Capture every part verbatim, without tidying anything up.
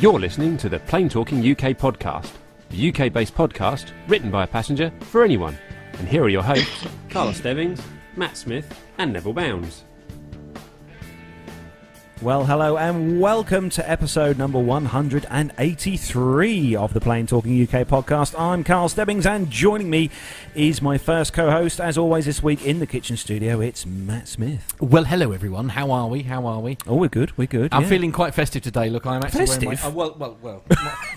You're listening to the Plane Talking U K podcast, the U K-based podcast written by a passenger for anyone. And here are your hosts, Carlos Stebbings, Matt Smith and Neville Bounds. Well, hello and welcome to episode number one hundred eighty-three of the Plane Talking U K podcast. I'm Carl Stebbings and joining me is my first co-host, as always this week in the kitchen studio, it's Matt Smith. Well, hello everyone. How are we? How are we? Oh, we're good. We're good. I'm yeah. feeling quite festive today. Look, I'm actually festive. wearing my... Uh, well, well, well.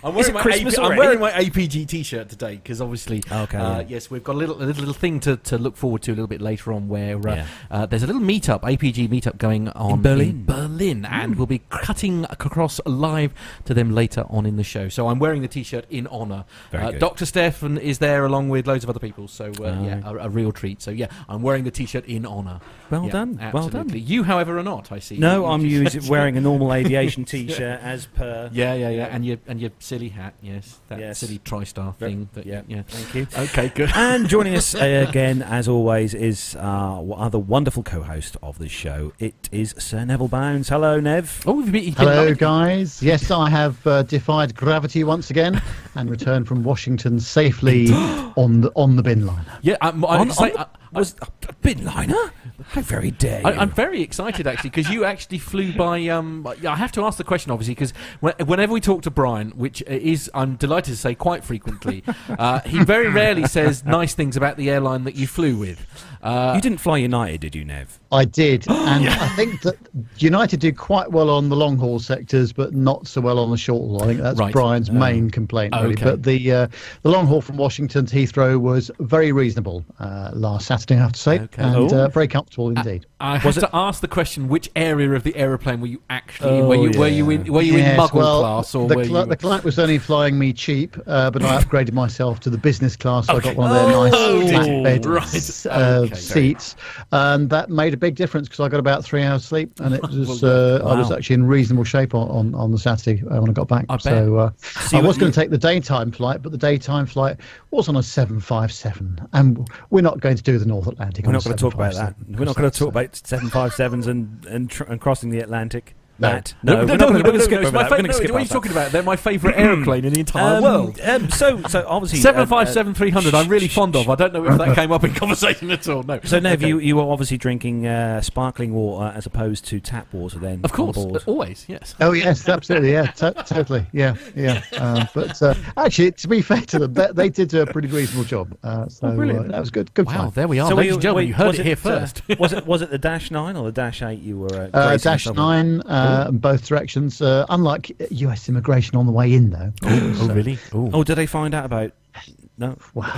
I'm wearing, my, A P, I'm wearing my A P G t-shirt today because obviously, okay, uh, yeah. yes, we've got a little, a little, little thing to, to look forward to a little bit later on where uh, yeah. uh, there's a little meetup, A P G meetup going on in Berlin. In Berlin. And we'll be cutting across live to them later on in the show. So I'm wearing the T-shirt in honour. Uh, Doctor Stefan is there along with loads of other people. So uh, um, yeah, a, a real treat. So yeah, I'm wearing the T-shirt in honour. Well yeah, done, absolutely. well done. You, however, are not. I see. No, I'm using, wearing a normal aviation T-shirt yeah. as per. Yeah, yeah, yeah. And your and your silly hat. Yes, that yes. silly TriStar thing. But, yeah, yeah. Thank you. Okay, good. And joining us uh, again, as always, is our other wonderful co-host of the show. It is Sir Neville Bounds. Hello. Hello, Nev. Oh, hello, guys. Yes, I have uh, defied gravity once again and returned from Washington safely on the on the bin liner. Yeah, I'm, I'm on, say, on the, I, I was a bin liner. How very dare you. I, I'm very excited actually because you actually flew by. Um, I have to ask the question obviously because when, whenever we talk to Brian, which is I'm delighted to say quite frequently, uh, he very rarely says nice things about the airline that you flew with. Uh, you didn't fly United, did you, Nev? I did, and yeah. I think that United did quite well on the long haul sectors, but not so well on the short haul. I think that's right. Brian's um, main complaint, really. Okay. But the uh, the long haul from Washington to Heathrow was very reasonable uh, last Saturday, I have to say, okay. and uh, very comfortable indeed. I, I have was to it? ask the question: which area of the aeroplane were you actually? Oh, were you yeah. were you in were you yes, in muggle well, class or the, were cl you... the client was only flying me cheap, uh, but I upgraded myself to the business class, so okay. I got one of their oh, nice flat oh, bed, right. uh, okay. seats, and that made a big difference because I got about three hours sleep, and it was uh, wow. I was actually in reasonable shape on, on, on the Saturday when I got back. I so uh, I was going to take the daytime flight, but the daytime flight was on a seven fifty-seven, and we're not going to do the North Atlantic. We're not going to talk about that. We're not going to talk about seven fifty-sevens and and, tr and crossing the Atlantic. That. No, no, no, we're going to skip over that. What are you talking about? They're my favourite aeroplane in the entire um, world. Um, so, so obviously, seven fifty-seven three hundred. I'm really fond of. I don't know if that came up in conversation at all. No. So, Nev, okay. you you were obviously drinking uh, sparkling water as opposed to tap water. Then, of course, always, yes. Oh yes, absolutely, yeah, totally, yeah, yeah. Uh, but uh, actually, to be fair to them, they, they did do a pretty reasonable job. Uh, so oh, uh, that was good. Good. Wow, time. there we are. So, ladies and gentlemen, you heard it here first. Was it was it the dash nine or the dash eight? You were dash nine. Uh, in both directions, uh, unlike U S immigration on the way in, though. Ooh, so. Oh, really? Ooh. Oh, did they find out about... No. Wow.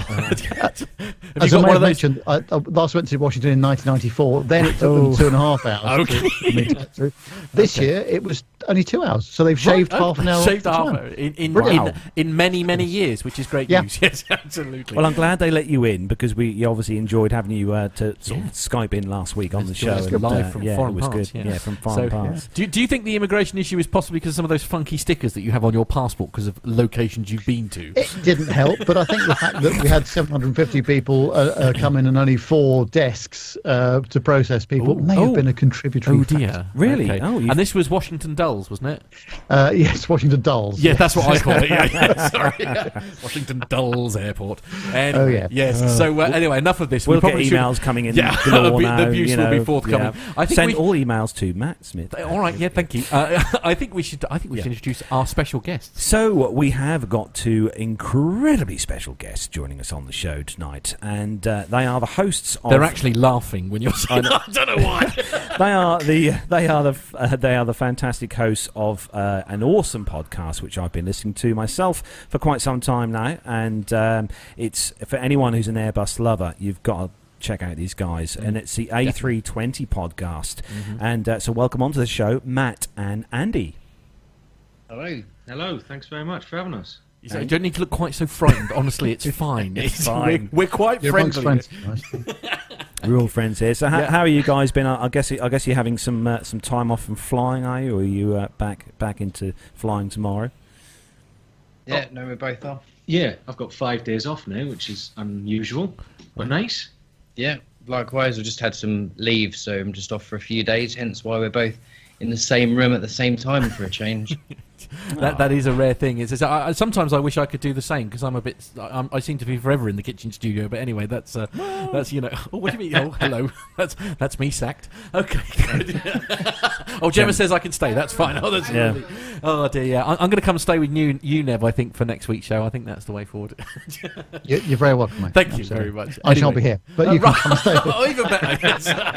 As I may mentioned, I last went to Washington in nineteen ninety-four. Then it took oh. them two and a half hours. Okay. To, to through. This okay. year it was only two hours, so they've shaved right. half an hour. Shaved half an hour in in, wow. in in many many years, which is great yeah. news. Yes, absolutely. Well, I'm glad they let you in because we obviously enjoyed having you uh, to sort yeah. of Skype in last week on it's the show and live uh, from yeah, foreign parts. Yeah. yeah, from foreign so, parts. Yeah. Do Do you think the immigration issue is possibly because of some of those funky stickers that you have on your passport because of locations you've been to? It didn't help, but I think. The fact that we had seven hundred fifty people uh, uh, come in and only four desks uh, to process people Ooh. may oh. have been a contributory factor. Oh dear, fact. really? Okay. Oh, and this was Washington Dulles, wasn't it? Uh, yes, Washington Dulles. Yeah, yes. that's what I call it. Yeah, yeah. Sorry, yeah. Washington Dulles Airport. Anyway, oh yeah. Yes. Uh, so uh, anyway, enough of this. We'll we get emails should... coming in. Yeah, the, now, the abuse you know, will be forthcoming. Yeah. I think send we... all emails to Matt Smith. All right. Yeah. Thank you. Uh, I think we should. I think we yeah. should introduce our special guests. So we have got two incredibly special guests joining us on the show tonight, and uh, they are the hosts of... They're actually laughing when you're saying that. I don't know why. They are the they are the uh, they are the fantastic hosts of uh, an awesome podcast which I've been listening to myself for quite some time now, and um, it's for anyone who's an Airbus lover, you've got to check out these guys, mm. and it's the A three twenty podcast. Mm-hmm. And uh, so welcome onto the show, Matt and Andy. Hello, hello. Thanks very much for having us. So you don't need to look quite so frightened. Honestly, it's fine. It's, it's fine. We're, we're quite You're friendly. Friends. We're all friends here. So, how, yeah. how are you guys been? I guess I guess you're having some uh, some time off from flying, are you? Or are you uh, back back into flying tomorrow? Yeah, oh. no, we're both off. Yeah, I've got five days off now, which is unusual but nice. Yeah, likewise. I've just had some leave, so I'm just off for a few days. Hence, why we're both in the same room at the same time for a change. perfect. Oh. That that is a rare thing. It's, it's I, sometimes I wish I could do the same because I'm a bit. I, I seem to be forever in the kitchen studio. But anyway, that's uh, no. that's you know. Oh, what do you mean? Oh, hello. That's that's me sacked. Okay. Good. Oh, Gemma says I can stay. That's fine. Oh, that's yeah. Lovely. Oh dear. Yeah. I, I'm going to come stay with you, you Nev. I think for next week's show. I think that's the way forward. You're, you're very welcome, mate. Thank Absolutely. you very much. I anyway. shall be here, but uh, you can right. come stay. Oh, even better.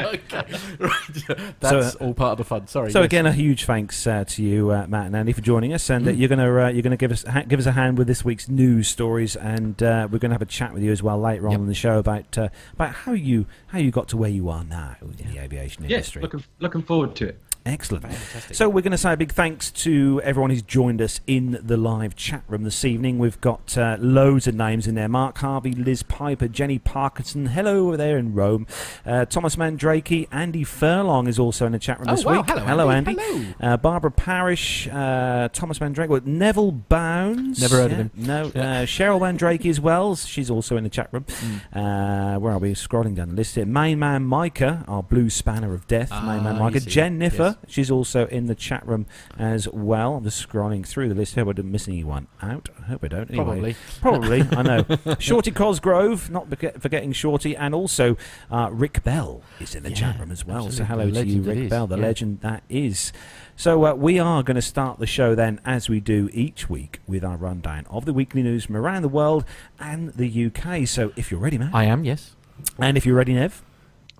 Okay. Right. That's so, uh, all part of the fun. Sorry. So yes. again, a huge thanks uh, to you, uh, Matt and Andy, for joining us, and uh, you're going to uh, you're going to give us ha give us a hand with this week's news stories, and uh, we're going to have a chat with you as well later on yep. in the show about uh, about how you how you got to where you are now in the aviation yes, industry. Yes, looking, looking forward to it. Excellent. Fantastic. So we're going to say a big thanks to everyone who's joined us in the live chat room this evening. We've got uh, loads of names in there. Mark Harvey, Liz Piper, Jenny Parkinson. Hello over there in Rome. Uh, Thomas Mandrake, Andy Furlong is also in the chat room oh, this wow. week. Hello, hello Andy. Andy. Hello. Uh, Barbara Parish, uh, Thomas Mandrake, Neville Bounds. Never heard yeah, of him. No. Uh, Cheryl Mandrake as well. She's also in the chat room. Mm. Uh, where are we? Scrolling down the list here. Mainman Micah, our blue spanner of death. Ah, Mainman Micah. Jen Niffer. Yes. She's also in the chat room as well. I'm just scrolling through the list here. We're missing anyone out. I hope I don't. Anyway, probably. Probably. I know. Shorty Cosgrove, not forgetting Shorty, and also uh, Rick Bell is in the yeah, chat room as well. Absolutely. So hello the to you, Rick Bell, the yeah. legend that is. So uh, we are going to start the show then, as we do each week, with our rundown of the weekly news from around the world and the U K. So if you're ready, Matt. I am, yes. And if you're ready, Nev.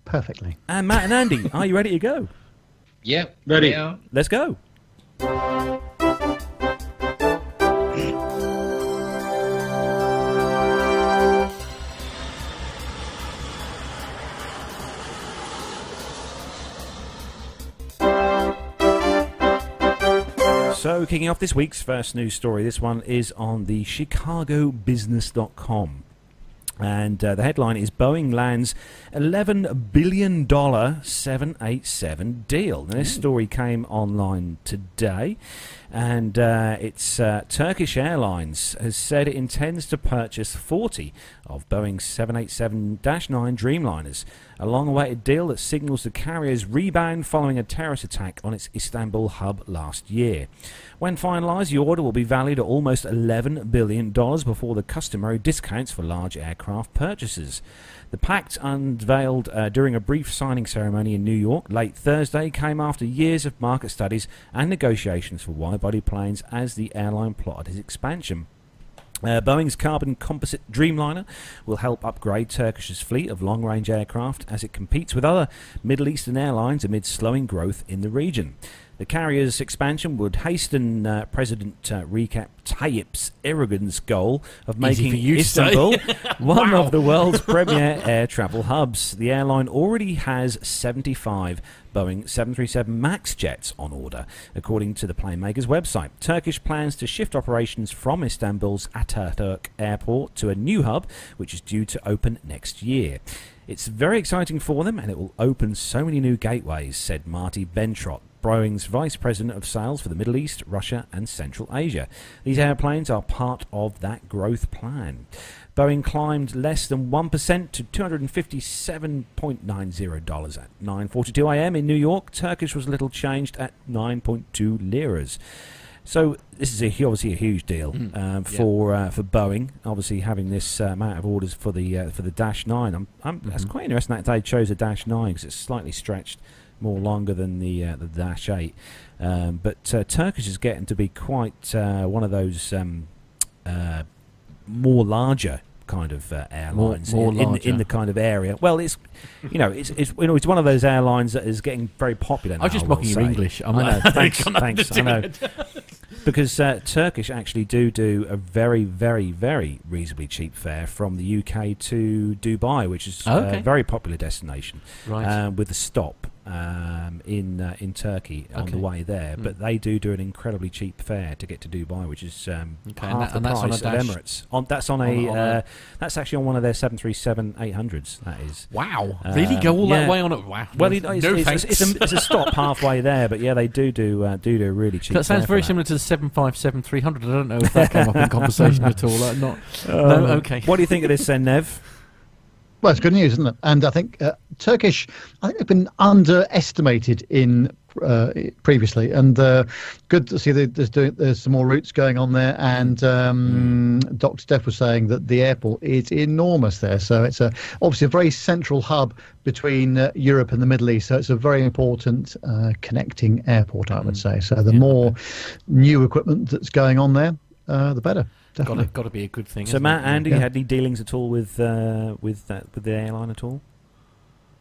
Perfectly. And Matt and Andy, are you ready to go? Yeah, ready. Yeah. Let's go. So, kicking off this week's first news story, this one is on the Chicago Business dot com. And uh, the headline is Boeing lands eleven billion dollar seven eighty-seven deal. Now, this story came online today, and uh, it's uh, Turkish Airlines has said it intends to purchase forty of Boeing's seven eighty-seven nine Dreamliners, a long-awaited deal that signals the carrier's rebound following a terrorist attack on its Istanbul hub last year. When finalised, the order will be valued at almost eleven billion dollars before the customary discounts for large aircraft purchases. The pact, unveiled uh, during a brief signing ceremony in New York late Thursday, came after years of market studies and negotiations for wide-body planes as the airline plotted its expansion. Uh, Boeing's carbon composite Dreamliner will help upgrade Turkish's fleet of long-range aircraft as it competes with other Middle Eastern airlines amid slowing growth in the region. The carrier's expansion would hasten uh, President uh, Recep Tayyip's Erdogan's goal of making Istanbul one wow. of the world's premier air travel hubs. The airline already has seventy-five Boeing seven thirty-seven MAX jets on order, according to the plane maker's website. Turkish plans to shift operations from Istanbul's Atatürk airport to a new hub, which is due to open next year. It's very exciting for them, and it will open so many new gateways, said Marty Bentrot, Boeing's Vice President of Sales for the Middle East, Russia and Central Asia. These airplanes are part of that growth plan. Boeing climbed less than one percent to two hundred fifty-seven dollars and ninety cents at nine forty-two a m in New York. Turkish was little changed at nine point two liras. So this is a, obviously a huge deal mm, uh, for yeah. uh, for Boeing. Obviously, having this uh, amount of orders for the uh, for the Dash Nine, I'm, I'm, that's mm-hmm. quite interesting that they chose a Dash Nine because it's slightly stretched more longer than the uh, the Dash Eight. Um, but uh, Turkish is getting to be quite uh, one of those um, uh, more larger kind of uh, airlines more, more in, in, in the kind of area. Well, it's you know it's it's you know it's one of those airlines that is getting very popular now. I was just mocking your English. I'm I know. Thanks, thanks. I know. Because uh, Turkish actually do do a very, very, very reasonably cheap fare from the U K to Dubai, which is oh, okay. a very popular destination, right. um, with a stop um, in uh, in Turkey on okay. the way there. Mm. But they do do an incredibly cheap fare to get to Dubai, which is um, okay. half and that, the and price that's on a of Emirates. On, that's on, on a, a on uh, that's actually on one of their seven thirty-seven eight hundreds. That is wow, um, really go all yeah. that way on it? Wow. Well, it, no it's, it's, it's, a, it's a stop halfway there, but yeah, they do do uh, do do a really cheap. That sounds very similar to the seven fifty-seven three hundred. I don't know if that came up in conversation at all. Uh, not. Um, no, okay. What do you think of this then, Nev? Well, it's good news, isn't it? And I think uh, Turkish, I think they've been underestimated in uh, previously, and uh, good to see that there's, doing, there's some more routes going on there. And um, Doctor Steph was saying that the airport is enormous there, so it's a obviously a very central hub between uh, Europe and the Middle East. So it's a very important uh, connecting airport, I would say. So the yeah. more new equipment that's going on there, uh, the better. Definitely. Got to, got to be a good thing. So Matt, Andy, yeah. had any dealings at all with uh, with that with the airline at all?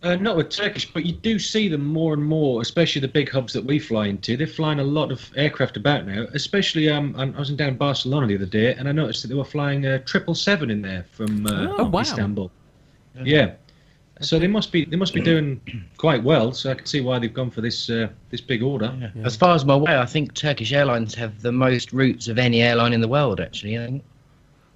Uh, not with Turkish, but you do see them more and more, especially the big hubs that we fly into. They're flying a lot of aircraft about now, especially um, I was down in Barcelona the other day, and I noticed that they were flying a triple seven in there from uh, oh, wow. Istanbul. Yeah. yeah. So they must be they must be doing quite well. So I can see why they've gone for this uh, this big order. Yeah, yeah. As far as my way, I think Turkish Airlines have the most routes of any airline in the world. Actually, I think.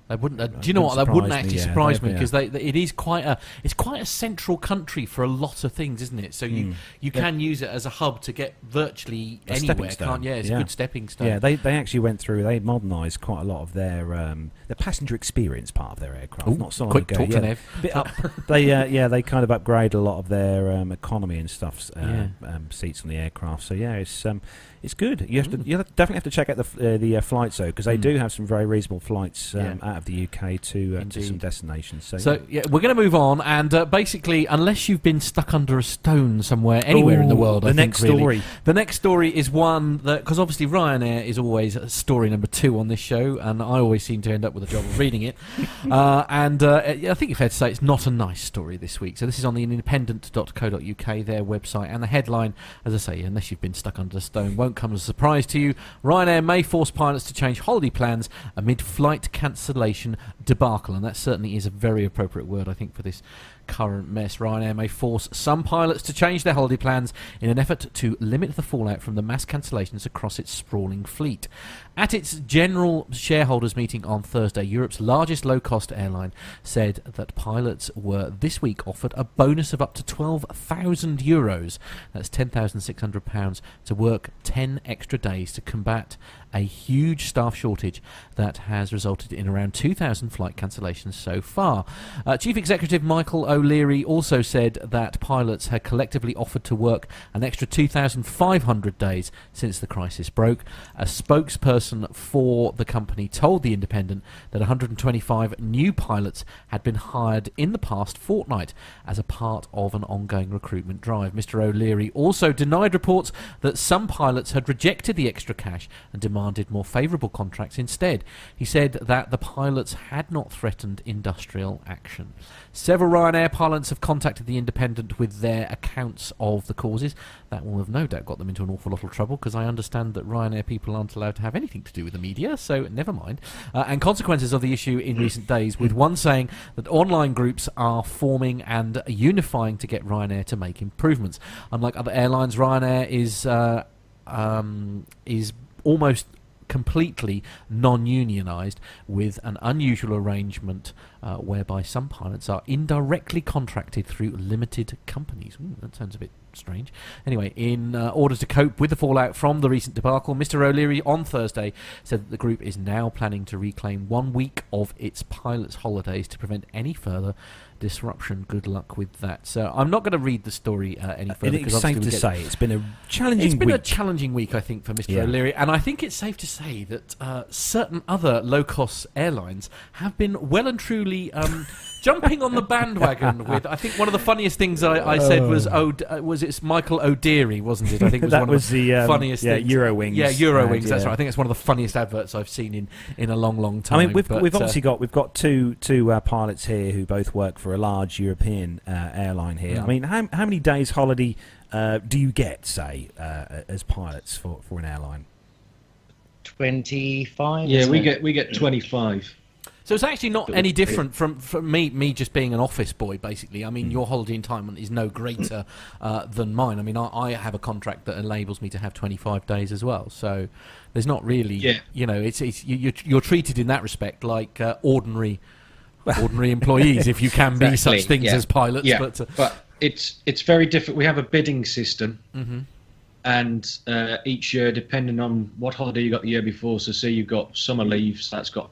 They wouldn't. Uh, do you know what? That wouldn't actually yeah, surprise me because yeah. it is quite a it's quite a central country for a lot of things, isn't it? So you mm. you can yeah. use it as a hub to get virtually a anywhere. Can't, yeah, it's yeah. a good stepping stone. Yeah, they they actually went through. They modernised quite a lot of their um, the passenger experience part of their aircraft. Ooh, not so long quick ago. Talking yeah, a bit up. they uh, yeah they kind of upgrade a lot of their um, economy and stuff uh, yeah. um, seats on the aircraft. So yeah, it's um, it's good. You have mm. to you definitely have to check out the uh, the uh, flights though, because they mm. do have some very reasonable flights. Um, yeah. out of the U K to, uh, to some destinations. So, so yeah, we're going to move on, and uh, basically, unless you've been stuck under a stone somewhere, anywhere Ooh, in the world, the I next think, story. Really, the next story is one that, because obviously Ryanair is always story number two on this show, and I always seem to end up with a job of reading it. Uh, and uh, I think you've had to say it's not a nice story this week. So this is on the independent dot co dot U K, their website, and the headline, as I say, unless you've been stuck under a stone, won't come as a surprise to you. Ryanair may force pilots to change holiday plans amid flight cancellation debacle, and that certainly is a very appropriate word, I think, for this current mess. Ryanair may force some pilots to change their holiday plans in an effort to limit the fallout from the mass cancellations across its sprawling fleet. At its general shareholders meeting on Thursday, Europe's largest low-cost airline said that pilots were this week offered a bonus of up to twelve thousand euros, that's ten thousand six hundred pounds, to work ten extra days to combat a huge staff shortage that has resulted in around two thousand flight cancellations so far. Uh, Chief Executive Michael O'Leary also said that pilots had collectively offered to work an extra two thousand five hundred days since the crisis broke. A spokesperson for the company told The Independent that one hundred twenty-five new pilots had been hired in the past fortnight as a part of an ongoing recruitment drive. Mister O'Leary also denied reports that some pilots had rejected the extra cash and demanded more favourable contracts instead. He said that the pilots had not threatened industrial action. Several Ryanair pilots have contacted The Independent with their accounts of the causes. That will have no doubt got them into an awful lot of trouble, because I understand that Ryanair people aren't allowed to have anything to do with the media, so never mind. Uh, and consequences of the issue in recent days, with one saying that online groups are forming and unifying to get Ryanair to make improvements. Unlike other airlines, Ryanair is uh, um, is almost completely non-unionised, with an unusual arrangement uh, whereby some pilots are indirectly contracted through limited companies. Ooh, that sounds a bit strange. Anyway, in uh, order to cope with the fallout from the recent debacle, Mister O'Leary on Thursday said that the group is now planning to reclaim one week of its pilots' holidays to prevent any further disruption. Good luck with that. So I'm not going to read the story uh, any further. It's safe to say it's been a challenging week. It's been week. a challenging week, I think, for Mister Yeah. O'Leary, and I think it's safe to say that uh, certain other low-cost airlines have been well and truly um, jumping on the bandwagon with. I think one of the funniest things I, I said was oh, uh, was it's Michael O'Leary, wasn't it? I think it was that one was of the, the um, funniest. Yeah, things. Eurowings. Yeah, Eurowings. Yeah. That's right. I think it's one of the funniest adverts I've seen in, in a long, long time. I mean, we've but, we've obviously uh, got we've got two two uh, pilots here who both work for a large European uh, airline here. Mm. I mean, how, how many days holiday uh, do you get, say, uh, as pilots for, for an airline? twenty-five? Yeah, we get, we get twenty-five. So it's actually not any different from, from me me just being an office boy, basically. I mean, your holiday entitlement is no greater uh, than mine. I mean, I, I have a contract that enables me to have twenty-five days as well. So there's not really, yeah. you know, it's, it's you, you're, you're treated in that respect like uh, ordinary ordinary employees, if you can be exactly. such things yeah. as pilots. Yeah. But, uh, but it's it's very different. We have a bidding system, mm-hmm. and uh, each year, depending on what holiday you got the year before, so say you've got summer leaves, that's got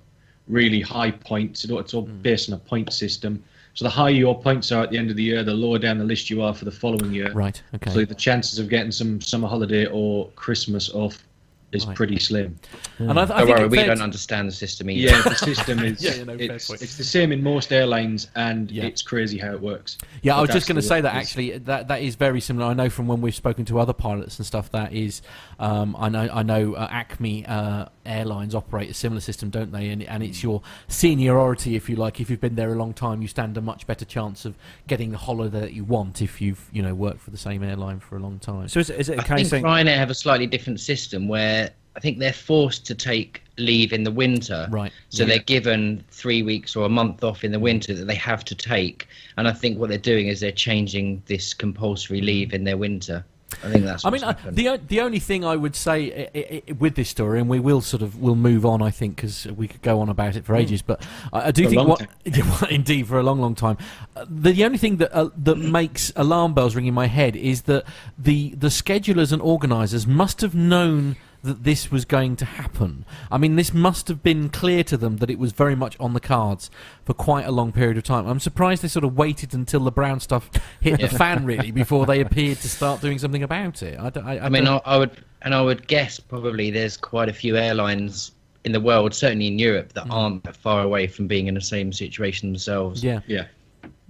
really high points. It's all based on a point system. So the higher your points are at the end of the year, the lower down the list you are for the following year. Right. Okay. So the chances of getting some summer holiday or Christmas off is right. pretty slim. And I, I don't think worry, we don't to... understand the system either. Yeah, the system is yeah, you know, it's, it's the same in most airlines, and yeah. it's crazy how it works. Yeah, but I was just going to say that actually, that that is very similar. I know from when we've spoken to other pilots and stuff, that is, um, I know I know uh, Acme uh, Airlines operate a similar system, don't they? And and it's your seniority, if you like. If you've been there a long time, you stand a much better chance of getting the holiday that you want if you've you know worked for the same airline for a long time. So is it, is it a case? I think Ryanair have a slightly different system where I think they're forced to take leave in the winter. Right. So yeah. they're given three weeks or a month off in the winter that they have to take. And I think what they're doing is they're changing this compulsory leave in their winter. I think that's. I mean, I, the the only thing I would say it, it, it, with this story, and we will sort of we'll move on, I think, because we could go on about it for ages. Mm. But I, I do for think what, yeah, indeed, for a long, long time, uh, the, the only thing that uh, that makes alarm bells ring in my head is that the the schedulers and organisers must have known that this was going to happen. I mean, this must have been clear to them that it was very much on the cards for quite a long period of time. I'm surprised they sort of waited until the brown stuff hit yeah. the fan, really, before they appeared to start doing something about it. I, don't, I, I, I mean, I, I would, and I would guess probably there's quite a few airlines in the world, certainly in Europe, that mm. aren't that far away from being in the same situation themselves. Yeah, yeah,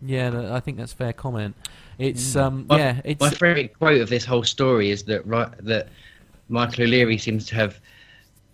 yeah. I think that's a fair comment. It's mm. um, my, yeah. It's, my favourite quote of this whole story is that right that. Michael O'Leary seems to have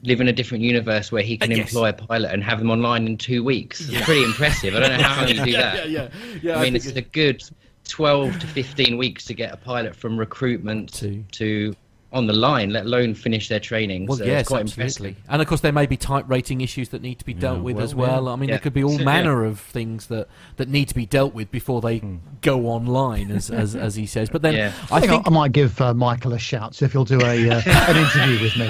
live in a different universe where he can employ a pilot and have them online in two weeks. It's yeah. pretty impressive. I don't know how you do that. Yeah, yeah, yeah. yeah I, I mean, it's, it's a good twelve to fifteen weeks to get a pilot from recruitment to, to on the line, let alone finish their training. Well, so yes, it's quite absolutely. Impressive. And of course, there may be type rating issues that need to be dealt yeah, with well, as well. Yeah. I mean, yeah. there could be all so, manner yeah. of things that, that need to be dealt with before they hmm. go online, as, as as he says. But then yeah. I, I think, think I might give uh, Michael a shout, so if he'll do a uh, an interview with me.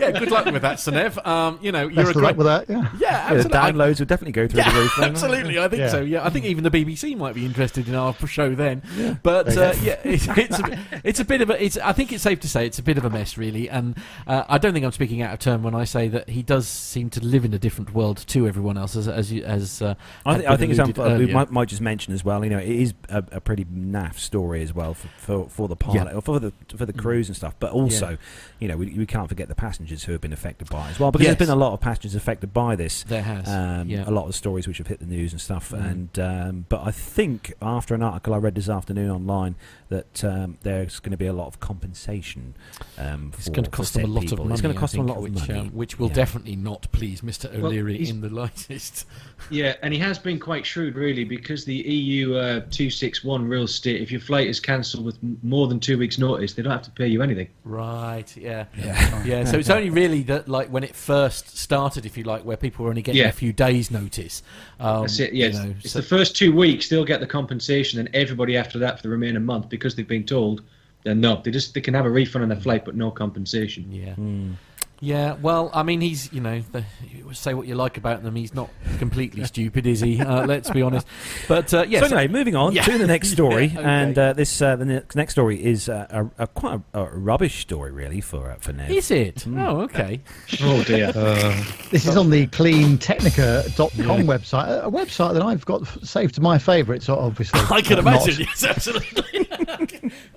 Yeah, good luck with that, Sanev. Um, you know, Best you're a good luck with that. Yeah, yeah, absolutely. Yeah, the downloads will definitely go through yeah, the roof. Absolutely, I think yeah. so. Yeah, I think even the B B C might be interested in our show then. Yeah. But uh, yeah, it's it's a, it's a bit of a. It's I think it's safe to say it's a bit of a mess, really, and uh, I don't think I'm speaking out of turn when I say that he does seem to live in a different world to everyone else, as as, as uh, I, th I think it's we might, might just mention as well. You know, it is a, a pretty naff story as well for for, for the pilot yeah. or for the for the crews and stuff, but also, yeah. you know, we, we can't forget the passengers who have been affected by it as well, because yes. there's been a lot of passengers affected by this. There has, um, yeah. a lot of stories which have hit the news and stuff, mm. and um, but I think after an article I read this afternoon online that um, there's going to be a lot of compensation. Um, it's going to cost them a lot people. of money. It's going to cost think, them a lot of which, money, um, which will yeah. definitely not please Mister O'Leary well, in the lightest. Yeah, and he has been quite shrewd, really, because the E U uh, two sixty-one rules state if your flight is cancelled with more than two weeks' notice, they don't have to pay you anything. Right. Yeah. Yeah. yeah so it's only really that, like, when it first started, if you like, where people were only getting yeah. a few days' notice. Um, That's it. Yeah. You know, it's so the first two weeks they'll get the compensation, and everybody after that for the remaining month, because they've been told. They're not. They just they can have a refund on their flight, but no compensation. Yeah. Mm. Yeah, well, I mean, he's, you know, the, say what you like about them, he's not completely stupid, is he? Uh, let's be honest. But, uh, yeah. So, so anyway, moving on yeah. to the next story. yeah, okay. And uh, this uh, the next, next story is uh, a, a quite a, a rubbish story, really, for, uh, for Ned. Is it? Mm. Oh, okay. Oh, dear. Uh, this is on the clean technica dot com yeah. website, a website that I've got saved to my favourites, obviously. I can imagine, not. yes, absolutely.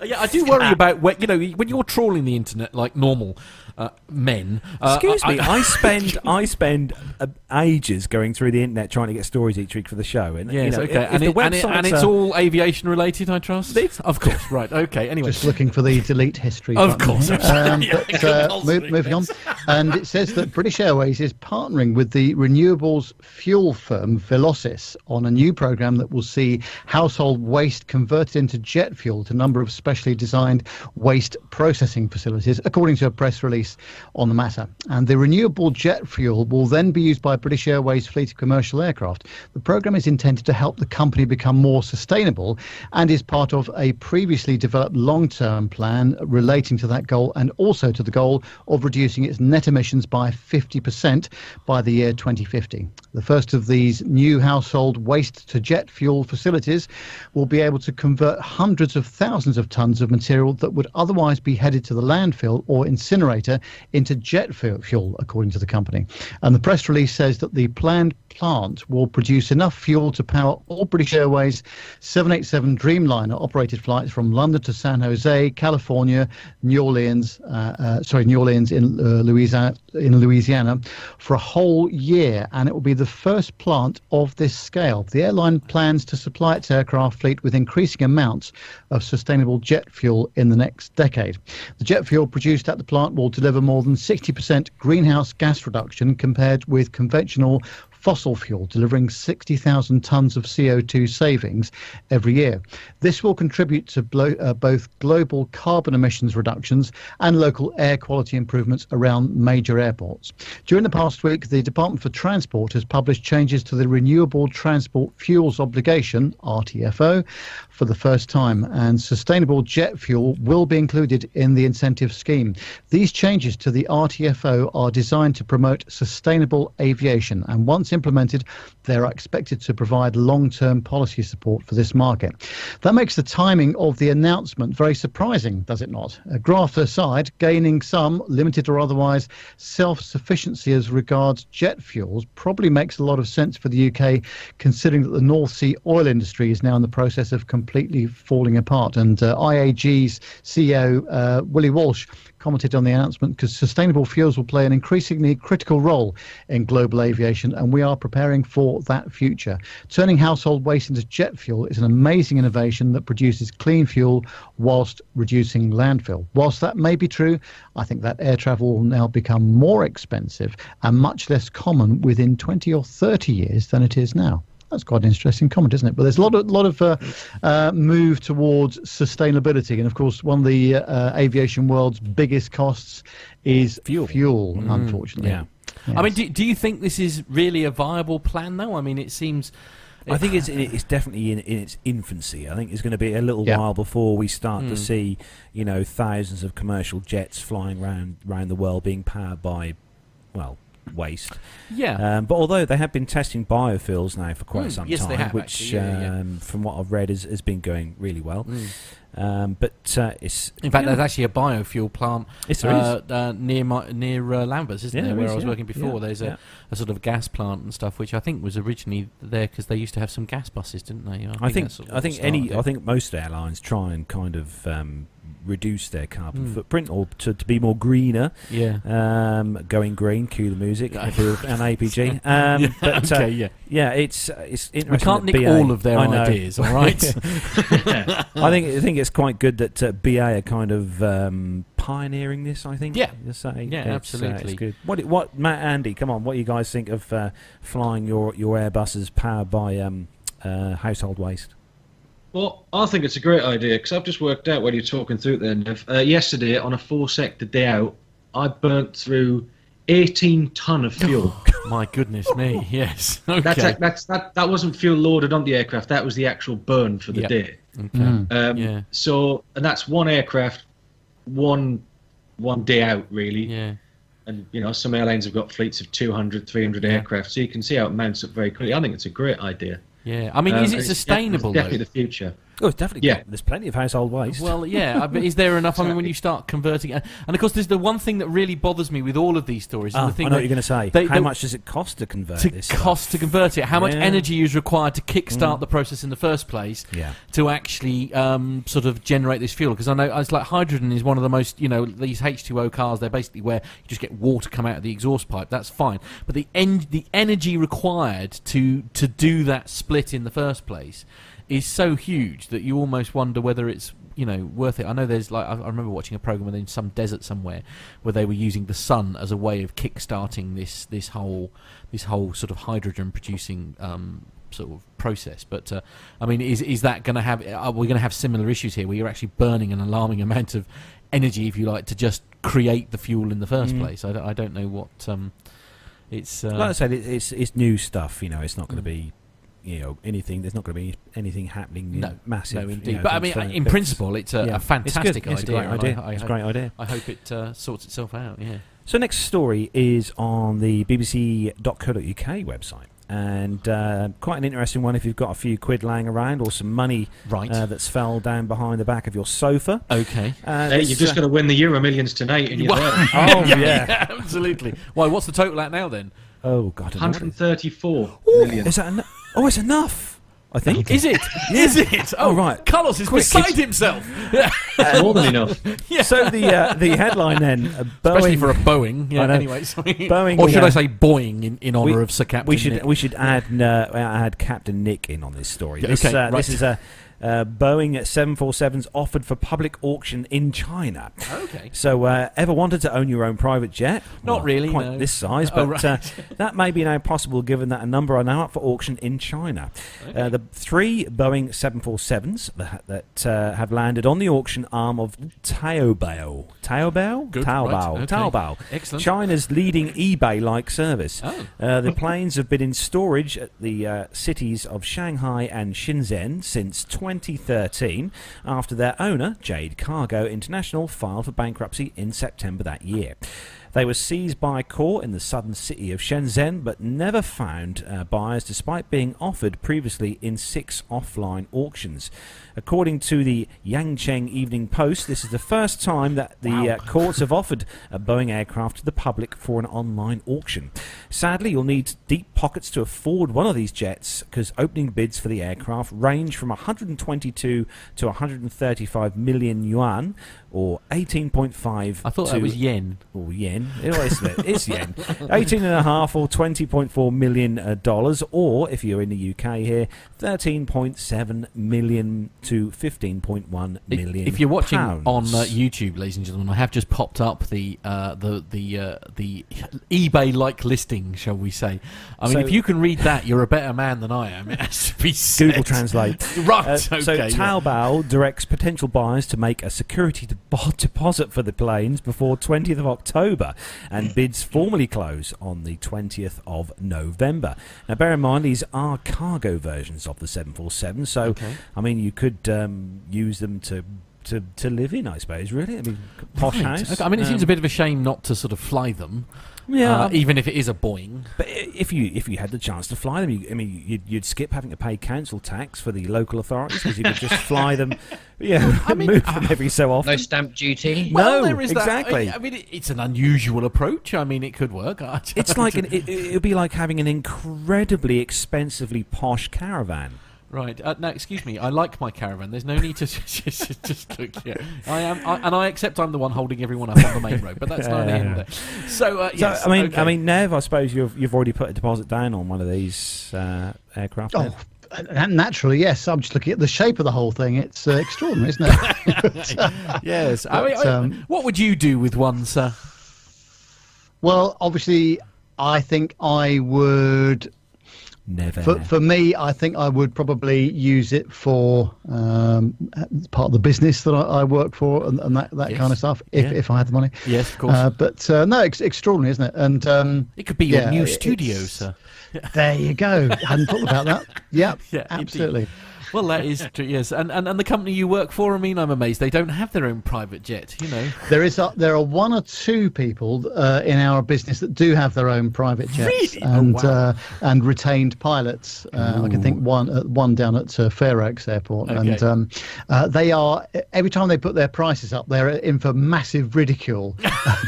yeah, I do worry about, where, you know, when you're trawling the internet like normal uh, men, Uh, Excuse I, me, I, I spend I spend uh, ages going through the internet trying to get stories each week for the show, and yes, you know, okay, if, and, if it, and, it, and it's all aviation related, I trust. Of course, right, okay. Anyway, just looking for the delete history. Of course, um, yeah, but, uh, move, moving on, and it says that British Airways is partnering with the renewables fuel firm Velocys on a new program that will see household waste converted into jet fuel to a number of specially designed waste processing facilities, according to a press release on the matter. And the renewable jet fuel will then be used by British Airways' fleet of commercial aircraft. The programme is intended to help the company become more sustainable and is part of a previously developed long-term plan relating to that goal and also to the goal of reducing its net emissions by fifty percent by the year twenty fifty. The first of these new household waste-to-jet fuel facilities will be able to convert hundreds of of thousands of tons of material that would otherwise be headed to the landfill or incinerator into jet fuel, according to the company. And the press release says that the planned plant will produce enough fuel to power all British Airways seven eighty-seven Dreamliner operated flights from London to San Jose, California, New Orleans, uh, uh, sorry, New Orleans in, uh, Louisiana, in Louisiana for a whole year. And it will be the first plant of this scale. The airline plans to supply its aircraft fleet with increasing amounts of sustainable jet fuel in the next decade. The jet fuel produced at the plant will deliver more than sixty percent greenhouse gas reduction compared with conventional fossil fuel, delivering sixty thousand tonnes of C O two savings every year. This will contribute to blo- uh, both global carbon emissions reductions and local air quality improvements around major airports. During the past week, the Department for Transport has published changes to the Renewable Transport Fuels Obligation, R T F O, for the first time, and sustainable jet fuel will be included in the incentive scheme. These changes to the R T F O are designed to promote sustainable aviation, and once implemented, they are expected to provide long-term policy support for this market. That makes the timing of the announcement very surprising, does it not? A graph aside, gaining some, limited or otherwise, self-sufficiency as regards jet fuels probably makes a lot of sense for the U K, considering that the North Sea oil industry is now in the process of completely falling apart. And uh, I A G's C E O, uh, Willie Walsh, commented on the announcement because sustainable fuels will play an increasingly critical role in global aviation, and we are preparing for that future. Turning household waste into jet fuel is an amazing innovation that produces clean fuel whilst reducing landfill. Whilst that may be true, I think that air travel will now become more expensive and much less common within twenty or thirty years than it is now. That's quite an interesting comment, isn't it? But there's a lot of, lot of uh, uh, move towards sustainability. And, of course, one of the uh, aviation world's biggest costs is fuel, fuel mm, unfortunately. Yeah. Yes. I mean, do, do you think this is really a viable plan, though? I mean, it seems... I think it's it's definitely in, in its infancy. I think it's going to be a little yeah. while before we start mm. to see, you know, thousands of commercial jets flying round, round the world being powered by, well... waste. Yeah. Um, but although they have been testing biofuels now for quite mm, some yes, time, they have, which actually, yeah, yeah. Um, from what I've read has, has been going really well. Mm. Um, but uh, it's in fact know, there's actually a biofuel plant yes, there uh, is. Uh, near my, near uh, Lambeth, isn't yeah, there? Where is, I was yeah. working before, yeah, there's yeah. A, a sort of gas plant and stuff, which I think was originally there because they used to have some gas buses, didn't they? I think I think, I think any I think most airlines try and kind of. Um, reduce their carbon mm. footprint or to, to be more greener yeah um going green, cue the music and A P G um yeah, but okay, uh, yeah yeah it's it's interesting. We can't nick B A, all of their ideas, all right. yeah. I think I think it's quite good that uh, B A are kind of um pioneering this, I think. Yeah, say. yeah, it's, absolutely. Uh, it's good. What what Matt, Andy, come on, what do you guys think of uh, flying your your Airbuses powered by um uh, household waste? Well, I think it's a great idea because I've just worked out what you're talking through there, Nev. Uh, yesterday, on a four-sector day out, I burnt through eighteen tonne of fuel. My goodness me, yes. Okay. That's, that's, that, that wasn't fuel loaded on the aircraft. That was the actual burn for the yep. day. Okay. Mm. Um, yeah. So, and that's one aircraft, one one day out, really. Yeah. And, you know, some airlines have got fleets of two hundred, three hundred yeah. aircraft, so you can see how it mounts up very quickly. I think it's a great idea. Yeah, I mean, um, is it sustainable? It's definitely though? The future. Oh, it's definitely. Yeah, there's plenty of household waste. Well, yeah, but is there enough? I mean, when you start converting, and of course, there's the one thing that really bothers me with all of these stories. Oh, and the thing I know what you're going to say. They, how they, much does it cost to convert to this? To cost stuff? To convert it. How much yeah. energy is required to kickstart mm. the process in the first place? Yeah. To actually um, sort of generate this fuel, because I know it's like hydrogen is one of the most, you know, these H two O cars. They're basically where you just get water come out of the exhaust pipe. That's fine, but the en the energy required to to do that split in the first place is so huge that you almost wonder whether it's, you know, worth it. I know there's like I, I remember watching a program in some desert somewhere where they were using the sun as a way of kickstarting this this whole this whole sort of hydrogen producing um, sort of process. But uh, I mean, is is that going to have? Are we going to have similar issues here where you're actually burning an alarming amount of energy, if you like, to just create the fuel in the first mm. place? I don't, I don't know what um, it's. Uh, like I said, it's it's new stuff. You know, it's not going to be. You know, anything. There's not going to be anything happening. No, massive. No, indeed. You know, but I mean, in bits. Principle, it's a, yeah. a fantastic it's it's idea. It's a great idea. I, I it's hope, a great idea. I hope it uh, sorts itself out. Yeah. So next story is on the B B C dot co dot U K website. and uh, quite an interesting one if you've got a few quid laying around or some money right. uh, that's fell down behind the back of your sofa. Okay. Uh, hey, you've just uh, got to win the Euro Millions tonight and you're well, there. Oh, yeah, yeah. yeah. Absolutely. Why, well, what's the total at now then? Oh, God. one hundred thirty-four Ooh, million. Is that en- oh, it's enough. I think. Is it? Yeah. Is it? Oh, right. Carlos is Quick. beside it's... himself. Yeah. Uh, more than enough. Yeah. So the uh, the headline then, uh, Boeing... especially for a Boeing. Yeah. Anyway, sorry. Boeing, or should yeah. I say Boeing in, in honour of Sir Captain? We should Nick. we should add uh, add Captain Nick in on this story. This, okay, uh, right. this is a. Uh, Boeing seven forty-sevens offered for public auction in China. Okay. So, uh, ever wanted to own your own private jet? Not well, really. Quite no. this size, but oh, right. uh, that may be now possible given that a number are now up for auction in China. Okay. Uh, the three Boeing seven forty-sevens that, that uh, have landed on the auction arm of Taobao. Taobao? Good, Taobao. Right. Okay. Taobao. Excellent. China's leading eBay-like service. Oh. Uh, the planes have been in storage at the uh, cities of Shanghai and Shenzhen since twenty thirteen after their owner, Jade Cargo International, filed for bankruptcy in September that year. They were seized by court in the southern city of Shenzhen, but never found uh, buyers despite being offered previously in six offline auctions. According to the Yancheng Evening Post, this is the first time that the wow. uh, courts have offered a Boeing aircraft to the public for an online auction. Sadly, you'll need deep pockets to afford one of these jets, because opening bids for the aircraft range from one hundred twenty-two to one hundred thirty-five million yuan, or eighteen point five I thought that was yen. Or yen. It's yen. eighteen and a half or twenty point four million dollars, or if you're in the U K here, thirteen point seven million to fifteen point one million. If you're watching pounds. on uh, YouTube, ladies and gentlemen, I have just popped up the uh, the the uh, the eBay-like listing, shall we say? I mean, so, if you can read that, you're a better man than I am. It has to be said. Google Translate. Right. Uh, okay, so yeah. Taobao directs potential buyers to make a security de- deposit for the planes before twentieth of October. And bids formally close on the twentieth of November. Now, bear in mind, these are cargo versions of the seven forty-seven, so, okay. I mean, you could um, use them to... To, to live in, I suppose, really. I mean, posh right. house. Okay. I mean, it um, seems a bit of a shame not to sort of fly them, yeah. uh, even if it is a Boeing. But if you if you had the chance to fly them, you, I mean, you'd, you'd skip having to pay council tax for the local authorities because you could just fly them, yeah, I mean, move uh, them every so often. No stamp duty. Well, no, there is exactly. That. I mean, it's an unusual approach. I mean, it could work. It's like an, it, it'd be like having an incredibly expensively posh caravan. Right. Uh, now, excuse me. I like my caravan. There's no need to just, just, just look here. Yeah. I am, I, and I accept I'm the one holding everyone up on the main road, but that's not the end there. So, uh, yes, so, I mean, okay. I mean, Nev, I suppose you've you've already put a deposit down on one of these uh, aircraft. Oh, and naturally, yes. I'm just looking at the shape of the whole thing. It's uh, extraordinary, isn't it? Yes. But, I mean, I, um, what would you do with one, sir? Well, obviously, I think I would. Never. For, for me, I think I would probably use it for um, part of the business that I, I work for and, and that, that yes. kind of stuff, if, yeah. if I had the money. Yes, of course. Uh, but uh, no, it's extraordinary, isn't it? And um, it could be your yeah, new studio, sir. There you go. I hadn't thought about that. Yep, yeah, absolutely. Indeed. Well, that is true, yes. And, and and the company you work for, I mean, I'm amazed they don't have their own private jet, you know. There is a, there are one or two people uh, in our business that do have their own private jets. Really? And oh, wow. uh, and retained pilots. Uh, I can think one uh, one down at uh, Fair Oaks Airport. Okay. And um, uh, they are, every time they put their prices up, they're in for massive ridicule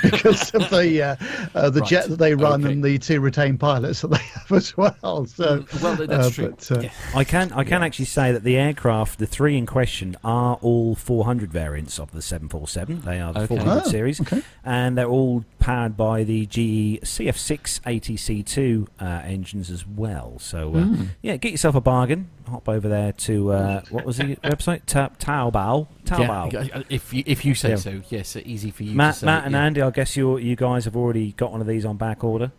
because of the uh, uh, the right. jet that they run okay. and the two retained pilots that they have as well. So, well, that's uh, true. But, uh, yeah. I can, I can yeah. actually say that the aircraft, the three in question, are all four hundred variants of the seven forty-seven. They are the okay. four hundred oh, series, okay. and they're all powered by the G E C F six eighty C two uh, engines as well. So, uh, mm. yeah, get yourself a bargain. Hop over there to, uh, what was the website? Ta- Taobao. Taobao. Yeah, if, you, if you say yeah. so, yes, easy for you Matt, to say. Matt and yeah. Andy, I guess you you guys have already got one of these on back order.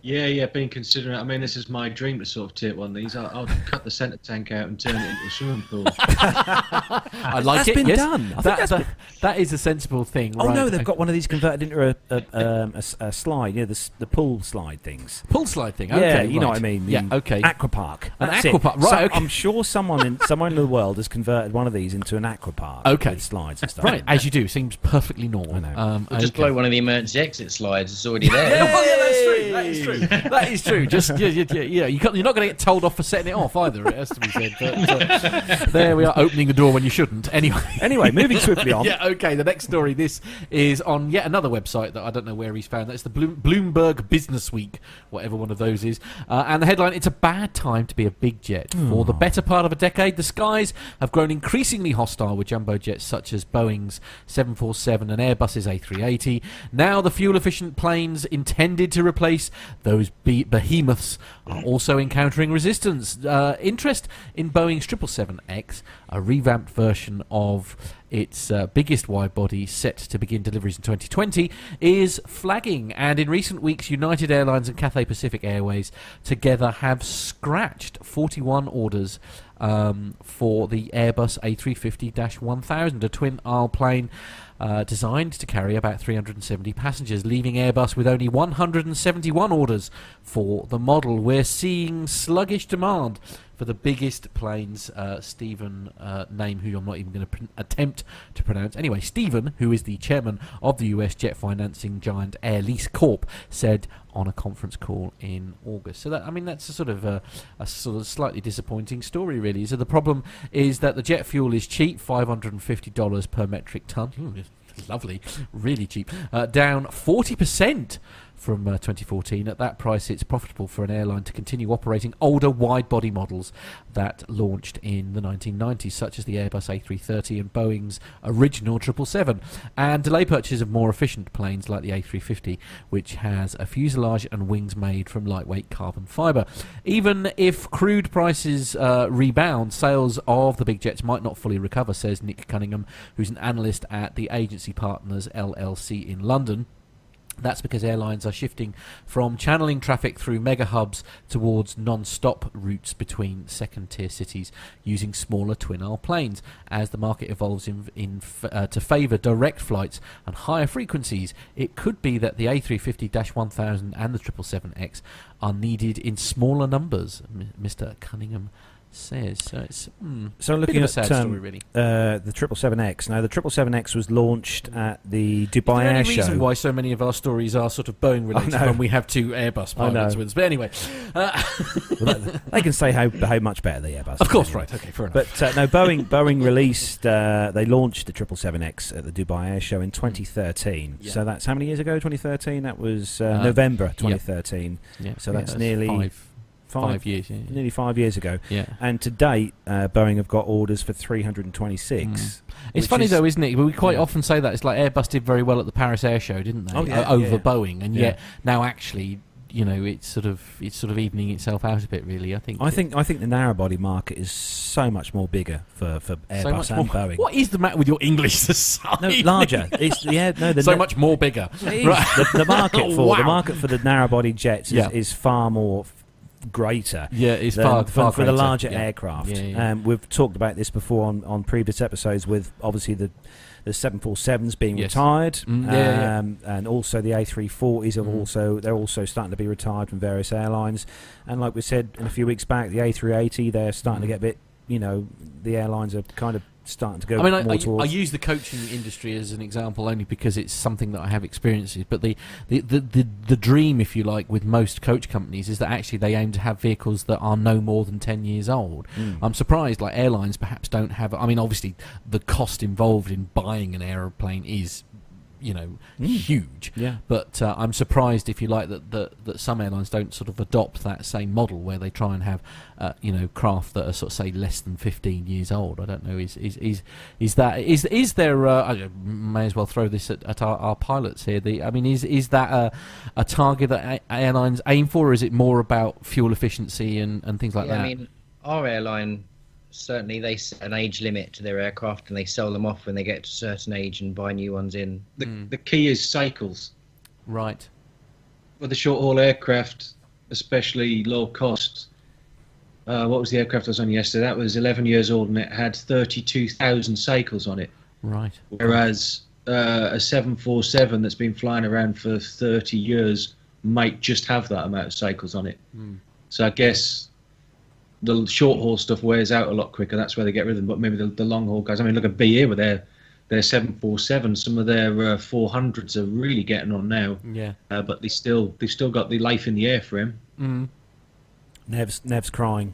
Yeah, yeah, been considering it. I mean, this is my dream to sort of take one of these. I'll, I'll cut the centre tank out and turn it into a swimming pool. I like that's it. Been yes. done. I that, think that's that, been... that is a sensible thing. Oh right. no, they've got one of these converted into a a, um, a, a slide. You know, the the pool slide things. Pool slide thing. Okay, yeah, you right. know what I mean. The yeah, okay. Aquapark. An aquapark. Right. So okay. I'm sure someone in somewhere in the world has converted one of these into an aquapark. Okay. With slides and stuff. Right, as you do. Seems perfectly normal. I know. Um, we'll okay. just blow one of the emergency exit slides. It's already there. Yeah, yeah, that's true. That is true. true. That is true. Just yeah, yeah, yeah. yeah. You can't, you're not going to get told off for setting it off either. It has to be said. But, uh, there we are, opening the door when you shouldn't. Anyway, anyway, moving swiftly on. Yeah. Okay. The next story. This is on yet another website that I don't know where he's found. That's the Blo- Bloomberg Business Week, whatever one of those is. Uh, and the headline: It's a bad time to be a big jet. Mm. For the better part of a decade, the skies have grown increasingly hostile with jumbo jets such as Boeing's seven forty-seven and Airbus's A three eighty. Now the fuel-efficient planes intended to replace those be- behemoths are also encountering resistance. Uh, interest in Boeing's triple seven X, a revamped version of its uh, biggest wide-body, set to begin deliveries in twenty twenty, is flagging. And in recent weeks, United Airlines and Cathay Pacific Airways together have scratched forty-one orders um, for the Airbus A three fifty dash one thousand, a twin-aisle plane uh, designed to carry about three hundred seventy passengers, leaving Airbus with only one hundred seventy-one orders for the model. We're seeing sluggish demand for the biggest planes. uh, Stephen uh, name, who I'm not even going to pr- attempt to pronounce. Anyway, Stephen, who is the chairman of the U S jet financing giant Air Lease Corp, said on a conference call in August. So that, I mean, that's a sort of a, a sort of slightly disappointing story, really. So the problem is that the jet fuel is cheap, five hundred fifty dollars per metric ton. Ooh, lovely, really cheap. Uh, down forty percent. From uh, twenty fourteen. At that price, it's profitable for an airline to continue operating older wide-body models that launched in the nineteen nineties, such as the Airbus A three thirty and Boeing's original triple seven, and delay purchase of more efficient planes like the A three fifty, which has a fuselage and wings made from lightweight carbon fibre. Even if crude prices uh, rebound, sales of the big jets might not fully recover, says Nick Cunningham, who's an analyst at the Agency Partners L L C in London. That's because airlines are shifting from channeling traffic through mega hubs towards non-stop routes between second-tier cities using smaller twin-aisle planes. As the market evolves in, in uh, to favour direct flights and higher frequencies, it could be that the A three fifty dash one thousand and the triple seven X are needed in smaller numbers, M- Mister Cunningham says. So it's mm, so looking bit of a sad at um, story, really. Uh, the triple seven X. Now, the triple seven X was launched at the Dubai Air Show. The reason why so many of our stories are sort of Boeing related when we have two Airbus pilots with us. But anyway, uh, well, they, they can say how how much better the Airbus. Of course, anyway. Right? Okay, fair enough. But uh, no, Boeing Boeing released. Uh, they launched the triple seven X at the Dubai Air Show in twenty thirteen. Yeah. So that's how many years ago? twenty thirteen. That was uh, uh, November twenty thirteen. Yeah. Yeah. So that's, yeah, that's nearly. Five. Five, five years, yeah, yeah. Nearly five years ago. Yeah. And to date, uh, Boeing have got orders for three hundred twenty-six. Mm. It's funny, is, though, isn't it? We quite yeah. often say that. It's like Airbus did very well at the Paris Air Show, didn't they? Oh, yeah, uh, over yeah, yeah. Boeing. And yeah. yet now actually, you know, it's sort of it's sort of evening itself out a bit, really. I think. I think I think the narrow body market is so much more bigger for, for Airbus so and more. Boeing. What is the matter with your English this no, larger. It's yeah, no, the so na- much more bigger. Right. The, the market oh, for wow. the market for the narrow body jets is, yeah. is far more greater. Yeah, it's far, far for the larger yeah. aircraft. Yeah, yeah. Um, we've talked about this before on, on previous episodes, with obviously the the seven forty-sevens being yes. retired, mm, yeah, um, yeah. and also the A three forties have mm. also they're also starting to be retired from various airlines. And like we said a few weeks back, the A three eighty, they're starting mm. to get a bit. You know, the airlines are kind of starting to go. I mean, more I, I, towards I use the coaching industry as an example only because it's something that I have experienced with. But the the, the, the the dream, if you like, with most coach companies is that actually they aim to have vehicles that are no more than ten years old. Mm. I'm surprised, like airlines, perhaps don't have. I mean, obviously, the cost involved in buying an aeroplane is, you know, mm. huge. Yeah. But uh, I'm surprised, if you like, that, that that some airlines don't sort of adopt that same model where they try and have, uh, you know, craft that are sort of say less than fifteen years old. I don't know. Is is is, is that is is there? Uh, I may as well throw this at, at our, our pilots here. The I mean, is is that a, a target that a- airlines aim for, or is it more about fuel efficiency and, and things like yeah, that? I mean, our airline. Certainly, they set an age limit to their aircraft, and they sell them off when they get to a certain age and buy new ones in. The, mm. the key is cycles. Right. For the short-haul aircraft, especially low cost, uh, what was the aircraft I was on yesterday? That was eleven years old, and it had thirty-two thousand cycles on it. Right. Whereas uh, a seven forty-seven that's been flying around for thirty years might just have that amount of cycles on it. Mm. So I guess the short haul stuff wears out a lot quicker. That's where they get rid of them. But maybe the, the long haul guys. I mean, look at B A with their their seven forty-seven, some of their uh, four hundreds are really getting on now. Yeah. Uh, but they still they've still got the life in the airframe. Mm. Nev's Nev's crying.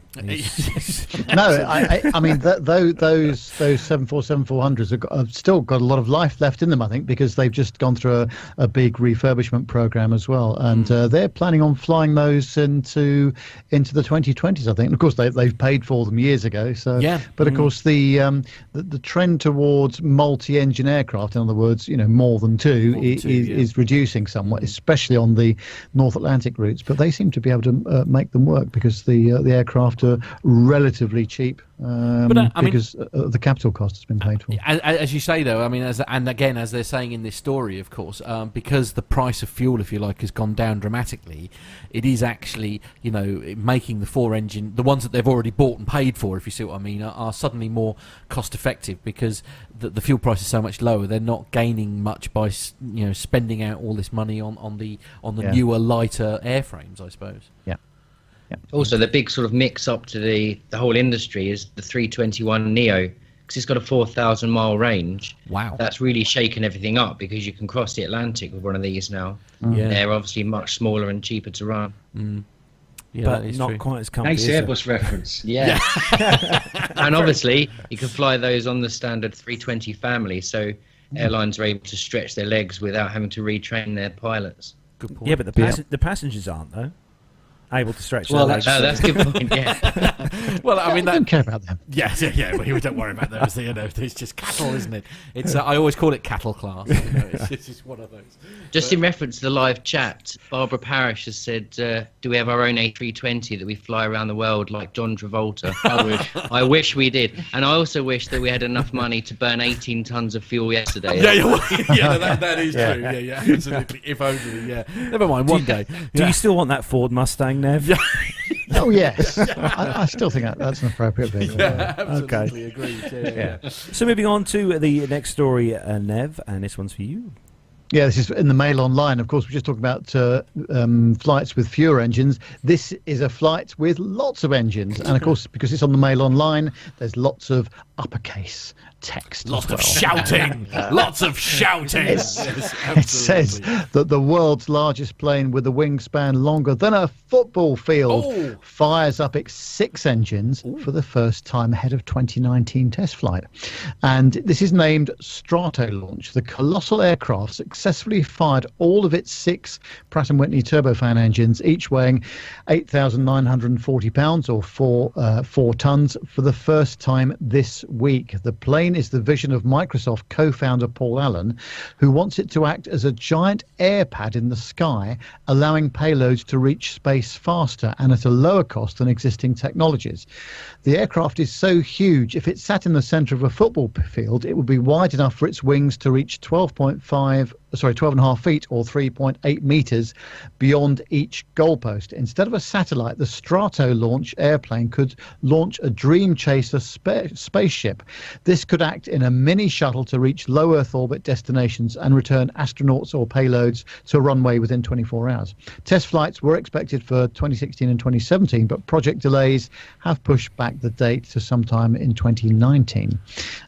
No, I, I mean th th those those seven forty-seven four hundreds have, got, have still got a lot of life left in them, I think, because they've just gone through a, a big refurbishment program as well, and mm. uh, they're planning on flying those into into the twenty twenties, I think. And of course, they they've paid for them years ago. So yeah. But of mm. course, the, um, the the trend towards multi-engine aircraft, in other words, you know, more than two, more than two is, yeah. is reducing somewhat, especially on the North Atlantic routes. But they seem to be able to uh, make them work, because because the uh, the aircraft are relatively cheap, um, but, uh, because mean, uh, the capital cost has been paid for. As, as you say, though, I mean, as, and again, as they're saying in this story, of course, um, because the price of fuel, if you like, has gone down dramatically, it is actually, you know, making the four engine, the ones that they've already bought and paid for, if you see what I mean, are, are suddenly more cost effective, because the, the fuel price is so much lower. They're not gaining much by, you know, spending out all this money on on the on the yeah. newer, lighter airframes, I suppose. Yeah. Yeah. Also, the big sort of mix-up to the, the whole industry is the three twenty-one neo, because it's got a four thousand mile range. Wow. That's really shaken everything up, because you can cross the Atlantic with one of these now. Mm. Yeah. They're obviously much smaller and cheaper to run. Mm. Yeah, but not true. Quite as comfy. Nice Airbus reference. Yeah. And obviously, you can fly those on the standard three twenty family, so mm. airlines are able to stretch their legs without having to retrain their pilots. Good point. Yeah, but the, pass yeah. the passengers aren't, though. Able to stretch. Well, that's, no, that's a good point. Yeah. Well, I mean, that, I don't care about them. Yeah, yeah, yeah. Well, we don't worry about those. You know, it's just cattle, isn't it? It's. Uh, I always call it cattle class. You know, it's, it's just one of those. Just but, in reference to the live chat, Barbara Parish has said, uh, "Do we have our own A three twenty that we fly around the world like John Travolta?" I wish. I wish we did, and I also wish that we had enough money to burn eighteen tons of fuel yesterday. Yeah, yeah, well, yeah. No, that, that is yeah. true. Yeah, yeah, absolutely. If only. Yeah. Never mind. One do you, day. Do yeah. you still want that Ford Mustang? Nev. Oh yes, I, I still think that, that's an appropriate vehicle. Yeah, absolutely okay. Agreed. Yeah, yeah. Yeah. So moving on to the next story, uh, Nev, and this one's for you. Yeah, this is in the Mail Online. Of course, we're just talking about uh, um, flights with fewer engines. This is a flight with lots of engines. And, of course, because it's on the Mail Online, there's lots of uppercase text. Lots well. of shouting. Lots of shouting. Yes, it says that the world's largest plane with a wingspan longer than a football field oh. fires up its six engines Ooh. for the first time ahead of twenty nineteen test flight. And this is named Stratolaunch, the colossal aircraft that successfully fired all of its six Pratt and Whitney turbofan engines, each weighing eight thousand nine hundred forty pounds or four, uh, four tonnes for the first time this week. The plane is the vision of Microsoft co-founder Paul Allen, who wants it to act as a giant air pad in the sky, allowing payloads to reach space faster and at a lower cost than existing technologies. The aircraft is so huge, if it sat in the centre of a football field, it would be wide enough for its wings to reach twelve point five sorry, twelve and a half feet or three point eight metres beyond each goalpost. Instead of a satellite, the Stratolaunch airplane could launch a Dream Chaser spa spaceship. This could act in a mini shuttle to reach low Earth orbit destinations and return astronauts or payloads to a runway within twenty-four hours. Test flights were expected for twenty sixteen and twenty seventeen, but project delays have pushed back the date to sometime in twenty nineteen.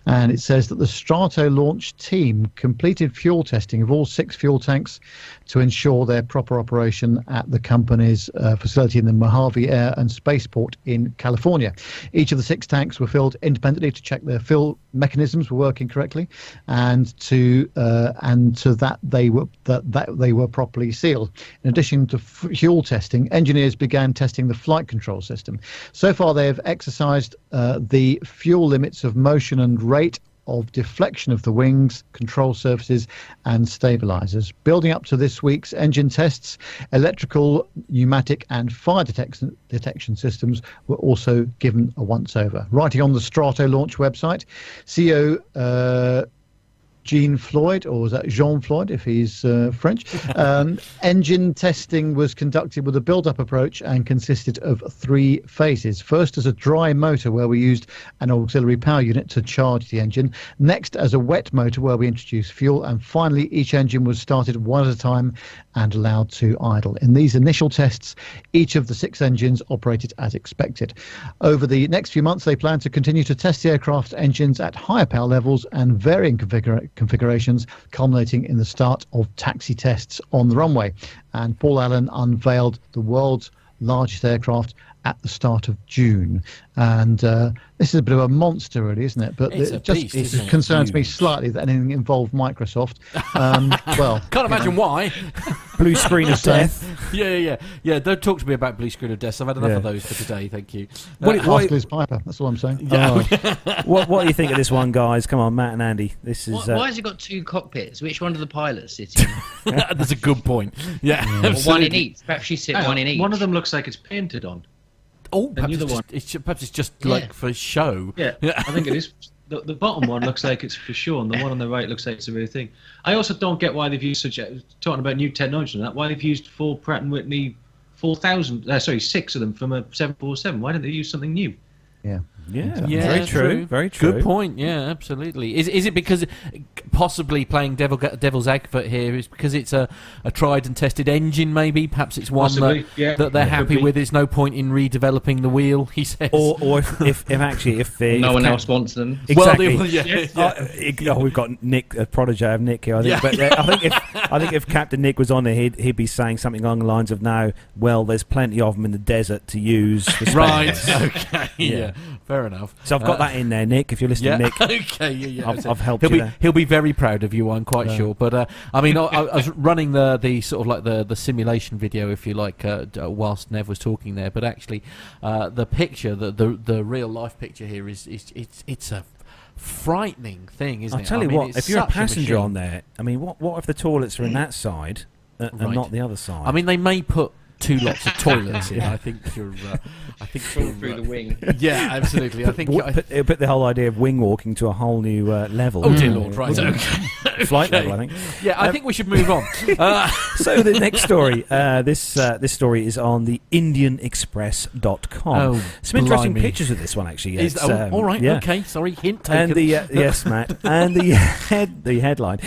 And it says that the Stratolaunch team completed fuel testing of all six fuel tanks to ensure their proper operation at the company's uh, facility in the Mojave Air and Spaceport in California. Each of the six tanks were filled independently to check their fill mechanisms were working correctly, and to uh, and to that they were that, that they were properly sealed. In addition to fuel testing, engineers began testing the flight control system. So far, they have exercised uh, the fuel limits of motion and rate of deflection of the wings, control surfaces and stabilizers. Building up to this week's engine tests, electrical, pneumatic and fire detection detection systems were also given a once-over. Writing on the Stratolaunch website, C E O uh, Jean Floyd, or was that Jean Floyd if he's uh, French, um, engine testing was conducted with a build-up approach and consisted of three phases. First, as a dry motor where we used an auxiliary power unit to charge the engine. Next, as a wet motor where we introduced fuel. And finally, each engine was started one at a time and allowed to idle. In these initial tests, each of the six engines operated as expected. Over the next few months, they plan to continue to test the aircraft's engines at higher power levels and varying configura- configurations, culminating in the start of taxi tests on the runway. And Paul Allen unveiled the world's largest aircraft at the start of June. And uh, this is a bit of a monster, really, isn't it? But it's it just beast, it concerns it? me slightly that anything involved Microsoft. Um, well, can't imagine know. why. Blue screen of death. Yeah, yeah, yeah. Yeah, don't talk to me about blue screen of death. I've had enough yeah. of those for today, thank you. Uh, Astley's Piper, that's all I'm saying. Yeah. Oh, right. what, what do you think of this one, guys? Come on, Matt and Andy. This is. Why, uh, why has it got two cockpits? Which one do the pilots sit in? That's a good point. Yeah, yeah. Well, one in each. Perhaps you sit Hang one on. in each. One of them looks like it's painted on. Oh, perhaps it's, just, it's, perhaps it's just yeah. like for show. Yeah, I think it is. The, the bottom one looks like it's for show, and the one on the right looks like it's the real thing. I also don't get why they've used such. A, talking about new technology and that, why they've used four Pratt and Whitney, four thousand. Uh, sorry, six of them from a seven four seven. Why don't they use something new? Yeah, yeah, exactly. yeah very true. true, very true. Good point. Yeah, absolutely. Is is it because possibly playing devil devil's advocate here is because it's a, a tried and tested engine? Maybe perhaps it's one possibly, that, yeah, that they're happy with. There's no point in redeveloping the wheel. He says, or or if, if, if actually if they, no if one can, else wants them. Exactly. Well, yeah, yes, yeah. Uh, it, oh, we've got Nick, a protégé of Nick here. I think, yeah. but uh, I think if I think if Captain Nick was on there, he'd he'd be saying something along the lines of, "Now, well, there's plenty of them in the desert to use." Right. Okay. Yeah. Yeah, fair enough. So I've got uh, that in there, Nick, if you're listening, yeah, Nick. Okay, yeah, yeah. I've, I've helped he'll you be, there. He'll be very proud of you, I'm quite yeah. sure. But, uh, I mean, I, I was running the, the sort of like the, the simulation video, if you like, uh, whilst Nev was talking there. But actually, uh, the picture, the, the the real life picture here, is, is it's it's a frightening thing, isn't I'll it? I'll tell you I mean, what, if you're a passenger a on there, I mean, what, what if the toilets are in that side uh, right. and not the other side? I mean, they may put two lots of toilets in. I think you're. Uh, I think you're, through uh, the wing. Yeah, absolutely. I think put, put, put the whole idea of wing walking to a whole new uh, level. Oh dear mm. lord! Right, okay. Flight okay. level, I think. Yeah, I um, think we should move on. Uh, so the next story. Uh, this uh, this story is on the Indian Express dot com. Oh, some interesting blimey. pictures of this one actually. Is, oh, um, all right. Yeah. Okay. Sorry. Hint. Taken. And the uh, yes, Matt. And the head. The headline.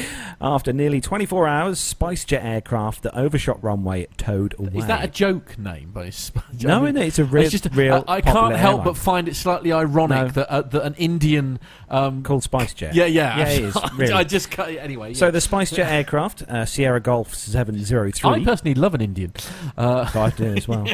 After nearly twenty-four hours, SpiceJet aircraft that overshot runway towed away. Is that a joke name by SpiceJet? No, I mean, it's a real. It's just, real I, I can't help airline. but find it slightly ironic no. that, uh, that an Indian um, called SpiceJet. Yeah, yeah, yeah. It is, really. I just anyway. Yeah. So the SpiceJet aircraft, uh, Sierra Golf seven oh three. I personally love an Indian. Uh, I do as well.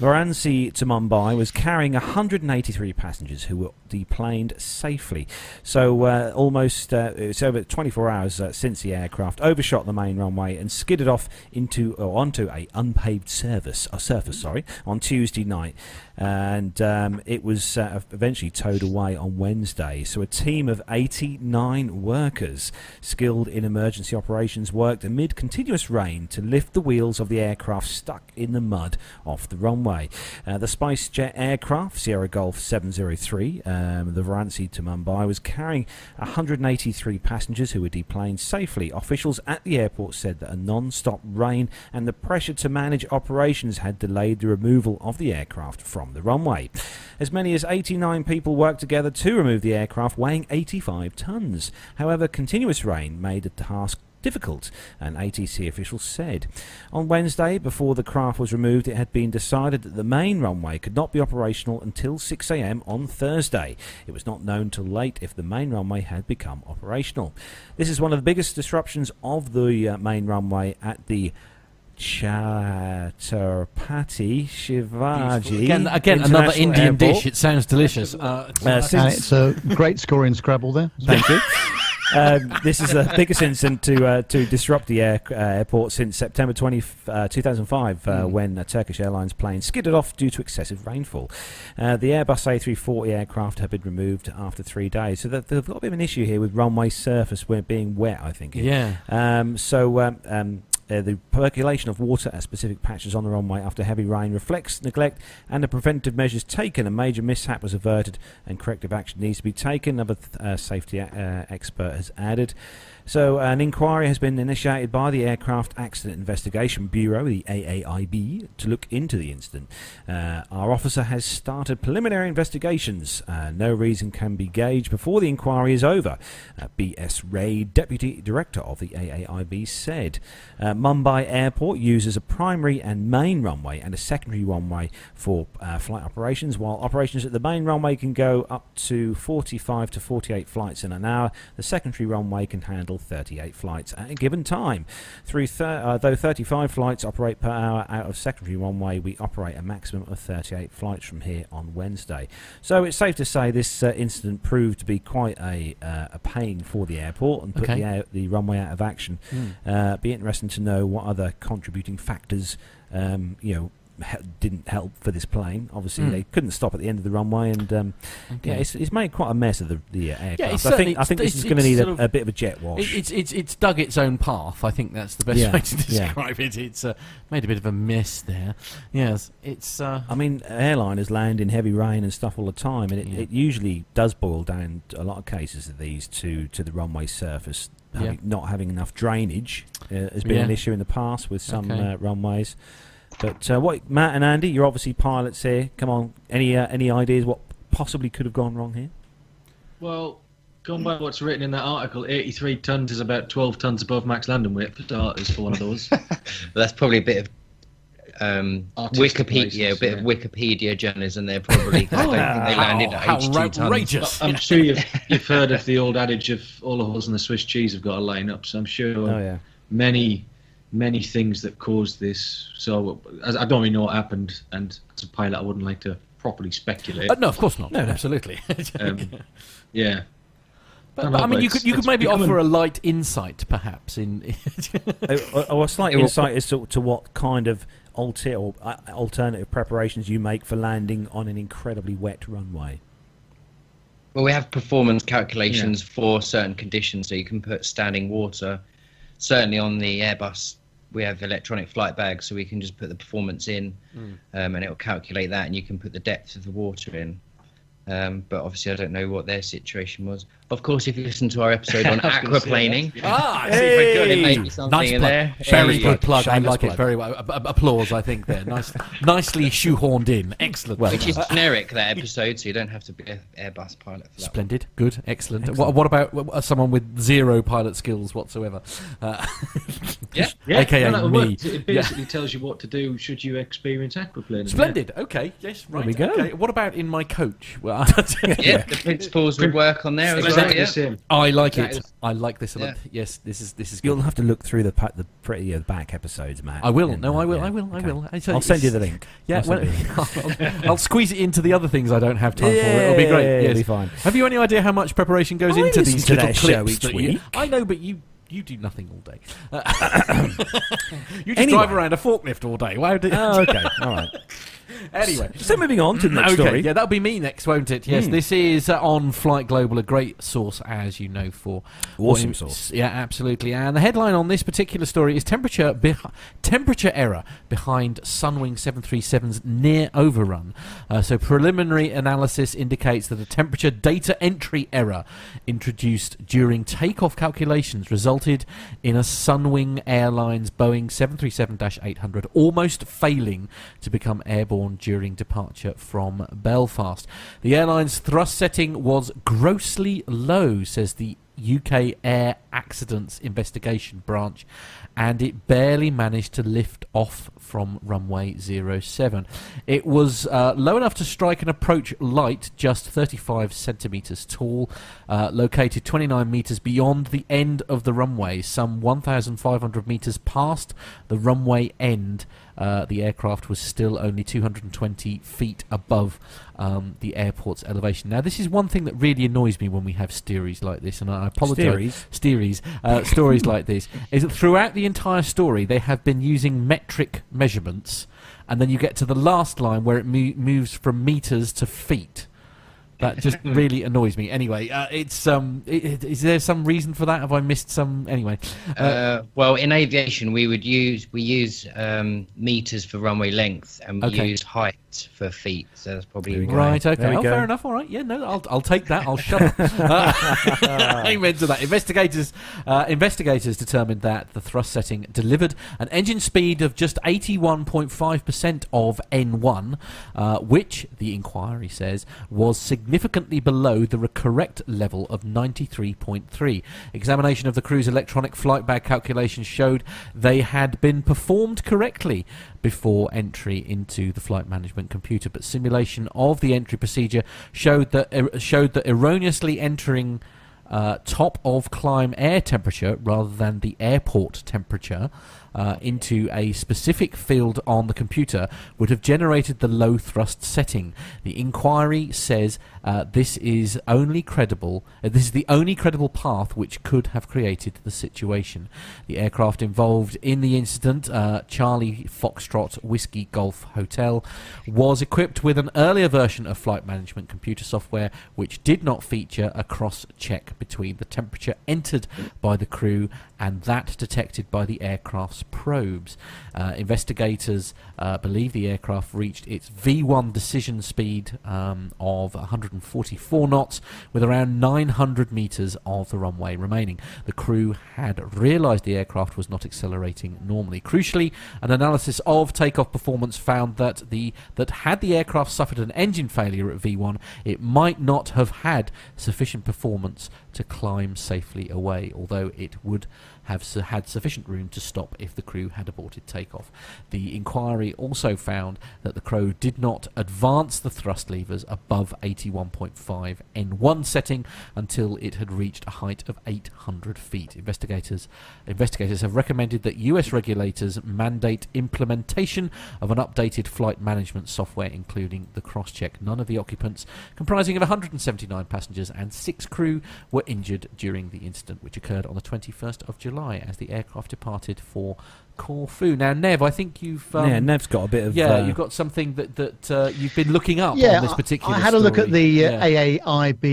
Varanasi to Mumbai was carrying one hundred eighty-three passengers who were deplaned safely. So uh, almost uh, it's over twenty-four hours uh, since the aircraft overshot the main runway and skidded off into or onto a unpaved surface, uh, surface sorry, on Tuesday night. And um, it was uh, eventually towed away on Wednesday. So a team of eighty-nine workers skilled in emergency operations worked amid continuous rain to lift the wheels of the aircraft stuck in the mud off the runway. Uh, the SpiceJet aircraft, Sierra Golf seven oh three, um, the Varanasi to Mumbai, was carrying one hundred eighty-three passengers who were deplaned safely. Officials at the airport said that a non-stop rain and the pressure to manage operations had delayed the removal of the aircraft from the runway. As many as eighty-nine people worked together to remove the aircraft weighing eighty-five tons. However, continuous rain made the task difficult, an A T C official said. On Wednesday, before the craft was removed, it had been decided that the main runway could not be operational until six a m on Thursday. It was not known till late if the main runway had become operational. This is one of the biggest disruptions of the uh, main runway at the Chhatrapati Shivaji. Again, again another Indian airport. dish. It sounds delicious. Uh, uh, since it's a great score in Scrabble there. Thank you. Um, this is the biggest incident to uh, to disrupt the air, uh, airport since September twentieth, two thousand five, uh, mm. when a Turkish Airlines plane skidded off due to excessive rainfall. Uh, the Airbus A three forty aircraft had been removed after three days, so that there's got a bit of an issue here with runway surface where being wet, I think. Yeah. Um, so. Um, um, Uh, the percolation of water at specific patches on the runway after heavy rain reflects neglect and the preventive measures taken. A major mishap was averted and corrective action needs to be taken, another uh, safety uh, expert has added. So an inquiry has been initiated by the Aircraft Accident Investigation Bureau, the A A I B, to look into the incident. Uh, our officer has started preliminary investigations. Uh, no reason can be gauged before the inquiry is over, uh, B S Ray, Deputy Director of the A A I B, said. Uh, Mumbai Airport uses a primary and main runway and a secondary runway for uh, flight operations, while operations at the main runway can go up to forty-five to forty-eight flights in an hour. The secondary runway can handle thirty-eight flights at a given time. Through thir uh, though thirty-five flights operate per hour out of secondary runway, we operate a maximum of thirty-eight flights from here on Wednesday. So it's safe to say this uh, incident proved to be quite a, uh, a pain for the airport and put okay. the, air the runway out of action. Mm. Uh, be interesting to know what other contributing factors um, you know he didn't help for this plane. Obviously, mm. they couldn't stop at the end of the runway, and um, okay. yeah, it's, it's made quite a mess of the, the uh, aircraft. Yeah, I think I think this is going to need a, a bit of a jet wash. It, it's it's it's dug its own path. I think that's the best yeah. way to describe yeah. it. It's uh, made a bit of a mess there. Yes, it's. Uh, I mean, airliners land in heavy rain and stuff all the time, and it, yeah. it usually does boil down to a lot of cases of these to to the runway surface. Having, yeah. not having enough drainage uh, has been yeah. an issue in the past with some okay. uh, runways. But uh, what, Matt and Andy, you're obviously pilots here. Come on, any uh, any ideas what possibly could have gone wrong here? Well, going by what's written in that article, eighty-three tons is about twelve tons above max landing weight for starters for one of those. Well, that's probably a bit of um, Wikipedia, a bit yeah. of Wikipedia journalism there probably. oh, I don't think they landed how, at how eighty-two tons. Outrageous! I'm sure you've you've heard of the old adage of all the holes in the Swiss cheese have got to line up. So I'm sure oh, yeah. many. many things that caused this, so I don't really know what happened, and as a pilot I wouldn't like to properly speculate. Uh, no, of course not. No, no. Absolutely. um, yeah. But, but I mean, you could you could maybe becoming... offer a light insight, perhaps, in or, or a slight insight as to, to what kind of alter or uh, alternative preparations you make for landing on an incredibly wet runway. Well, we have performance calculations yeah. for certain conditions, so you can put standing water. Certainly on the Airbus, we have electronic flight bags, so we can just put the performance in, mm. um, and it'll calculate that, and you can put the depth of the water in. Um, but obviously, I don't know what their situation was. Of course, if you listen to our episode on aquaplaning, ah, hey! nice plug. There. Very hey. good plug. Shameless I like plug. it very well. A a applause, I think. There, nice, nicely shoehorned in. Excellent. Well, which is generic that episode, so you don't have to be an Airbus pilot for that. Splendid, one. good, excellent. excellent. What, what about someone with zero pilot skills whatsoever? Uh, yeah, yeah. aka no, no, me. It, it basically yeah. tells you what to do should you experience aquaplaning. Splendid. Yeah. Okay. Yes. Right. There we go. Okay. What about in my coach? Well, yeah, yeah, the principles would work on there as exactly well. Yeah. I like it. Is, I like this a lot. Yeah. Yes, this is this is. Good. You'll have to look through the the pretty uh, back episodes, Matt. I will. No, I will, yeah. I will. I okay. will. I will. I'll send you the link. Yeah, I'll, well, I'll, I'll squeeze it into the other things I don't have time yeah, for. It'll be great. Yeah, yes. It'll be fine. Have you any idea how much preparation goes I into these little clips show each week? You, I know, but you. You do nothing all day. Uh, you just anyway. drive around a forklift all day. Why do oh, okay. All right. Anyway. So, so moving on to the next okay. story. Yeah, that'll be me next, won't it? Yes, mm. this is uh, on Flight Global, a great source, as you know, for... Awesome what, source. Yeah, absolutely. And the headline on this particular story is temperature temperature error behind Sunwing seven thirty-seven's near overrun. Uh, so preliminary analysis indicates that a temperature data entry error introduced during takeoff calculations resulted in a Sunwing Airlines Boeing seven thirty-seven eight hundred almost failing to become airborne during departure from Belfast. The airline's thrust setting was grossly low, says the U K Air Accidents Investigation Branch, and it barely managed to lift off from runway zero seven. It was uh, low enough to strike an approach light just thirty-five centimetres tall, uh, located twenty-nine metres beyond the end of the runway, some one thousand five hundred metres past the runway end. Uh, the aircraft was still only two hundred twenty feet above um, the airport's elevation. Now, this is one thing that really annoys me when we have stories like this, and I apologise. Stories, uh, stories like this, is that throughout the entire story they have been using metric measurements, and then you get to the last line where it mo moves from meters to feet. That just really annoys me. Anyway, uh, it's um, it, is there some reason for that? Have I missed some? Anyway, uh, uh, well, in aviation, we would use we use um, meters for runway length, and we okay. use height for feet. So that's probably right. Okay, oh, fair enough. All right, yeah, no, I'll I'll take that. I'll shut up. Amen to that. Investigators uh, investigators determined that the thrust setting delivered an engine speed of just eighty-one point five percent of N one, uh, which the inquiry says was significant. significantly below the correct level of ninety-three point three. Examination of the crew's electronic flight bag calculations showed they had been performed correctly before entry into the flight management computer, but simulation of the entry procedure showed that er, showed that erroneously entering uh, top of climb air temperature rather than the airport temperature Uh, into a specific field on the computer would have generated the low thrust setting. The inquiry says uh, this is only credible. Uh, this is the only credible path which could have created the situation. The aircraft involved in the incident, uh, Charlie Foxtrot Whiskey Golf Hotel, was equipped with an earlier version of flight management computer software which did not feature a cross-check between the temperature entered by the crew and that detected by the aircraft's probes. Uh, investigators uh, believe the aircraft reached its V one decision speed um, of one hundred forty-four knots with around nine hundred metres of the runway remaining. The crew had realised the aircraft was not accelerating normally. Crucially, an analysis of takeoff performance found that the that had the aircraft suffered an engine failure at V one, it might not have had sufficient performance to climb safely away, although it would have had sufficient room to stop if the crew had aborted takeoff. The inquiry also found that the crew did not advance the thrust levers above eighty-one point five N one setting until it had reached a height of eight hundred feet. Investigators, investigators have recommended that U S regulators mandate implementation of an updated flight management software, including the cross-check. None of the occupants, comprising of one hundred seventy-nine passengers and six crew, were injured during the incident, which occurred on the twenty-first of July as the aircraft departed for Corfu. Now, Nev, I think you've um, yeah, Nev's got a bit of yeah, uh, you've got something that that uh, you've been looking up yeah, on this particular. I had a story. Look at the uh, yeah. A A I B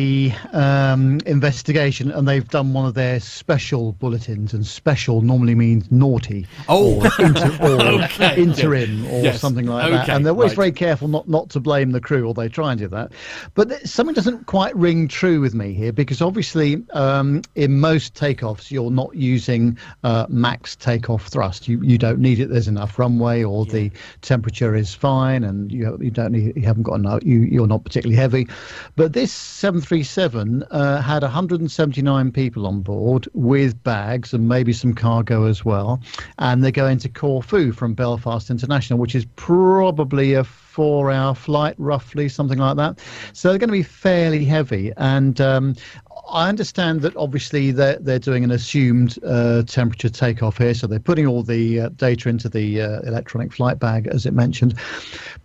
um, investigation, and they've done one of their special bulletins, and special normally means naughty oh. or, inter or okay. interim yeah. or yes. something like okay. that. And they're always right. very careful not not to blame the crew, or they try and do that. But th something doesn't quite ring true with me here, because obviously um, in most takeoffs you're not using uh, max takeoff thrust. You, you don't need it. There's enough runway, or yeah. the temperature is fine, and you you don't need, you haven't got enough. You you're not particularly heavy, but this seven thirty-seven uh, had one hundred seventy-nine people on board with bags and maybe some cargo as well, and they're going to Corfu from Belfast International, which is probably a four-hour flight, roughly, something like that. So they're going to be fairly heavy, and. Um, I understand that obviously they're, they're doing an assumed uh, temperature takeoff here, so they're putting all the uh, data into the uh, electronic flight bag, as it mentioned.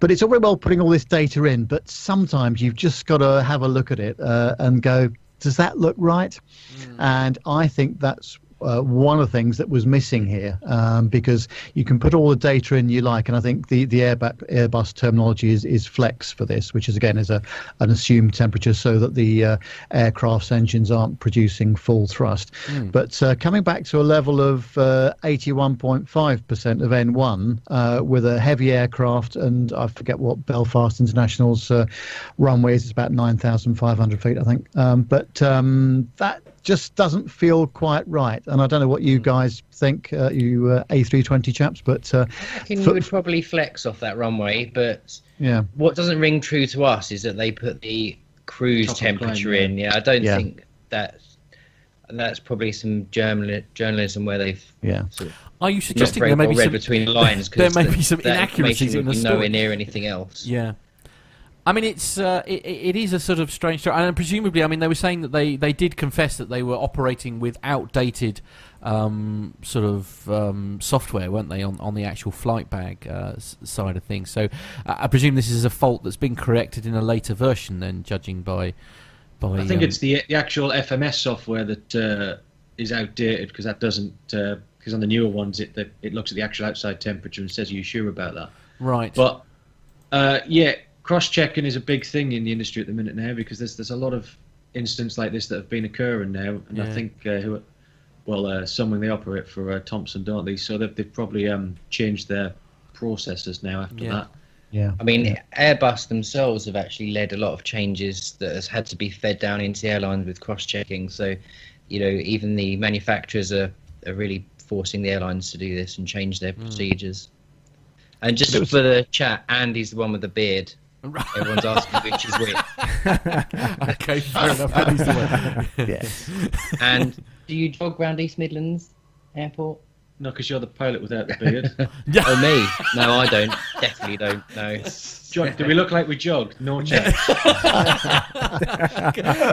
But it's all very well putting all this data in, but sometimes you've just got to have a look at it uh, and go, does that look right? Mm. And I think that's Uh, one of the things that was missing here, um, because you can put all the data in you like, and I think the the Airbus, Airbus terminology is is flex for this, which is again is a an assumed temperature, so that the uh, aircraft's engines aren't producing full thrust. Mm. But uh, coming back to a level of eighty-one point five percent uh, of N one uh, with a heavy aircraft, and I forget what Belfast International's uh, runway is, it's about nine thousand five hundred feet, I think. Um, but um, that. Just doesn't feel quite right, and I don't know what you guys think, uh, you uh, A three twenty chaps, but uh, I reckon you would probably flex off that runway. But yeah, what doesn't ring true to us is that they put the cruise Top temperature plane, in. Yeah, yeah I don't yeah. think that that's probably some journal journalism where they've yeah. Sort of Are you suggesting there may be some between the lines? There may the, be some inaccuracies in the story. Nowhere near anything else. Yeah. I mean, it's uh, it, it is a sort of strange story, and presumably, I mean, they were saying that they, they did confess that they were operating with outdated um, sort of um, software, weren't they, on, on the actual flight bag uh, side of things. So uh, I presume this is a fault that's been corrected in a later version, then, judging by... by I think um, it's the, the actual F M S software that uh, is outdated, because that doesn't... Because uh, on the newer ones, it, it looks at the actual outside temperature and says, are you sure about that? Right. But, uh, yeah... cross-checking is a big thing in the industry at the minute now, because there's there's a lot of incidents like this that have been occurring now, and yeah. I think uh, who, well, uh, Sunwing, they operate for uh, Thompson, don't they? So they've, they've probably um, changed their processes now after yeah. that. Yeah, I mean, yeah. Airbus themselves have actually led a lot of changes that has had to be fed down into airlines with cross-checking. So, you know, even the manufacturers are, are really forcing the airlines to do this and change their mm. procedures. And just was... for the chat, Andy's the one with the beard. Everyone's asking which is which. Okay, fair enough. Andy's the one. Yes. And do you jog round East Midlands Airport? No, because you're the pilot without the beard. Oh, me? No, I don't. Definitely don't. No. Jog, do we look like we jogged? No chance.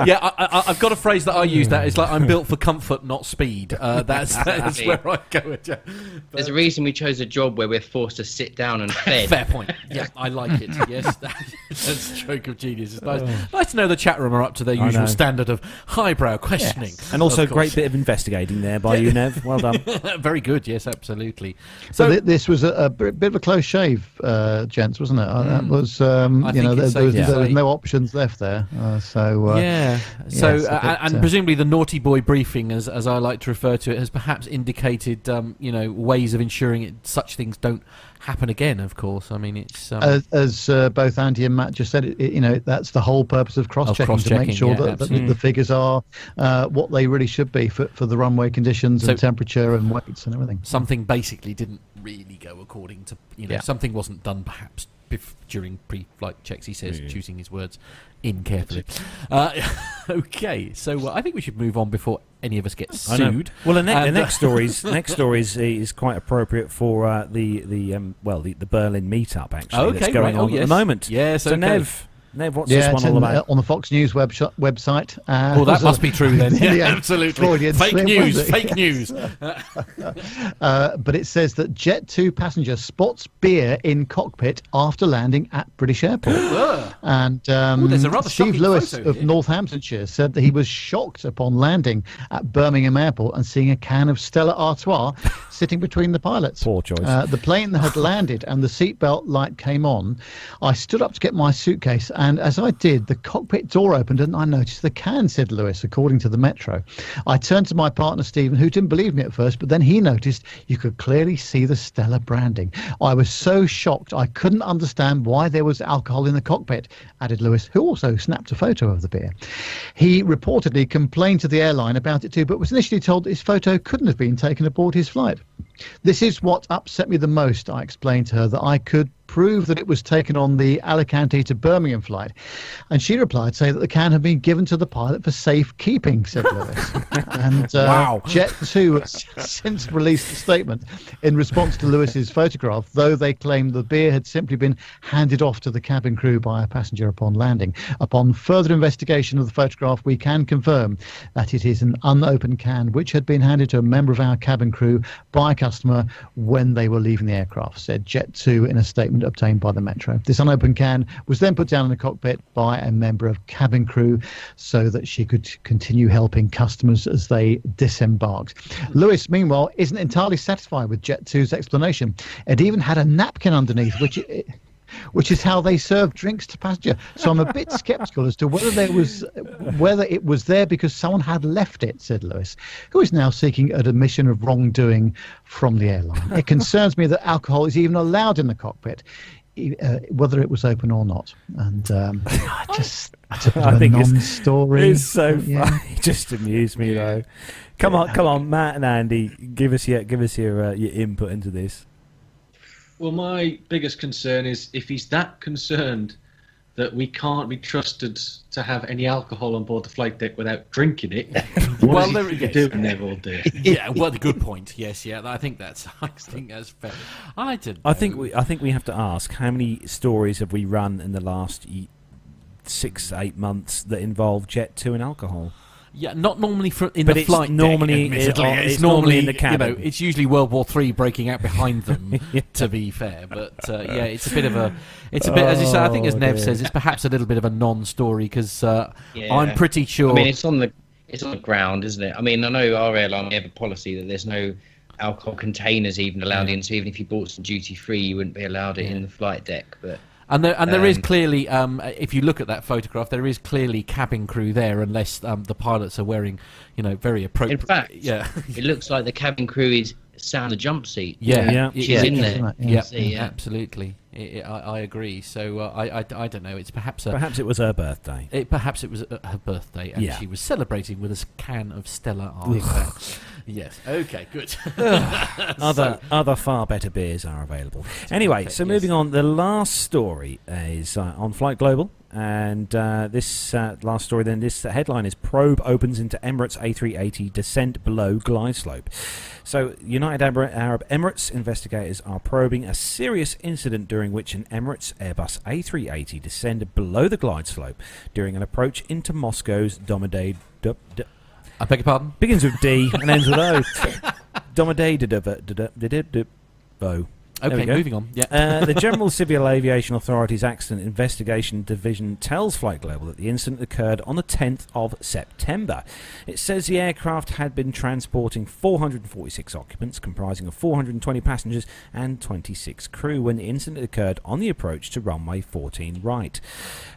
Yeah, I, I, I've got a phrase that I use. That it's like I'm built for comfort, not speed. Uh, that's that's where I go with you. But there's a reason we chose a job where we're forced to sit down and fed. Fair point. Yeah, I like it. Yes, that, that's a stroke of genius. It's nice. Oh. Nice to know the chat room are up to their usual standard of highbrow questioning, yes. And also a great bit of investigating there by you, Nev. Well done. Very good. Yes, absolutely. So, so th this was a, a bit of a close shave, uh, gents, wasn't it? Mm, that was, um, you know, there, there, was, yeah. there was no options left there. Uh, so uh, yeah. So yes, uh, bit, and uh, presumably the naughty boy briefing, as as I like to refer to it, has perhaps indicated, um, you know, ways of ensuring it, such things don't happen again. Of course, I mean, it's um, as, as uh, both Andy and Matt just said. It, it, you know, that's the whole purpose of cross-checking, cross to make sure yeah, that, that the, the figures are uh, what they really should be for for the runway conditions, so, and temperature and weights and everything. Something basically didn't really go according to, you know, yeah. something wasn't done perhaps bef during pre-flight checks, he says, yeah, yeah. choosing his words in carefully. Uh, okay, so uh, I think we should move on before any of us get sued. Well, the, ne um, the next stories, next stories is quite appropriate for uh, the the um, well the, the Berlin meetup actually oh, okay, that's going right. on oh, yes. at the moment. Yes, so okay. Nev. Nev, what's yeah, this one all about? Uh, on the Fox News web shop, website. Uh, oh, that must be true then. Yeah, yeah, absolutely. Fake slip, news, fake news. uh, but it says that Jet two passenger spots beer in cockpit after landing at British Airport. And um, Ooh, there's a rather Steve Lewis photo, of yeah. Northamptonshire said that he was shocked upon landing at Birmingham Airport and seeing a can of Stella Artois sitting between the pilots. Poor choice. Uh, the plane had landed and the seatbelt light came on. I stood up to get my suitcase, and as I did, the cockpit door opened and I noticed the can, said Lewis, according to the Metro. I turned to my partner, Stephen, who didn't believe me at first, but then he noticed you could clearly see the Stella branding. I was so shocked I couldn't understand why there was alcohol in the cockpit, added Lewis, who also snapped a photo of the beer. He reportedly complained to the airline about it too, but was initially told his photo couldn't have been taken aboard his flight. This is what upset me the most, I explained to her, that I could prove that it was taken on the Alicante to Birmingham flight. And she replied, saying that the can had been given to the pilot for safekeeping, said Lewis. And uh, wow. Jet two has since released a statement in response to Lewis's photograph, though they claimed the beer had simply been handed off to the cabin crew by a passenger upon landing. Upon further investigation of the photograph, we can confirm that it is an unopened can which had been handed to a member of our cabin crew by a customer when they were leaving the aircraft, said Jet two in a statement obtained by the Metro. This unopened can was then put down in the cockpit by a member of cabin crew so that she could continue helping customers as they disembarked. Lewis, meanwhile, isn't entirely satisfied with Jet two's explanation. It even had a napkin underneath, which... It, which is how they serve drinks to passenger. So I'm a bit sceptical as to whether there was, whether it was there because someone had left it, said Lewis, who is now seeking an admission of wrongdoing from the airline. It concerns me that alcohol is even allowed in the cockpit, uh, whether it was open or not. And um, I just, I, just I think it's story. It's so yeah. funny. It just amused me though. Come yeah. on, come on, Matt and Andy, give us your, give us your, uh, your input into this. Well, my biggest concern is if he's that concerned that we can't be trusted to have any alcohol on board the flight deck without drinking it, what well, is there he is. doing there all day? Yeah, well, good point. Yes, yeah, I think that's, I think that's fair. I did. I think we, I think we have to ask how many stories have we run in the last six, eight months that involve Jet two and alcohol? Yeah, not normally for in but the it's flight normally deck, admittedly. It, it's, it's normally, normally in the cabin. You know, it's usually World War Three breaking out behind them, yeah. to be fair. But uh, yeah, it's a bit of a, it's a bit, oh, as you say, I think as Nev dear. says, it's perhaps a little bit of a non-story because uh, yeah. I'm pretty sure. I mean, it's on the, it's on the ground, isn't it? I mean, I know our airline have a policy that there's no alcohol containers even allowed yeah. in, so even if you bought some duty free, you wouldn't be allowed it yeah. in the flight deck, but. And there, and there um, is clearly, um, if you look at that photograph, there is clearly cabin crew there, unless um, the pilots are wearing, you know, very appropriate. In fact, yeah, it looks like the cabin crew is sat on the jump seat. Yeah, yeah, she's yeah. in there. Right, yeah, see, yeah. absolutely. It, it, I, I agree. So uh, I, I, I don't know. It's perhaps a, perhaps it was her birthday. It, perhaps it was a, her birthday, and yeah. she was celebrating with a can of Stella Artois. Yes. Okay. Good. other other far better beers are available. Anyway, so moving on. The last story is uh, on Flight Global, and uh, this uh, last story. Then this headline is "Probe Opens into Emirates A three eighty Descent Below Glide Slope." So United Arab Emirates investigators are probing a serious incident during which an Emirates Airbus A three eighty descended below the glide slope during an approach into Moscow's Domodedovo. I beg your pardon? Begins with D and ends with O. Domodedovo. Okay, moving on. Yeah. uh, the General Civil Aviation Authority's Accident Investigation Division tells Flight Global that the incident occurred on the tenth of September. It says the aircraft had been transporting four hundred forty-six occupants, comprising of four hundred twenty passengers and twenty-six crew, when the incident occurred on the approach to runway fourteen right.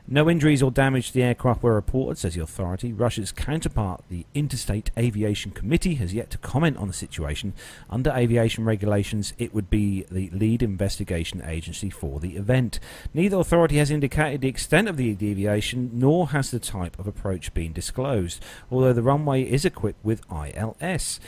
No injuries or damage to the aircraft were reported, says the authority. Russia's counterpart, the Interstate Aviation Committee, has yet to comment on the situation. Under aviation regulations, it would be the lead investigation agency for the event. Neither authority has indicated the extent of the deviation, nor has the type of approach been disclosed, although the runway is equipped with I L S.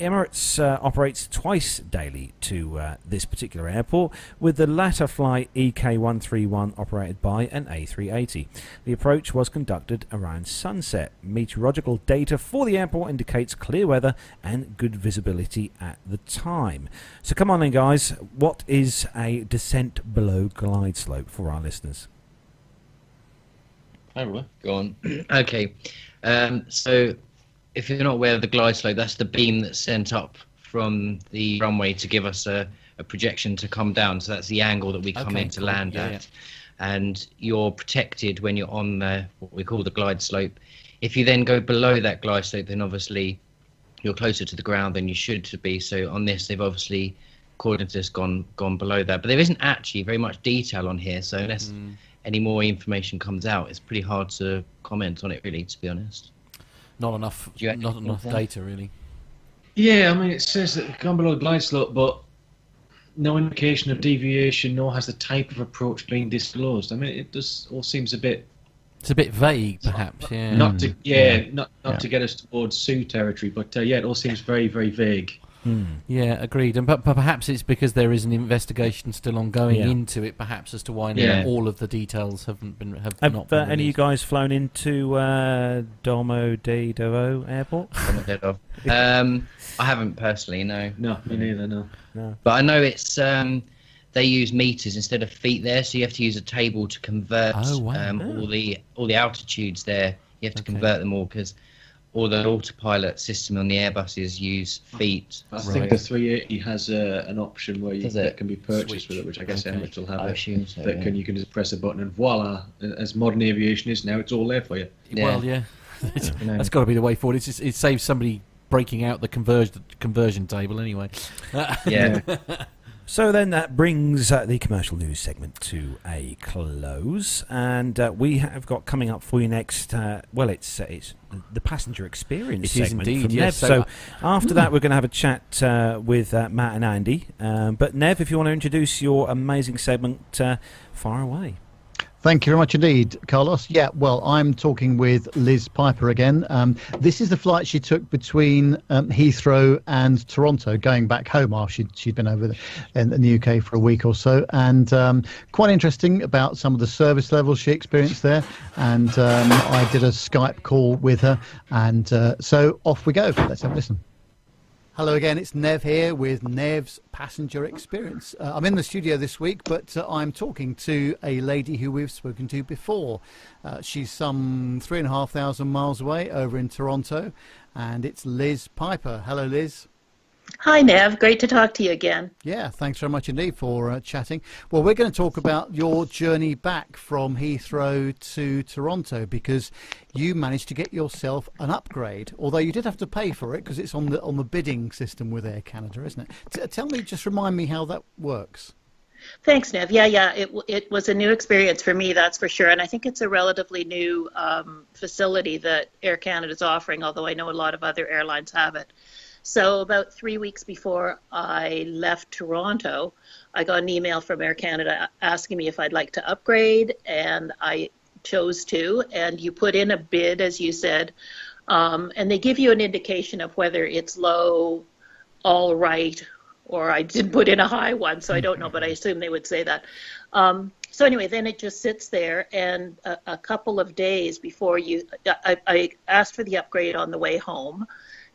Emirates uh, operates twice daily to uh, this particular airport, with the latter flight E K one three one operated by an A three eighty. The approach was conducted around sunset. Meteorological data for the airport indicates clear weather and good visibility at the time. So come on then, guys, what is a descent below glide slope for our listeners? Hi, Roy. Go on. Okay, um, so... if you're not aware of the glide slope, that's the beam that's sent up from the runway to give us a, a projection to come down. So that's the angle that we come okay, in to cool. land yeah, at. Yeah. And you're protected when you're on the, what we call the glide slope. If you then go below that glide slope, then obviously you're closer to the ground than you should be. So on this, they've obviously, according to this, gone, gone below that. But there isn't actually very much detail on here. So unless mm. any more information comes out, it's pretty hard to comment on it, really, to be honest. Not enough, not enough data, really. Yeah, I mean, it says that it's gone below the glide slope, but no indication of deviation, nor has the type of approach been disclosed. I mean, it just all seems a bit... It's a bit vague, perhaps, not, yeah. Not to, yeah, yeah, not, not yeah. to get us towards Sioux territory, but uh, yeah, it all seems very, very vague. Hmm. Yeah, agreed. And but, but perhaps it's because there is an investigation still ongoing yeah. into it, perhaps as to why yeah. all of the details haven't been have, have not. Been uh, any of you guys flown into uh, Domodedovo Airport? Domodedovo. um, I haven't personally. No, no, me neither. No, no. But I know it's um, they use meters instead of feet there, so you have to use a table to convert oh, wow. um, oh. all the all the altitudes there. You have to okay. convert them all because. Or the autopilot system on the Airbuses use feet. I right. think the three eighty has uh, an option where you that can be purchased Switch. with it, which I guess okay. Emirates will have. I assume so, that yeah. can you can just press a button and voila! As modern aviation is now, it's all there for you. Yeah. Well, yeah, that's got to be the way forward. It's just, it saves somebody breaking out the conversion conversion table anyway. Yeah. So then that brings uh, the commercial news segment to a close, and uh, we have got coming up for you next, uh, well, it's, uh, it's the passenger experience it segment. It is indeed, yes. So, so after that, we're going to have a chat uh, with uh, Matt and Andy. Um, but Nev, if you want to introduce your amazing segment, uh, fire away. Thank you very much indeed, Carlos. Yeah, well, I'm talking with Liz Piper again. Um, this is the flight she took between um, Heathrow and Toronto, going back home after she'd, she'd been over in, in the U K for a week or so. And um, quite interesting about some of the service levels she experienced there. And um, I did a Skype call with her. And uh, so off we go. Let's have a listen. Hello again, it's Nev here with Nev's Passenger Experience. Uh, I'm in the studio this week, but uh, I'm talking to a lady who we've spoken to before. Uh, she's some three and a half thousand miles away over in Toronto, and it's Liz Piper. Hello, Liz. Hi, Nev. Great to talk to you again. Yeah, thanks very much indeed for uh, chatting. Well, we're going to talk about your journey back from Heathrow to Toronto, because you managed to get yourself an upgrade, although you did have to pay for it because it's on the on the bidding system with Air Canada, isn't it? T tell me, just remind me how that works. Thanks, Nev. Yeah, yeah, it, it was a new experience for me, that's for sure. And I think it's a relatively new um, facility that Air Canada is offering, although I know a lot of other airlines have it. So about three weeks before I left Toronto, I got an email from Air Canada asking me if I'd like to upgrade, and I chose to. And you put in a bid, as you said, um, and they give you an indication of whether it's low, all right, or I did put in a high one, so I don't know, but I assume they would say that. Um, so anyway, then it just sits there, and a, a couple of days before you, I, I asked for the upgrade on the way home,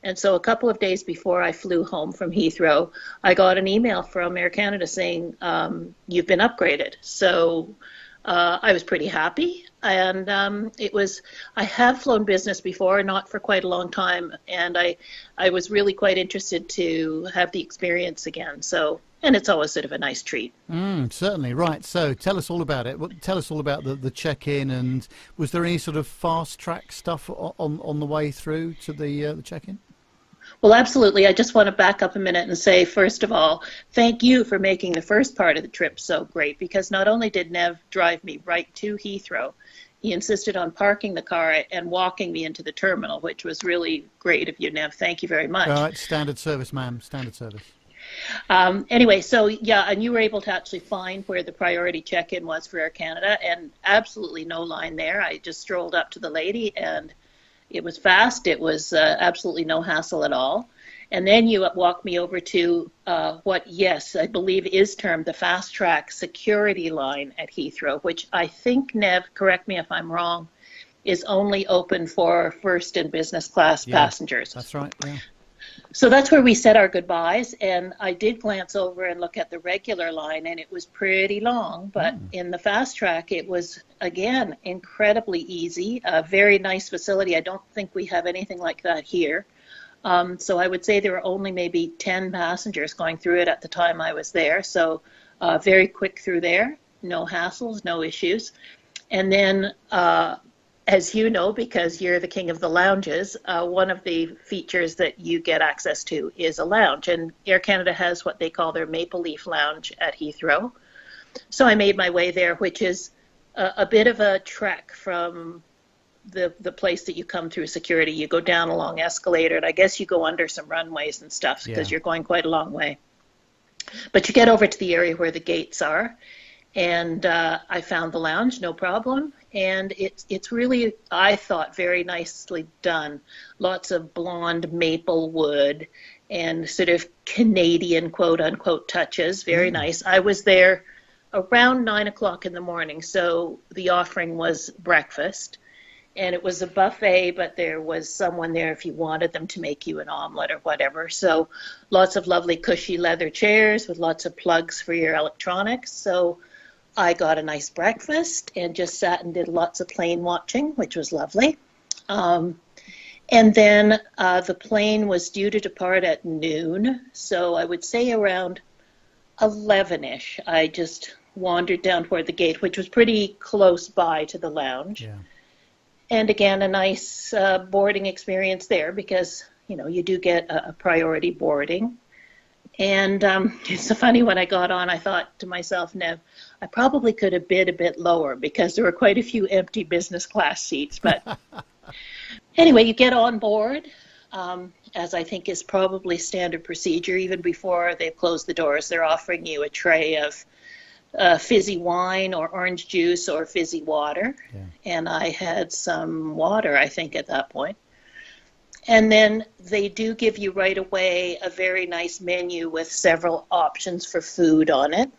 and so a couple of days before I flew home from Heathrow, I got an email from Air Canada saying, um, you've been upgraded. So uh, I was pretty happy, and um, it was, I have flown business before, not for quite a long time, and I, I was really quite interested to have the experience again. So, and it's always sort of a nice treat. Mm, certainly. Right. So tell us all about it. Tell us all about the, the check-in, and was there any sort of fast-track stuff on, on the way through to the, uh, the check-in? Well, absolutely. I just want to back up a minute and say, first of all, thank you for making the first part of the trip so great, because not only did Nev drive me right to Heathrow, he insisted on parking the car and walking me into the terminal, which was really great of you, Nev. Thank you very much. All right. Standard service, ma'am. Standard service. Um, anyway, so yeah, and you were able to actually find where the priority check-in was for Air Canada, and absolutely no line there. I just strolled up to the lady, and it was fast. It was uh, absolutely no hassle at all. And then you walked me over to uh, what, yes, I believe is termed the fast-track security line at Heathrow, which I think, Nev, correct me if I'm wrong, is only open for first and business class yeah, passengers. That's right, yeah. So that's where we said our goodbyes, and I did glance over and look at the regular line, and it was pretty long, but mm. in the fast track, it was, again, incredibly easy, a very nice facility. I don't think we have anything like that here. Um, so I would say there were only maybe ten passengers going through it at the time I was there, so uh, very quick through there, no hassles, no issues. And then, uh, as you know, because you're the king of the lounges, uh, one of the features that you get access to is a lounge. And Air Canada has what they call their Maple Leaf Lounge at Heathrow. So I made my way there, which is a, a bit of a trek from the, the place that you come through security. You go down a long escalator, and I guess you go under some runways and stuff because yeah. you're going quite a long way. But you get over to the area where the gates are. And uh, I found the lounge, no problem. And it's, it's really, I thought, very nicely done. Lots of blonde maple wood and sort of Canadian, quote unquote, touches. Very mm. nice. I was there around nine o'clock in the morning. So the offering was breakfast. And it was a buffet, but there was someone there if you wanted them to make you an omelette or whatever. So lots of lovely cushy leather chairs with lots of plugs for your electronics. So I got a nice breakfast and just sat and did lots of plane watching, which was lovely. Um, and then uh, the plane was due to depart at noon, so I would say around eleven-ish. I just wandered down toward the gate, which was pretty close by to the lounge. Yeah. And again, a nice uh, boarding experience there because, you know, you do get a, a priority boarding. And um, it's so funny, when I got on, I thought to myself, Nev, I probably could have bid a bit lower because there were quite a few empty business class seats. But anyway, you get on board, um, as I think is probably standard procedure. Even before they've closed the doors, they're offering you a tray of uh, fizzy wine or orange juice or fizzy water. Yeah. And I had some water, I think, at that point. And then they do give you right away a very nice menu with several options for food on it.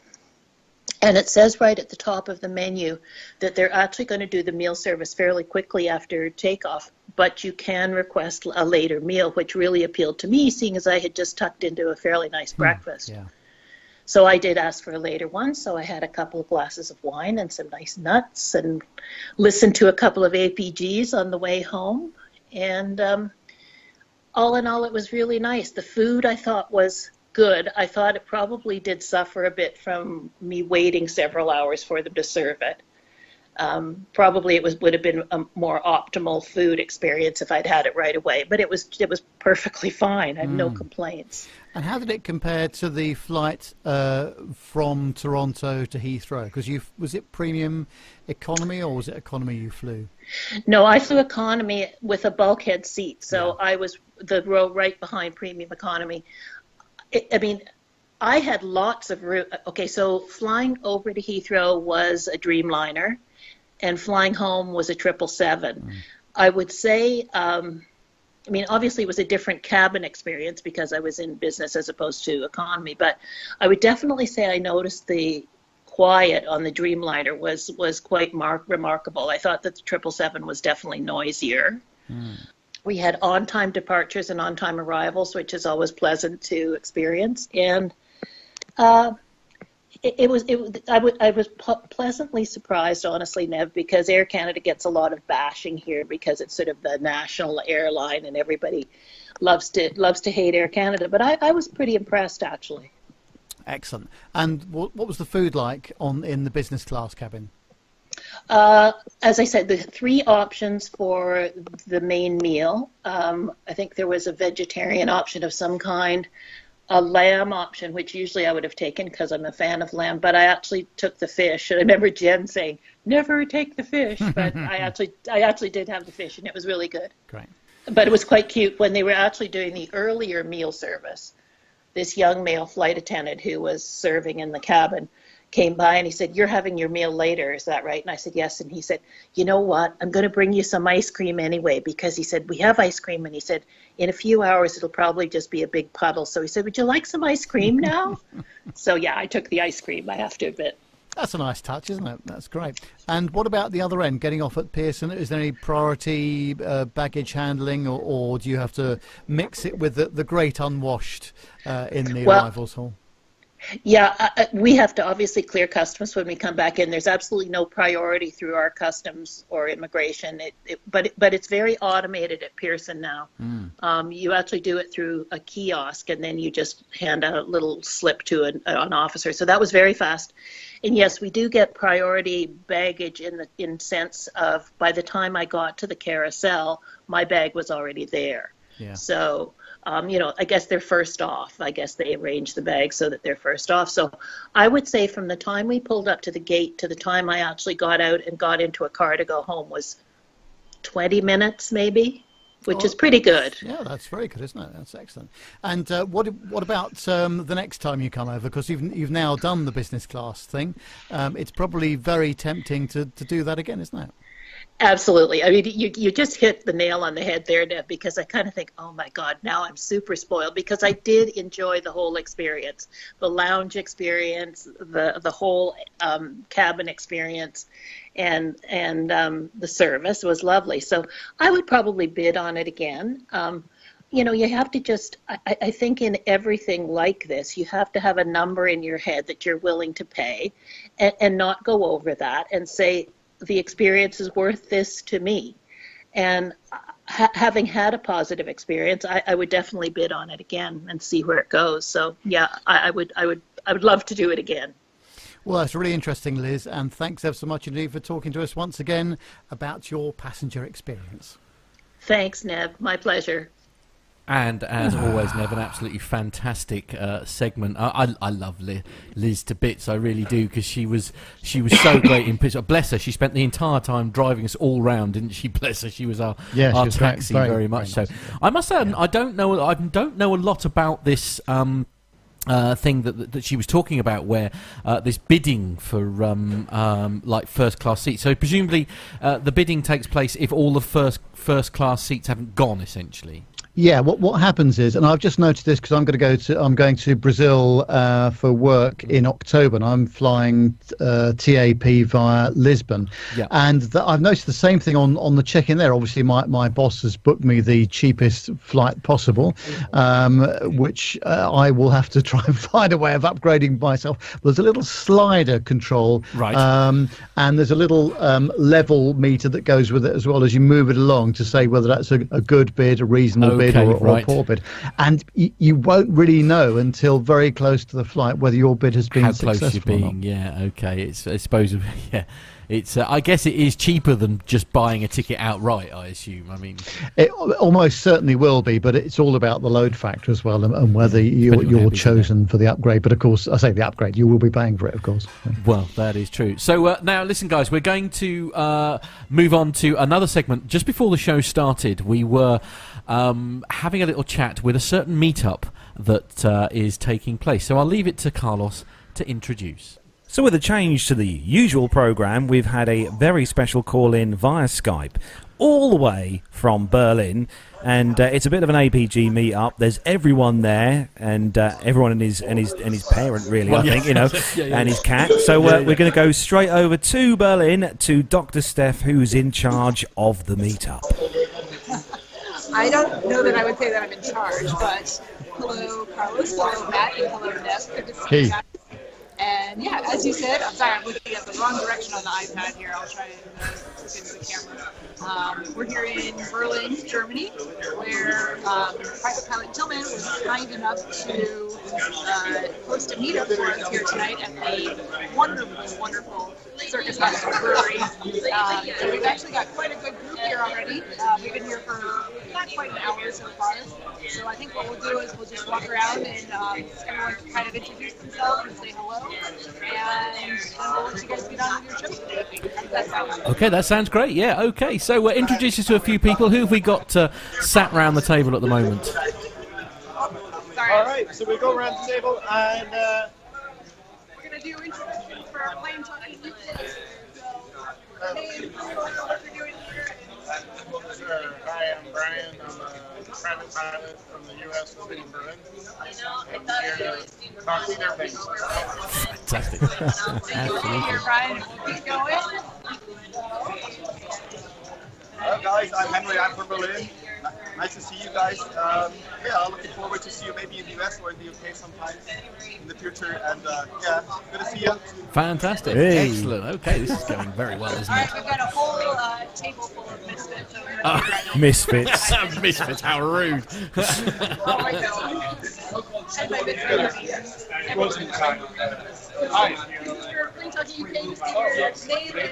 And it says right at the top of the menu that they're actually going to do the meal service fairly quickly after takeoff, but you can request a later meal, which really appealed to me, seeing as I had just tucked into a fairly nice hmm, breakfast. Yeah. So I did ask for a later one, so I had a couple of glasses of wine and some nice nuts and listened to a couple of A P Gs on the way home. And um, all in all, it was really nice. The food, I thought, was good. I thought it probably did suffer a bit from me waiting several hours for them to serve it. Um, probably it was would have been a more optimal food experience if I'd had it right away, but it was it was perfectly fine. I have mm. no complaints. And how did it compare to the flight uh, from Toronto to Heathrow? Because you was it premium economy or was it economy you flew? No, I flew economy with a bulkhead seat, so yeah. I was the row right behind premium economy. It, I mean. I had lots of route. Okay, so flying over to Heathrow was a Dreamliner, and flying home was a triple seven. Mm. I would say, um, I mean, obviously it was a different cabin experience because I was in business as opposed to economy, but I would definitely say I noticed the quiet on the Dreamliner was, was quite mar- remarkable. I thought that the triple seven was definitely noisier. Mm. We had on-time departures and on-time arrivals, which is always pleasant to experience, and Uh, it, it was. It, I, w- I was p- pleasantly surprised, honestly, Nev, because Air Canada gets a lot of bashing here because it's sort of the national airline, and everybody loves to loves to hate Air Canada. But I, I was pretty impressed, actually. Excellent. And w- what was the food like on in the business class cabin? Uh, as I said, the three options for the main meal. Um, I think there was a vegetarian option of some kind. A lamb option, which usually I would have taken because I'm a fan of lamb, but I actually took the fish. And I remember Jen saying, never take the fish, but I actually I actually did have the fish, and it was really good. Great. But it was quite cute. When they were actually doing the earlier meal service, this young male flight attendant who was serving in the cabin came by and he said, you're having your meal later, is that right? And I said, yes. And he said, you know what, I'm going to bring you some ice cream anyway, because he said, we have ice cream. And he said, in a few hours, it'll probably just be a big puddle. So he said, would you like some ice cream now? So yeah, I took the ice cream, I have to admit. That's a nice touch, isn't it? That's great. And what about the other end, getting off at Pearson? Is there any priority uh, baggage handling, or, or do you have to mix it with the, the great unwashed uh, in the well, arrivals hall? Yeah, uh, we have to obviously clear customs when we come back in. There's absolutely no priority through our customs or immigration, it, it, but it, but it's very automated at Pearson now. Mm. Um, you actually do it through a kiosk, and then you just hand a little slip to an, an officer. So that was very fast. And yes, we do get priority baggage in the in sense of by the time I got to the carousel, my bag was already there. Yeah. So. Um, you know, I guess they're first off. I guess they arrange the bag so that they're first off. So I would say from the time we pulled up to the gate to the time I actually got out and got into a car to go home was twenty minutes maybe, which oh, is pretty good. Yeah, that's very good, isn't it? That's excellent. And uh, what what about um, the next time you come over? Because you've, you've now done the business class thing. Um, it's probably very tempting to, to do that again, isn't it? Absolutely. I mean, you you just hit the nail on the head there, Deb, because I kind of think, oh, my God, now I'm super spoiled because I did enjoy the whole experience, the lounge experience, the the whole um, cabin experience, and and um, the service was lovely. So I would probably bid on it again. Um, you know, you have to just, I, I think in everything like this, you have to have a number in your head that you're willing to pay and, and not go over that and say, the experience is worth this to me. And ha- having had a positive experience, I, I would definitely bid on it again and see where it goes. So yeah, I, I would, I would, I would love to do it again. Well, that's really interesting, Liz. And thanks ever so much indeed for talking to us once again about your passenger experience. Thanks, Neb. My pleasure. And as always, Nev, an absolutely fantastic uh, segment. I, I I love Liz, Liz to bits. I really do, because she was she was so great in pitch. Bless her. She spent the entire time driving us all round, didn't she? Bless her. She was our yeah, our was taxi very, very much very so. Nice. I must say, yeah. I don't know. I don't know a lot about this. Um, Uh, thing that that she was talking about, where uh, this bidding for um, um, like first class seats. So presumably, uh, the bidding takes place if all the first first class seats haven't gone, essentially. Yeah. What what happens is, and I've just noticed this because I'm going to go to I'm going to Brazil uh, for work in October, and I'm flying uh, T A P via Lisbon. Yeah. And the, I've noticed the same thing on on the check-in there. Obviously, my my boss has booked me the cheapest flight possible, um, which uh, I will have to. Try Try and find a way of upgrading myself. There's a little slider control, right? Um, and there's a little um, level meter that goes with it as well as you move it along to say whether that's a, a good bid, a reasonable okay, bid, or, right. or a poor bid. And y- you won't really know until very close to the flight whether your bid has been How successful. How close you're being? Or not. Yeah. Okay. It's I suppose. Yeah. It's uh, I guess it is cheaper than just buying a ticket outright, I assume. I mean, it almost certainly will be, but it's all about the load factor as well, and, and whether you, you're chosen for the upgrade. But of course, I say the upgrade, you will be paying for it, of course. Well, that is true. So uh, now, listen, guys, we're going to uh, move on to another segment. Just before the show started, we were um, having a little chat with a certain meetup that uh, is taking place. So I'll leave it to Carlos to introduce. So with a change to the usual programme, we've had a very special call-in via Skype, all the way from Berlin, and uh, it's a bit of an A P G meet-up. There's everyone there, and uh, everyone and his and his and his parent, really, well, I yeah. think, you know, yeah, yeah, and yeah. his cat. So uh, yeah, yeah. we're going to go straight over to Berlin to Doctor Steph, who's in charge of the meet-up. I don't know that I would say that I'm in charge, but hello, Carlos, hello, Matt, and hello, Ness. Hey. And yeah, as you said, I'm sorry, I'm looking at the wrong direction on the iPad here. I'll try and uh, look into the camera. Um, we're here in Berlin, Germany, where um, private pilot Tillman was kind enough to uh, host a meetup for us here tonight at the wonderful, wonderful Circus House Brewery. Um, so we've actually got quite a good group here already. Uh, we've been here for not quite an hour so far. So I think what we'll do is we'll just walk around and um, everyone can kind of introduce themselves and say hello. And we'll let you guys get on with your trip today. How does that sound? Okay, that sounds great. Yeah, okay. So uh, introduce us to a few people. Who have we got uh, sat round the table at the moment? Sorry. All right, so we go around the table and... Uh, we're going to do introductions for our Plane Talking U K. So, name, what you're doing here. Sure. Hi, I'm Brian. I'm a private pilot from the U S in Berlin. I'm here to talk to their babies. Fantastic. Absolutely. Here, Brian, we'll keep going. Hello, guys. I'm Henry. I'm from Berlin. Nice to see you guys. Um, yeah, I'm looking forward to see you maybe in the U S or in the U K sometime in the future. And uh, yeah, good to see you. Fantastic. Hey. Excellent. Okay, this is going very well, isn't it? All right, we've got a whole uh, table full of misfits. Over uh, right misfits. Misfits, how rude. Oh, my God. And my misfits. Hi. Mister Plane Talking U K, just give your name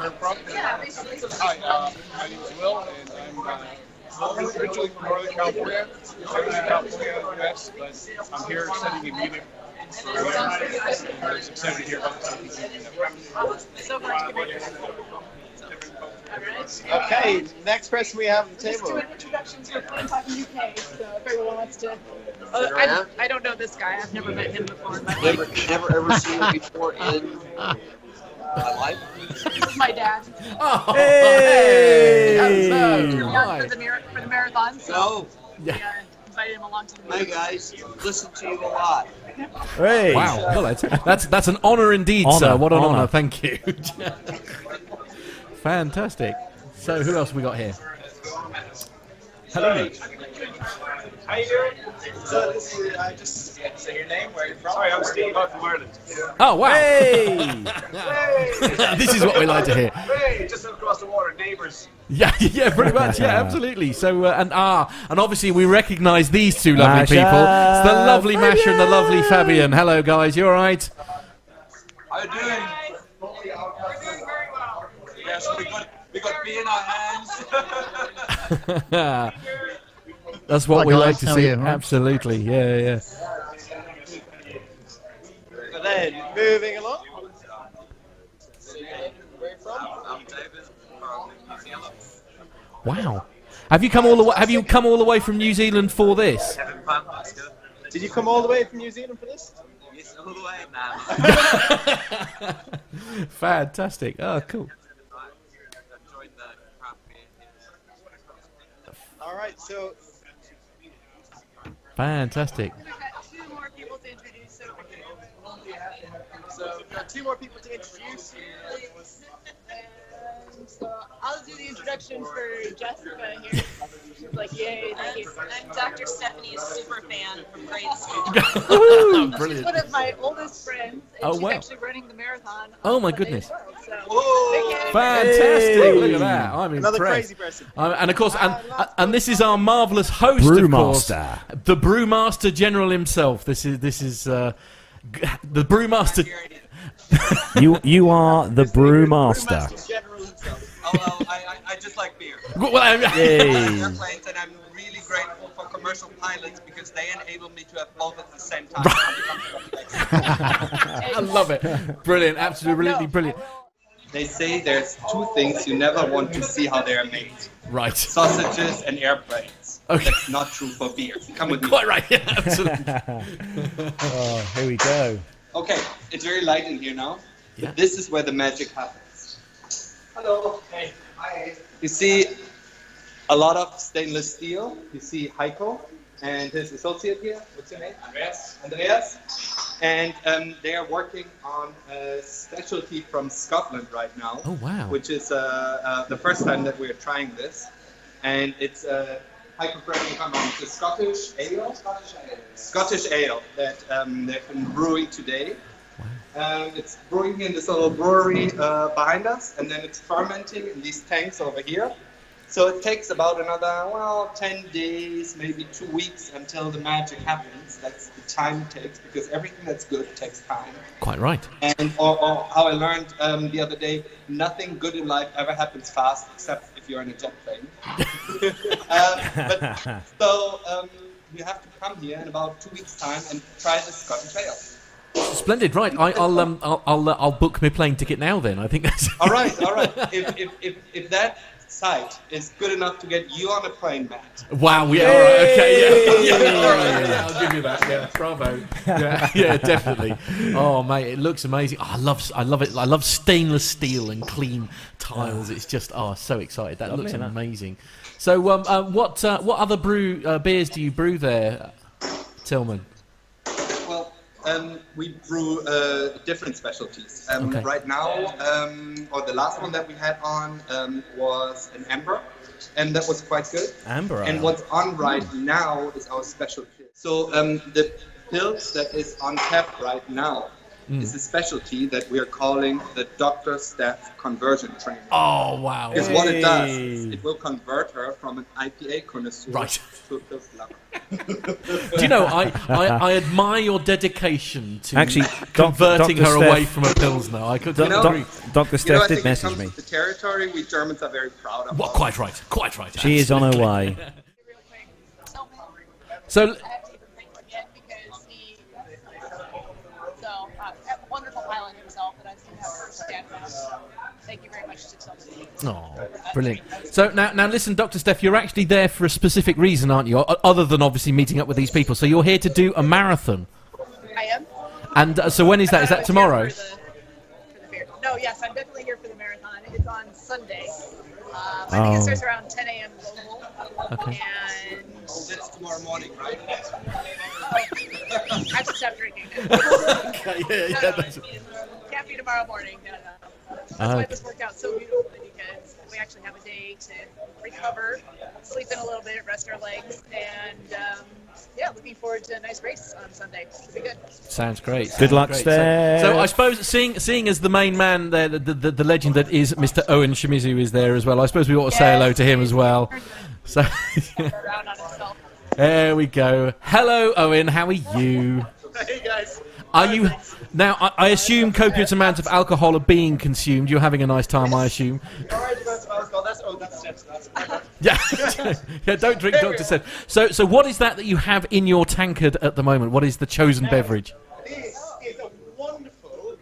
and... Yeah, basically. Hi, uh, my name is Will, and I'm... Uh, I'm originally from Northern California, Northern California, U S, but I'm here setting a meeting for a I'm excited to hear about this. Okay, next person we have at the table. Let's do an introduction to Plane Talking U K, so if everyone wants to... Uh, I, I don't know this guy, I've never met him before. Never, never ever seen him before in... my life. This is my dad. Oh, hey! Hey. That was, uh, for, the mar- for the marathon. So no. Yeah. We, uh, invited him along to the meeting. Hey guys, listen to you a lot. Hey! Wow. Well, that's, that's that's an honor indeed, honor, sir. What an honor. honor. Thank you. Fantastic. So who else we got here? Hello. How you doing? So this is, I just say your name, where you're from. Sorry, I'm Steve, I'm from Ireland. Oh, wow. Hey! Hey! This is what we like to hear. Hey, just across the water, neighbours. Yeah, yeah, pretty much, yeah, absolutely. So, uh, and ah, and obviously we recognise these two lovely Masha. people. It's the lovely Fabian. Masha and the lovely Fabian. Hello, guys, you all right? How you doing? We're doing very well. Yeah, so we got, we got beer in our hands. That's what we like to see. Absolutely, yeah, yeah. And then, moving along. Where are you from? I'm David from New Zealand. Wow, have you come all the way? Have you come all the way from New Zealand for this? Having fun, that's good. Did you come all the way from New Zealand for this? Yes, all the way. Nah. Fantastic. Oh, cool. All right, so. Fantastic. We've got two more people to introduce. So, so we've got two more people to introduce. And so I'll do the introduction for Jessica here. She's like, yay, thank you. I'm Doctor Stephanie, a super fan from grade school. She's one of my oldest friends, and oh, she's wow. actually running the marathon. Oh, my goodness. World, so fantastic. Hey. Look at that. I'm impressed. Another crazy person. Um, and, of course, and, uh, and this is our marvellous host, Brewmaster. Of course. The Brewmaster General himself. This is, this is uh, the Brewmaster... You you are the brewmaster. Although I, I, I just like beer. Well, I'm, airplanes, and I'm really grateful for commercial pilots because they enable me to have both at the same time. I love it. Brilliant. Absolutely brilliant. They say there's two things you never want to see how they are made. Right. Sausages and airplanes. Okay. That's not true for beer. Come with me. Quite right. Yeah, absolutely. Oh, here we go. Okay. It's very light in here now. Yeah. But this is where the magic happens. Hello. Hey. Hi. You see a lot of stainless steel. You see Heiko and his associate here. What's your name? Andreas. Andreas. And um, they are working on a specialty from Scotland right now. Oh, wow. Which is uh, uh, the first time that we're trying this. And it's a uh, Heiko, come on. It's a Scottish ale. Scottish ale. Scottish ale that um, they've been brewing today. Um, it's brewing in this little brewery uh, behind us, and then it's fermenting in these tanks over here. So it takes about another, well, ten days, maybe two weeks until the magic happens. That's the time it takes, because everything that's good takes time. Quite right. And or, or how I learned um, the other day, nothing good in life ever happens fast, except if you're in a jet plane. uh, but, so um, you have to come here in about two weeks' time and try the Scottish ale. Splendid, right? I, I'll um, I'll I'll, uh, I'll book my plane ticket now. Then I think that's all right. All right. If if if, if that site is good enough to get you on a plane, Matt. Wow. Yeah. Yay! All right. Okay. Yeah. Yeah. All right. Yeah. I'll give you that. Yeah. Bravo. Yeah. Yeah. Definitely. Oh, mate, it looks amazing. Oh, I love I love it. I love stainless steel and clean tiles. It's just oh, so excited. That Lovely, looks amazing. Huh? So um, uh, what uh, what other brew uh, beers do you brew there, Tillman? Um, we brew uh, different specialties. Um, okay. Right now, um, or the last one that we had on um, was an amber, and that was quite good. Amber. And what's on right mm. now is our special pills. So um, the pills that is on tap right now mm. is a specialty that we are calling the Doctor Staff Conversion Train. Oh, wow. Because hey. what it does is it will convert her from an I P A connoisseur right. to a pills lover. Do you know, I, I, I admire your dedication to actually converting Doctor her Steph, away from her pills now. I could do, you know, Doctor Doctor Steph you know, I did think message it comes me. The territory we Germans are very proud of. Well, quite right, quite right. She absolutely. is on her way. So, wonderful pilot himself, that I've seen that firsthand. Thank you very much to Tillman. Oh, brilliant. So now, now listen, Doctor Steph, you're actually there for a specific reason, aren't you? Other than obviously meeting up with these people. So you're here to do a marathon. I am. And uh, so when is that? Is that tomorrow? For the, for the no, yes, I'm definitely here for the marathon. It's on Sunday. Um, I oh. think it starts around ten a.m. local. Okay. And oh, that's tomorrow morning, right? I just stopped drinking. Okay, yeah, yeah, no, no, that's... Can't be tomorrow morning. No, no. That's uh, why this worked out so beautifully, because we actually have a day to recover, sleep in a little bit, rest our legs, and um, yeah, looking forward to a nice race on Sunday. It'll be good. Sounds great. Good luck, Steph. So, so I suppose seeing seeing as the main man, there, the, the the legend that is Mister Owen Shimizu is there as well. I suppose we ought to yes. say hello to him as well. So. There we go. Hello, Owen. How are you? Hey, guys. Are you now? I, I assume copious amounts of alcohol are being consumed. You're having a nice time, I assume. All right, that's alcohol. That's oh, that's that's. Yeah, yeah. Don't drink, Doctor Said. So, so what is that that you have in your tankard at the moment? What is the chosen beverage? This is a wonderful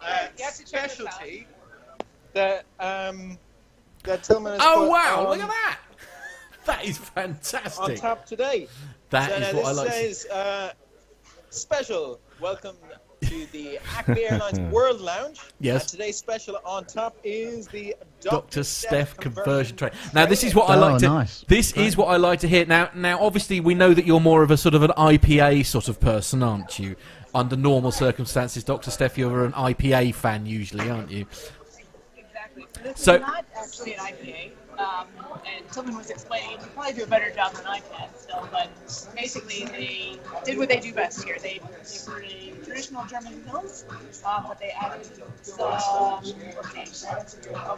uh, specialty that um that Tillman has. Oh wow! Look at that. That is fantastic. On tap today. That so, is what I like. This says uh, special welcome to the A C B Airlines World Lounge. Yes. And today's special on tap is the Doctor Steph conversion train. Now this is what oh, I like to. Nice. This Great. is what I like to hear. Now, now obviously we know that you're more of a sort of an I P A sort of person, aren't you? Under normal circumstances, Doctor Steph, you're an I P A fan usually, aren't you? Exactly. This so, is not actually an I P A. Um, and Tillman was explaining it. They probably do a better job than I can still, but basically they did what they do best here. They, they brewed a traditional German pills, uh, but they added some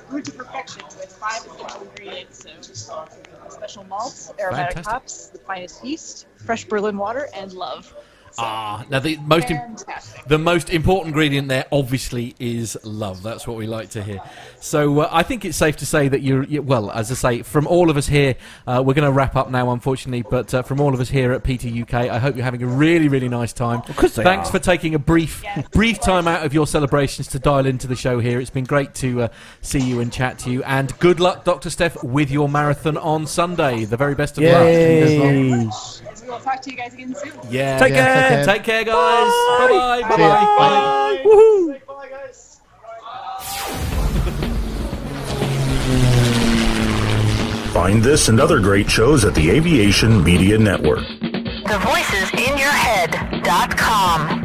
brewed to perfection with five essential ingredients, so special malts, aromatic hops, the finest yeast, fresh Berlin water, and love. Ah, now the most fantastic. the most important ingredient there obviously is love. That's what we like to hear. So uh, I think it's safe to say that you're, you're well, as I say, from all of us here, uh, we're going to wrap up now, unfortunately. But uh, from all of us here at P T U K, I hope you're having a really, really nice time. Well, Thanks are. for taking a brief, yes, brief time out of your celebrations to dial into the show here. It's been great to uh, see you and chat to you. And good luck, Doctor Steph, with your marathon on Sunday. The very best of Yay. luck. We'll talk to you guys again soon. Yeah. Take yeah, care. Okay. Take care, guys. Bye. Bye-bye. Bye-bye. Bye-bye. Bye-bye. Woohoo. Say bye, guys. Bye. Find this and other great shows at the Aviation Media Network. the voices in your head dot com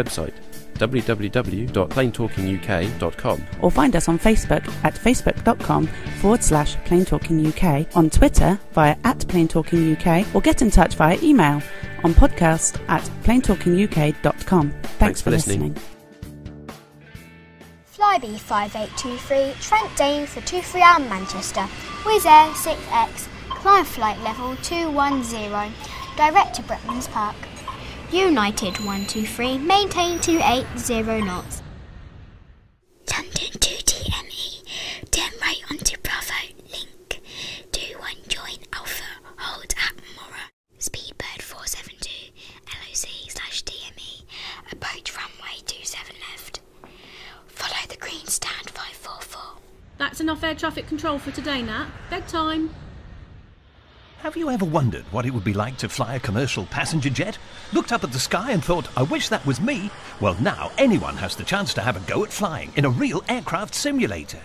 website w w w dot plane talking u k dot com or find us on Facebook at facebook dot com forward slash plane talking u k, on Twitter via at Plane Talking U K, or get in touch via email on podcast at plane talking u k dot com. Thanks, Thanks for, for listening. listening. Flybe five eight two three Trent Dane for two three R Manchester, Wizz Air six X, climb flight level two one zero, direct to Brickmans Park. United one two three, maintain two eight zero knots. London two D M E, turn right onto Bravo, link two one, join Alpha, hold at Mora. Speedbird four seven two, L O C slash D M E, approach runway two seven left. Follow the green stand five four four. That's enough air traffic control for today, Nat. Bedtime. Have you ever wondered what it would be like to fly a commercial passenger jet? Looked up at the sky and thought, I wish that was me? Well, now anyone has the chance to have a go at flying in a real aircraft simulator.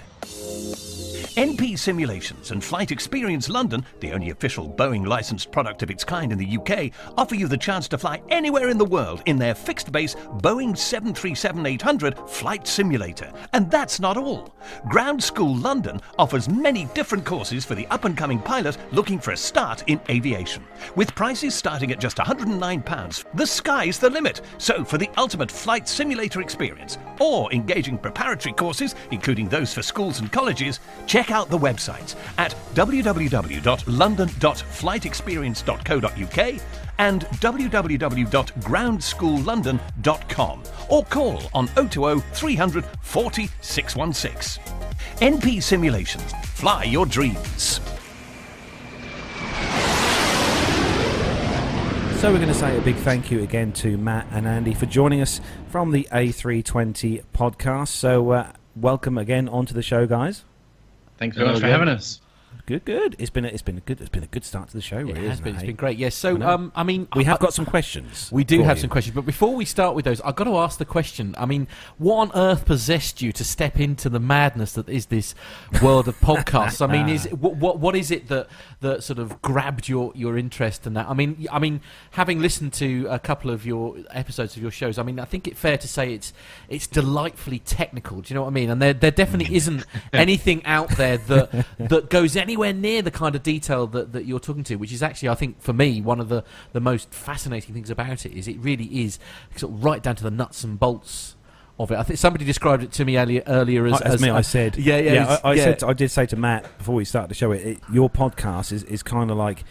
N P Simulations and Flight Experience London, the only official Boeing licensed product of its kind in the U K, offer you the chance to fly anywhere in the world in their fixed-base Boeing seven thirty-seven eight hundred flight simulator. And that's not all. Ground School London offers many different courses for the up-and-coming pilot looking for a start in aviation. With prices starting at just one hundred and nine pounds, the sky's the limit. So for the ultimate flight simulator experience, or engaging preparatory courses, including those for schools and colleges, check Check out the websites at w w w dot london dot flight experience dot co dot u k and w w w dot ground school london dot com, or call on oh two oh, three hundred, forty, six one six. N P Simulations. Fly your dreams. So we're going to say a big thank you again to Matt and Andy for joining us from the A three twenty podcast. So uh, welcome again onto the show, guys. Thanks very much for having us. Good, good. It's been a, it's been a good it's been a good start to the show. Really, it has been. It's been great. Yes. So, um, I mean, we have got some questions. We do have some questions, but before we start with those, I've got to ask the question. I mean, what on earth possessed you to step into the madness that is this world of podcasts? I mean, is what, what what is it that that sort of grabbed your your interest in that? I mean, I mean, having listened to a couple of your episodes of your shows, I mean, I think it's fair to say it's it's delightfully technical. Do you know what I mean? And there there definitely isn't anything out there that that goes anywhere. Anywhere near the kind of detail that, that you're talking to, which is actually, I think, for me, one of the, the most fascinating things about it is it really is sort of right down to the nuts and bolts of it. I think somebody described it to me earlier, earlier as, I, as, as me. I said, yeah, yeah, yeah. I, I yeah. said, to, I did say to Matt before we started the show, it, it, your podcast is is kind of like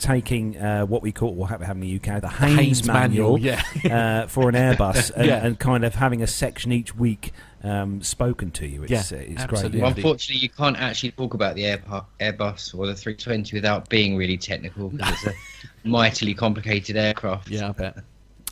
taking uh, what we call, well, have we have in the U K, the Haynes, Haynes manual, manual yeah. uh, for an Airbus, and, yeah. and kind of having a section each week. Um, spoken to you, it's, yeah, it's great. Well, unfortunately, you can't actually talk about the Airbus or the three twenty without being really technical, because it's a mightily complicated aircraft. Yeah, I bet.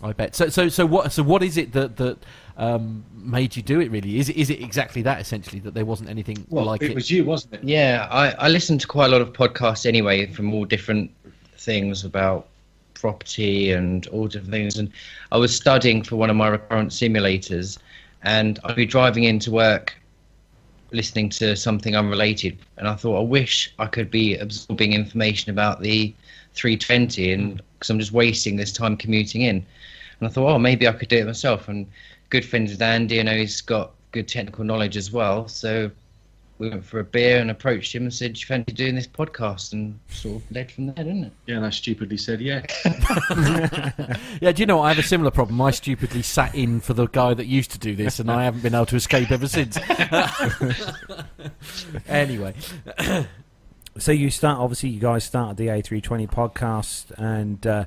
I bet. So, so, so what? So, what is it that that um, made you do it? Really, is it is it exactly that? Essentially, that there wasn't anything well, like it. It was you, wasn't it? Yeah, I, I listened to quite a lot of podcasts anyway, from all different things about property and all different things. And I was studying for one of my recurrent simulators. And I'd be driving into work listening to something unrelated, and I thought, I wish I could be absorbing information about the three twenty, and because I'm just wasting this time commuting in. And I thought, oh, maybe I could do it myself. And good friends with Andy, I know he's got good technical knowledge as well. So we went for a beer and approached him and said, do you fancy doing this podcast? And sort of led from there, didn't it? Yeah, and I stupidly said, yeah. Yeah, do you know what? I have a similar problem. I stupidly sat in for the guy that used to do this, and I haven't been able to escape ever since. Anyway. So you start, obviously, you guys started the A three twenty podcast, and... Uh,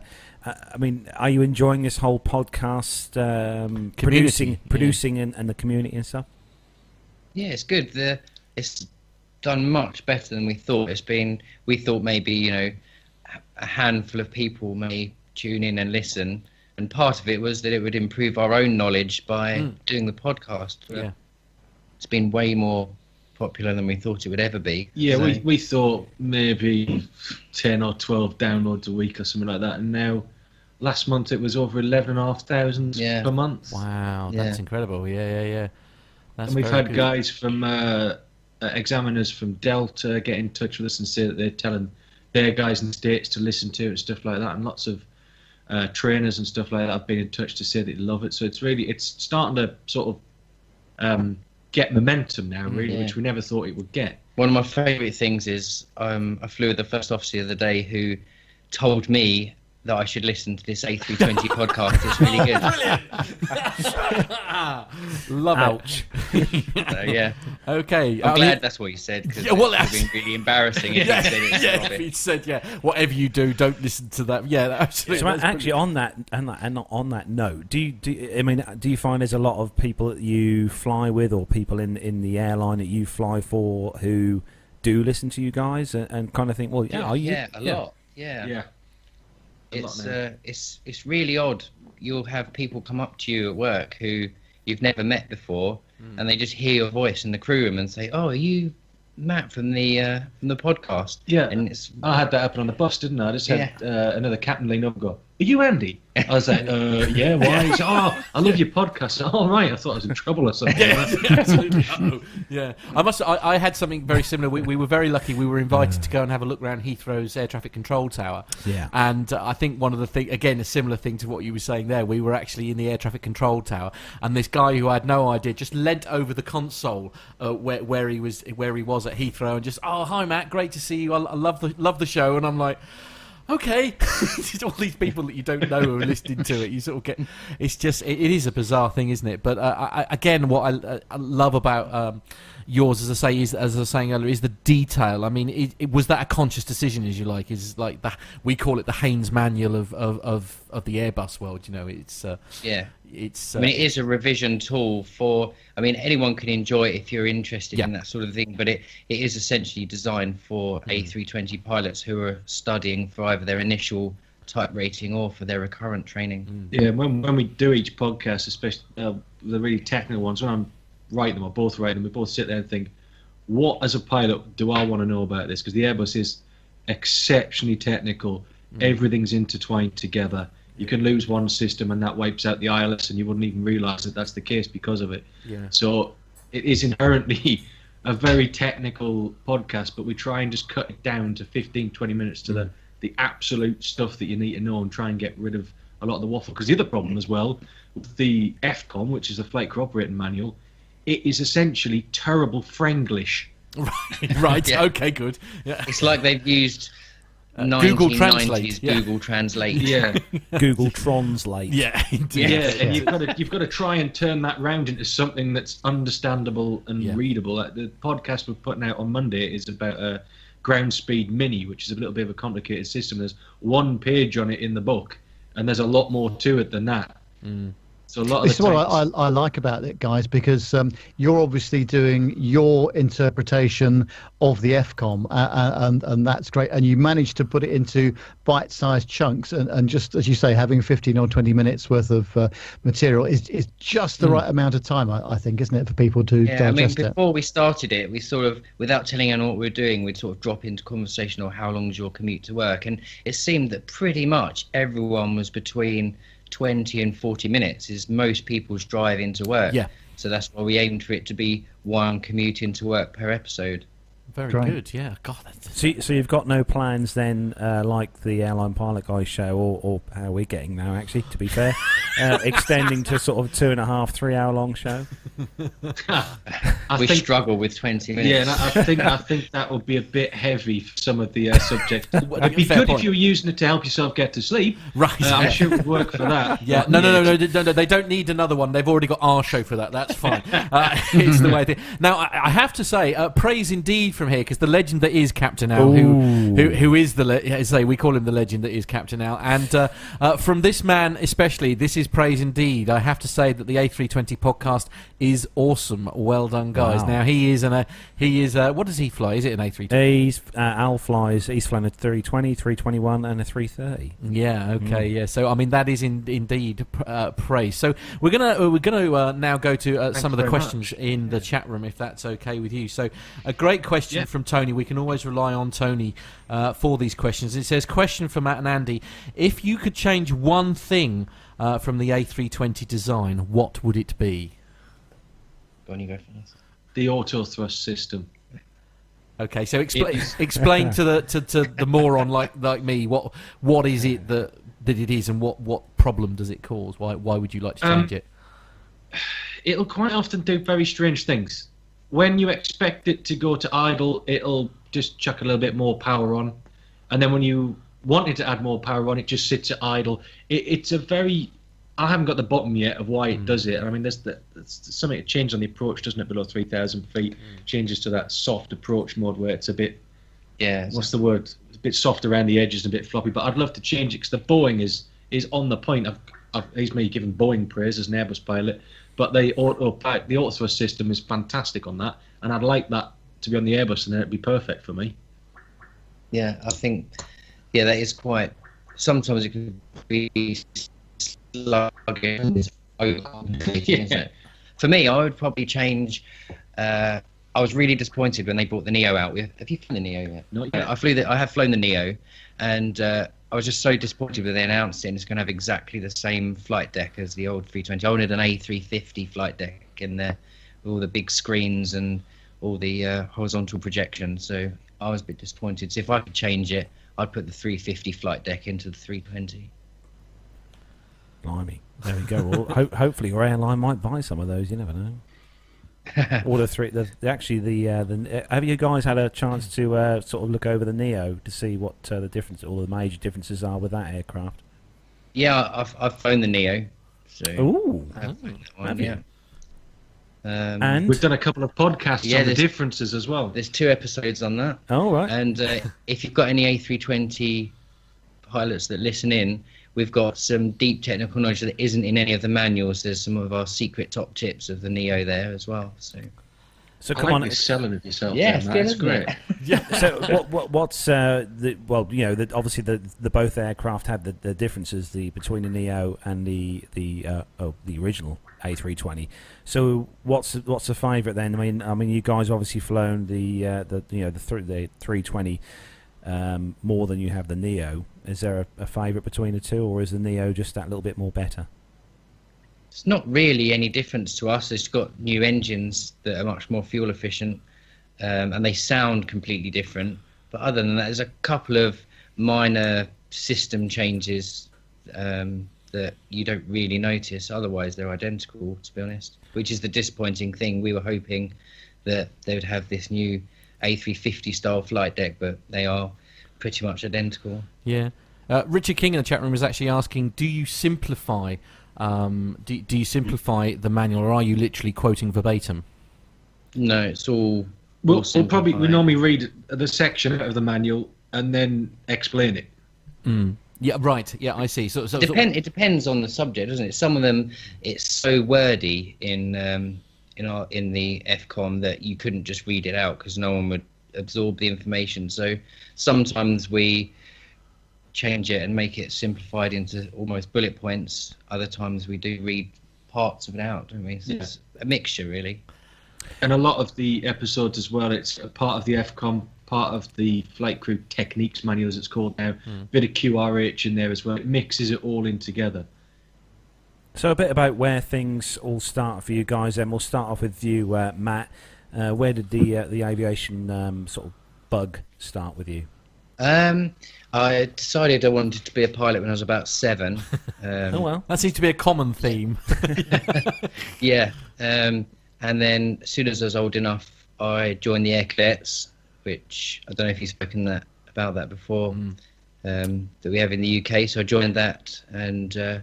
I mean, are you enjoying this whole podcast, um, producing, producing, yeah. and, and the community and stuff? Yeah, it's good. The, it's done much better than we thought. It's been, we thought maybe, you know, a handful of people may tune in and listen, and part of it was that it would improve our own knowledge by mm. doing the podcast. Yeah, it's been way more popular than we thought it would ever be. Yeah, so. we we thought maybe ten or twelve downloads a week or something like that, and now. Last month it was over eleven and a half thousand yeah. per month. Wow, that's yeah. incredible! Yeah, yeah, yeah. That's and we've had good. guys from uh, examiners from Delta get in touch with us and say that they're telling their guys in the States to listen to it and stuff like that. And lots of uh, trainers and stuff like that have been in touch to say that they love it. So it's really it's starting to sort of um, get momentum now, really, yeah. which we never thought it would get. One of my favourite things is um, I flew with the first officer the other day who told me that I should listen to this A three twenty podcast. It's really good. Brilliant. Love Ouch. It. So, yeah. Okay. I'm I glad mean, that's what you said, because yeah, well, it would have been really embarrassing if yeah, he said it. Yeah, if he said, yeah, whatever you do, don't listen to that. Yeah, that absolutely. So actually, brilliant. on that and, that, and on that note, do you, do, I mean, do you find there's a lot of people that you fly with or people in, in the airline that you fly for who do listen to you guys and, and kind of think, well, yeah, yeah, are you, yeah a yeah. lot. Yeah. Yeah. It's uh, it's it's really odd. You'll have people come up to you at work who you've never met before, mm. and they just hear your voice in the crew room and say, "Oh, are you Matt from the uh, from the podcast?" Yeah, and it's I had that happen on the bus, didn't I? I just yeah. had uh, another captain lean up and go, "Are you Andy?" I was like, uh, "Yeah, why?" He said, "Oh, I love your podcast." All oh, right, I thought I was in trouble or something. Yeah, yeah, absolutely. Uh-oh. Yeah, I must. I, I had something very similar. We, we were very lucky. We were invited to go and have a look around Heathrow's air traffic control tower. Yeah, and uh, I think one of the thing again, a similar thing to what you were saying there. We were actually in the air traffic control tower, and this guy who I had no idea just leant over the console uh, where where he was where he was at Heathrow and just, "Oh, hi Matt, great to see you. I, I love the love the show," and I'm like. Okay, it's all these people that you don't know who are listening to it. You sort of get, it's just, it, it is a bizarre thing, isn't it? But uh, I, again, what I, I love about um, yours, as I say, is as I was saying earlier, is the detail. I mean, it, it, was that a conscious decision, as you like? Is like the we call it the Haynes manual of of, of, of the Airbus world. You know, it's uh, yeah, it's. Uh, I mean, it is a revision tool for. I mean, anyone can enjoy it if you're interested yeah. in that sort of thing. But it, it is essentially designed for A three twenty pilots who are studying for either their initial type rating or for their recurrent training. Yeah, when when we do each podcast, especially uh, the really technical ones, when I'm writing them or both writing them, we both sit there and think, what as a pilot do I want to know about this? Because the Airbus is exceptionally technical. Mm. Everything's intertwined together. You can lose one system and that wipes out the I L S, and you wouldn't even realise that that's the case because of it. Yeah. So it is inherently a very technical podcast, but we try and just cut it down to fifteen, twenty minutes to mm. the, the absolute stuff that you need to know and try and get rid of a lot of the waffle. Because the other problem as well, with the F COM, which is the Flight Crew Operating Manual, it is essentially terrible Franglish. Right, right. Yeah. Okay, good. Yeah. It's like they've used... Uh, Google Translate. Yeah. Google Translate. Yeah. Google Translate. Yeah. Indeed. Yeah. And yeah. you've got to you've got to try and turn that round into something that's understandable and yeah. readable. Like the podcast we're putting out on Monday is about a ground speed mini, which is a little bit of a complicated system. There's one page on it in the book, and there's a lot more to it than that. Mm. So a lot of this is what I, I, I like about it, guys, because um, you're obviously doing your interpretation of the F COM, uh, and, and that's great. And you managed to put it into bite-sized chunks, and, and just, as you say, having fifteen or twenty minutes worth of uh, material is, is just the mm. right amount of time, I, I think, isn't it, for people to yeah, digest it? I mean, before it. we started it, we sort of, without telling anyone what we were doing, we'd sort of drop into conversation or how long's your commute to work. And it seemed that pretty much everyone was between... twenty and forty minutes is most people's drive into work. Yeah. So that's why we aimed for it to be one commute into work per episode. Very Great. Good, yeah. God, that's... So, so you've got no plans then, uh, like the Airline Pilot Guy show, or, or how we're getting now, actually, to be fair, uh, extending to sort of two and a half, three-hour-long show? I we think... struggle with twenty minutes. Yeah, and I, I think I think that would be a bit heavy for some of the uh, subjects. It would be good point. If you were using it to help yourself get to sleep. Right. Uh, I'm sure it would work for that. Yeah. No, no, no, no, no, no, no. They don't need another one. They've already got our show for that. That's fine. Uh, it's the way they... Now, I, I have to say, uh, praise indeed from here, because the legend that is Captain Al, who, who who is the le- say we call him the legend that is Captain Al, and uh, uh, from this man especially, this is praise indeed. I have to say that the A three twenty podcast is awesome. Well done, guys. Wow. Now he is an uh, he is uh, what does he fly? Is it an A three twenty? He's uh, Al flies. He's flown a three twenty, three twenty-one, and a three thirty. Yeah. Okay. Mm. Yeah. So I mean that is in, indeed uh, praise. So we're gonna uh, we're gonna uh, now go to uh, some of the questions much. in the chat room, if that's okay with you. So a great question. Yeah. From Tony. We can always rely on Tony uh, for these questions. It says, question for Matt and Andy, if you could change one thing uh, from the A three twenty design, what would it be? Go on, you go first. The auto thrust system. Okay, so expl- explain to the to, to the moron like like me what what is it that that it is, and what what problem does it cause? Why why would you like to change um, it? It'll quite often do very strange things. When you expect it to go to idle, it'll just chuck a little bit more power on. And then when you want it to add more power on, it just sits at idle. It, it's a very... I haven't got the bottom yet of why it mm. does it. I mean, there's, the, there's something that changes on the approach, doesn't it, below three thousand feet? Mm. Changes to that soft approach mode where it's a bit... Yeah. What's the word? It's a bit soft around the edges and a bit floppy. But I'd love to change it because the Boeing is is on the point. I've, I've, he's me giving Boeing praise as an Airbus pilot. But the auto the auto thrust system is fantastic on that, and I'd like that to be on the Airbus, and then it'd be perfect for me. Yeah, I think, yeah, that is quite. Sometimes it can be sluggish and overcomplicated. Yeah. Isn't it? For me, I would probably change. Uh, I was really disappointed when they brought the Neo out. Have you flown the Neo yet? Not yet. I flew the. I have flown the Neo, and. Uh, I was just so disappointed when they announced it, and it's going to have exactly the same flight deck as the old three twenty. I wanted an A three fifty flight deck in there, with all the big screens and all the uh, horizontal projection. So I was a bit disappointed. So if I could change it, I'd put the three fifty flight deck into the three twenty. Blimey. There we go. Well, ho- hopefully your airline might buy some of those. You never know. All the three. The, actually, the, uh, the have you guys had a chance to uh, sort of look over the Neo to see what uh, the difference, all the major differences are with that aircraft? Yeah, I've I've flown the Neo. So Ooh, I've flown that one, have yeah. you? Um, and we've done a couple of podcasts yeah, on the differences as well. There's two episodes on that. Oh right. And uh, if you've got any A three twenty pilots that listen in, we've got some deep technical knowledge that isn't in any of the manuals. There's some of our secret top tips of the Neo there as well. So, so come I like on, you're selling it yourself. Yeah, it's that's great. Yeah. So what, what, what's uh, the well? You know, the, obviously the the both aircraft had the, the differences the between the Neo and the the uh, oh, the original A three twenty. So what's what's the favourite then? I mean, I mean, you guys obviously flown the uh, the you know the th- the three twenty. Um, more than you have the Neo. Is there a, a favourite between the two, or is the Neo just that little bit more better? It's not really any difference to us. It's got new engines that are much more fuel efficient, um, and they sound completely different. But other than that, there's a couple of minor system changes um, that you don't really notice. Otherwise, they're identical, to be honest, which is the disappointing thing. We were hoping that they would have this new A three fifty style flight deck, but they are pretty much identical. Yeah. Uh, Richard King in the chat room is actually asking, do you simplify um, do, do you simplify the manual, or are you literally quoting verbatim? No, it's all... We'll, we'll probably we normally read the section of the manual and then explain it. Mm. Yeah, right. Yeah, I see. So, so Depend, so, It depends on the subject, doesn't it? Some of them, it's so wordy in... Um, In, our, in the F COM that you couldn't just read it out because no one would absorb the information. So sometimes we change it and make it simplified into almost bullet points. Other times we do read parts of it out, don't we? So yeah. It's a mixture, really. And a lot of the episodes as well, it's a part of the F COM, part of the Flight Crew Techniques Manual, as it's called now, mm. bit of Q R H in there as well. It mixes it all in together. So a bit about where things all start for you guys, then. We'll start off with you, uh, Matt. Uh, where did the uh, the aviation um, sort of bug start with you? Um, I decided I wanted to be a pilot when I was about seven. Um, oh, well. That seems to be a common theme. Yeah. Um, and then as soon as I was old enough, I joined the Air Cadets, which I don't know if you've spoken that, about that before, mm. um, that we have in the U K. So I joined that and uh,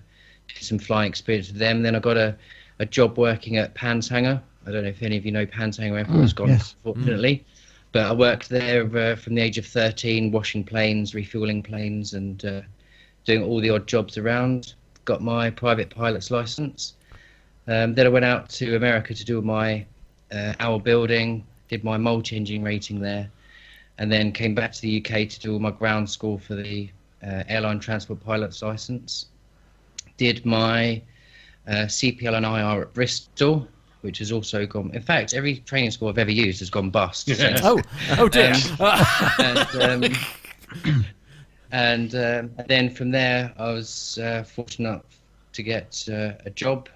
did some flying experience with them. Then I got a, a job working at Panshanger. I don't know if any of you know Panshanger Airport. Mm, it's gone, yes. Fortunately. Mm. But I worked there uh, from the age of thirteen, washing planes, refueling planes, and uh, doing all the odd jobs around. Got my private pilot's license. Um, then I went out to America to do my uh, hour building, did my multi-engine rating there, and then came back to the U K to do all my ground school for the uh, airline transport pilot's license. Did my uh, C P L and I R at Bristol, which has also gone... In fact, every training school I've ever used has gone bust. Yeah. So. Oh, oh dear. Um, and um, and um, then from there, I was uh, fortunate enough to get uh, a job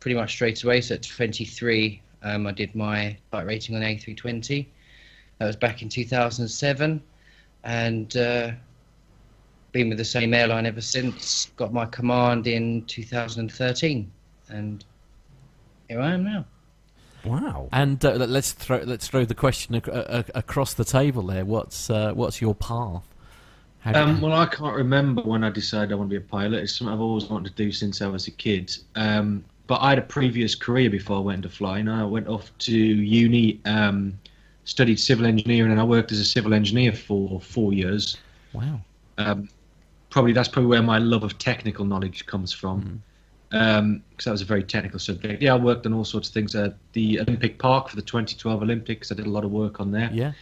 pretty much straight away. So at twenty-three, um, I did my flight rating on A three twenty. That was back in two thousand seven. And uh, been with the same airline ever since. Got my command in two thousand thirteen. And... here I am now. Wow! And uh, let's throw let's throw the question ac ac across the table there. What's uh, what's your path? Um, well, I can't remember when I decided I want to be a pilot. It's something I've always wanted to do since I was a kid. Um, but I had a previous career before I went into flying. I went off to uni, um, studied civil engineering, and I worked as a civil engineer for four years. Wow! Um, probably that's probably where my love of technical knowledge comes from. Mm. Because um, that was a very technical subject. Yeah, I worked on all sorts of things. Uh, the Olympic Park for the twenty twelve Olympics, I did a lot of work on there. Yeah.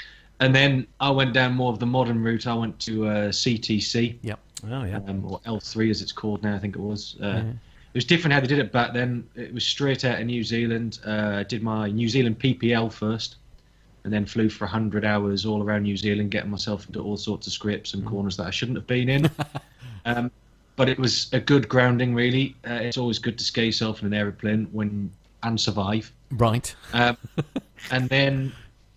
And then I went down more of the modern route. I went to uh, C T C. Yep. Oh, yeah. Um, or L three, as it's called now, I think it was. Uh, yeah. It was different how they did it back then. It was straight out of New Zealand. Uh, I did my New Zealand P P L first, and then flew for a hundred hours all around New Zealand, getting myself into all sorts of scripts and mm. corners that I shouldn't have been in. um, But it was a good grounding, really. Uh, it's always good to scare yourself in an aeroplane when and survive. Right. Um, and then,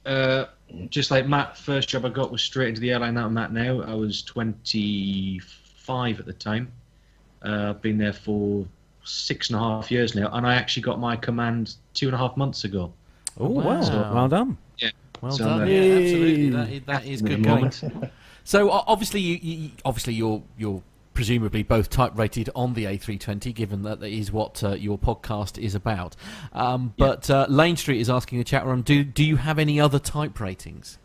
uh, just like Matt, first job I got was straight into the airline that I'm at now. I was twenty-five at the time. Uh, I've been there for six and a half years now, and I actually got my command two and a half months ago. Oh, wow. So, well done. Yeah. Well so done. Yeah, absolutely. That, that is good going. So obviously, you, you obviously you're you're. presumably both type-rated on the A three twenty, given that that is what uh, your podcast is about. Um, but yeah. uh, Lane Street is asking the chat room, do, do you have any other type ratings?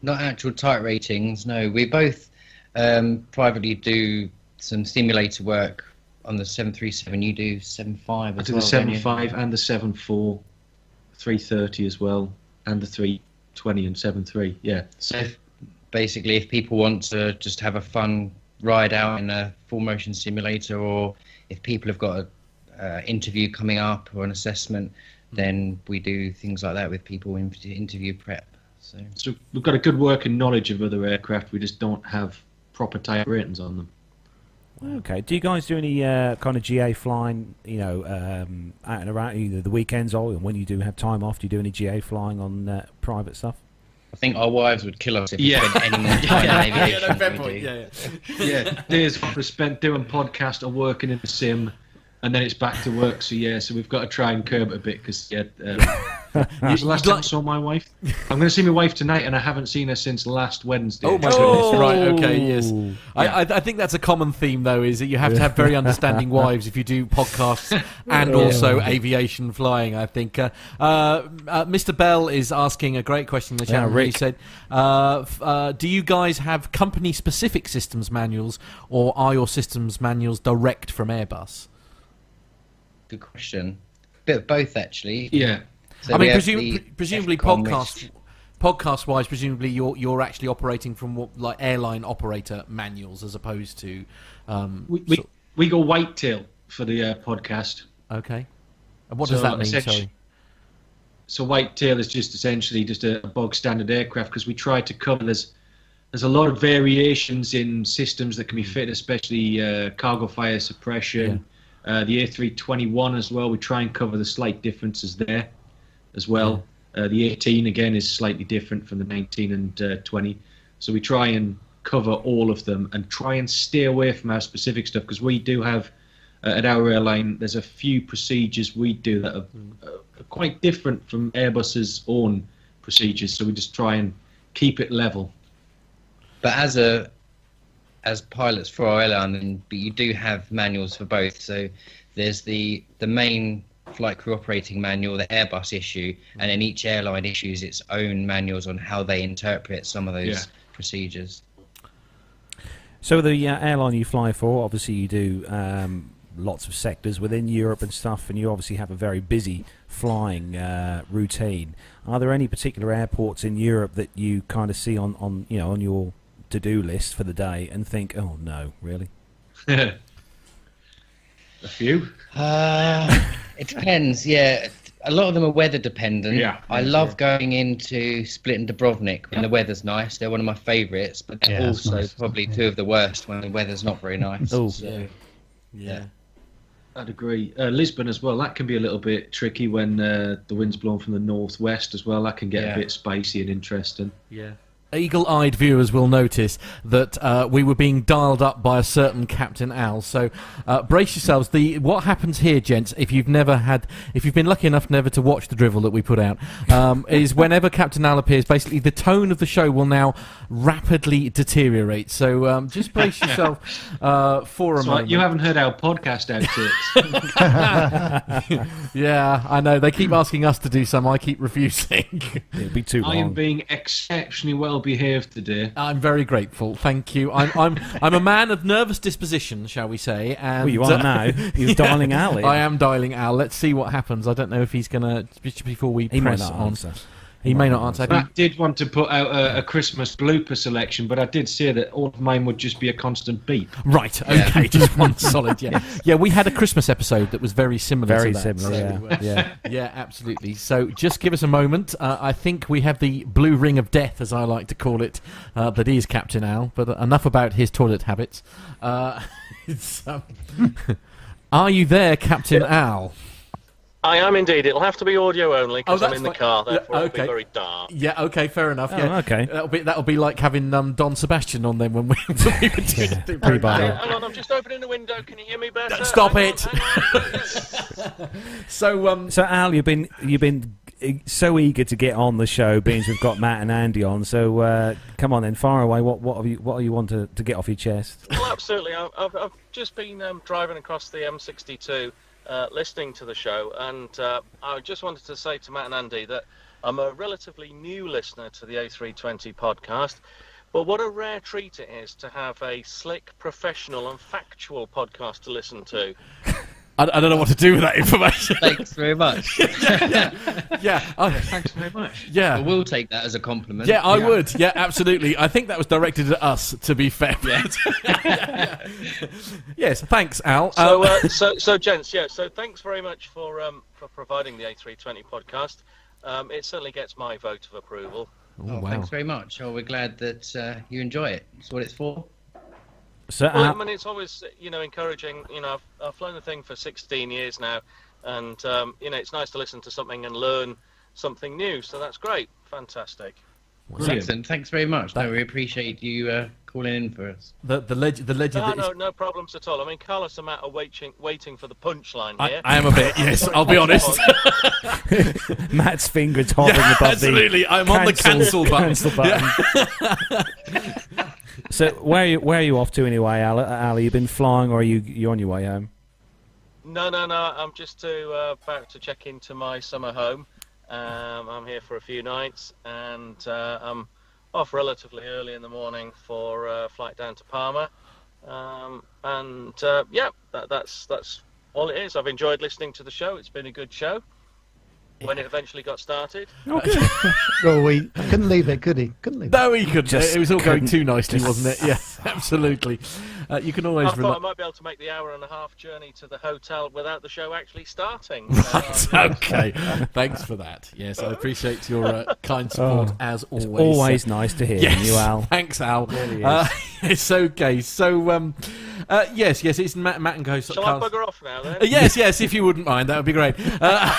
Not actual type ratings, no. We both um, privately do some simulator work on the seven three seven. You do seven five as I do well, the seven five and the seven four, three thirty as well, and the three twenty and seven three, yeah. So basically, if people want to just have a fun ride out in a full motion simulator, or if people have got an uh, interview coming up or an assessment, then we do things like that with people in interview prep. So, so we've got a good working knowledge of other aircraft, we just don't have proper type ratings on them. Okay. Do you guys do any uh, kind of G A flying, you know, um, out and around, either the weekends or when you do have time off, do you do any G A flying on uh, private stuff? I think our wives would kill us if we yeah. spent any more time yeah. in aviation. Yeah, no, we do. Yeah, yeah. yeah, days off spent doing podcast or working in the sim, and then it's back to work. So yeah, so we've got to try and curb it a bit because yeah. Um, was the last time I saw my wife. I'm going to see my wife tonight, and I haven't seen her since last Wednesday. Oh my goodness! Right, okay, yes. Yeah. I, I, I think that's a common theme, though, is that you have to have very understanding wives if you do podcasts and yeah. also aviation flying. I think uh, uh, uh, Mister Bell is asking a great question in the chat. Yeah, he said, uh, uh, "Do you guys have company-specific systems manuals, or are your systems manuals direct from Airbus?" Good question. Bit of both, actually. Yeah. So I mean, presu presumably podcast, podcast-wise, presumably you're you're actually operating from what, like airline operator manuals, as opposed to. Um, we we, we go whitetail for the uh, podcast. Okay. And what so does that mean? Sorry. So whitetail is just essentially just a bog standard aircraft, because we try to cover there's there's a lot of variations in systems that can be fitted, especially uh, cargo fire suppression. Yeah. Uh, the A three twenty-one as well, we try and cover the slight differences there as well. Uh, the eighteen, again, is slightly different from the nineteen and uh, twenty. So we try and cover all of them and try and steer away from our specific stuff, because we do have, uh, at our airline, there's a few procedures we do that are, are quite different from Airbus's own procedures. So we just try and keep it level. But as a as pilots for our airline, and but you do have manuals for both. So there's the the main flight crew operating manual, the Airbus issue, and then each airline issues its own manuals on how they interpret some of those yeah. procedures. So the uh, airline you fly for, obviously you do um, lots of sectors within Europe and stuff, and you obviously have a very busy flying uh, routine. Are there any particular airports in Europe that you kind of see on, on you know on your to-do list for the day and think, oh no, really? A few. Uh, it depends. Yeah, a lot of them are weather dependent. Yeah, I love yeah. going into Split and Dubrovnik when yeah. the weather's nice. They're one of my favourites, but they're yeah, also nice. probably yeah. two of the worst when the weather's not very nice. Oh, so, yeah. yeah. I'd agree. Uh, Lisbon as well. That can be a little bit tricky when uh, the wind's blowing from the northwest as well. That can get yeah. a bit spicy and interesting. Yeah. Eagle-eyed viewers will notice that uh, we were being dialed up by a certain Captain Al. So uh, brace yourselves. The what happens here, gents, if you've never had, if you've been lucky enough never to watch the drivel that we put out, um, is whenever Captain Al appears, basically the tone of the show will now rapidly deteriorate. So um, just brace yourself uh, for a so moment. You haven't heard our podcast outtakes. Yeah, I know. They keep asking us to do some. I keep refusing. It'd be too long. I am being exceptionally well behaved today. I'm very grateful, thank you. I'm I'm I'm a man of nervous disposition, shall we say? And well, you are uh, now. He's yeah, dialing Al. I am dialing Al. Let's see what happens. I don't know if he's going to before we he press on. Answer. He, he may not answer. answer. I did want to put out a, a Christmas blooper selection, but I did say that all of mine would just be a constant beep. Right. Okay. Yeah. Just one solid. Yeah. Yes. Yeah. We had a Christmas episode that was very similar. Very to that, similar. So, yeah. Uh, yeah. Yeah. Absolutely. So just give us a moment. Uh, I think we have the blue ring of death, as I like to call it, uh, that is Captain Al. But enough about his toilet habits. Uh, it's, um, are you there, Captain yeah. Al? I am indeed. It'll have to be audio only because oh, I'm in the like, car. Therefore, okay. it'll be very dark. Yeah. Okay. Fair enough. Oh, yeah. Okay. That'll be that'll be like having um, Don Sebastian on then when we. When we were doing yeah, pretty bad. Hang on, I'm just opening the window. Can you hear me better? Stop hang it. On, on. so um. So Al, you've been you've been so eager to get on the show, being we've got Matt and Andy on. So uh, come on then, fire away. What what have you what do you want to to get off your chest? Well, absolutely. I've I've, I've just been um, driving across the M sixty-two. Uh, listening to the show, and uh, I just wanted to say to Matt and Andy that I'm a relatively new listener to the A three twenty podcast, but what a rare treat it is to have a slick, professional and factual podcast to listen to. I, I don't know what to do with that information. Thanks very much. yeah, yeah, yeah. I, Thanks very much. Yeah, well, we'll take that as a compliment. Yeah, I yeah. would. Yeah, absolutely. I think that was directed at us. To be fair. Yeah. yeah, yeah, yeah. Yes. Thanks, Al. So, uh, so, so, gents. Yeah. So, thanks very much for um, for providing the A three twenty podcast. Um, it certainly gets my vote of approval. Oh, oh, wow. Thanks very much. Oh, we're glad that uh, you enjoy it. That's what it's for. So, uh, well, I mean, it's always, you know, encouraging. You know, I've, I've flown the thing for sixteen years now, and, um, you know, it's nice to listen to something and learn something new, so that's great. Fantastic. Excellent. Thanks very much. That, no, we appreciate you uh, calling in for us. The, the, leg the legend... No, no, no problems at all. I mean, Carlos and Matt are waiting, waiting for the punchline here. I, I am a bit, yes, I'll be honest. Matt's finger's hovering yeah, above absolutely. the... Absolutely, I'm cancel, on the cancel button. Cancel button. Yeah. So where are you, where are you off to anyway, Al? Al, you've been flying, or are you you on your way home? No, no, no. I'm just to, uh, about to check into my summer home. Um, I'm here for a few nights, and uh, I'm off relatively early in the morning for a uh, flight down to Parma. Um, and uh, yeah, that, that's that's all it is. I've enjoyed listening to the show. It's been a good show. When it eventually got started. Okay. Oh, he couldn't leave it, could he? Couldn't leave no, he couldn't. Just it was all couldn't. going too nicely, wasn't it? Yeah, absolutely. Uh, you can always. I thought I might be able to make the hour and a half journey to the hotel without the show actually starting. Right. So, uh, okay. Thanks for that. Yes, I appreciate your uh, kind support oh, as always. It's always nice to hear yes. you, Al. Thanks, Al. It really is. Uh, it's okay. So, um, Uh, yes, yes, it's Matt, Matt and Co. Shall cast. I bugger off now, then? Uh, yes, yes, if you wouldn't mind, that would be great. Uh,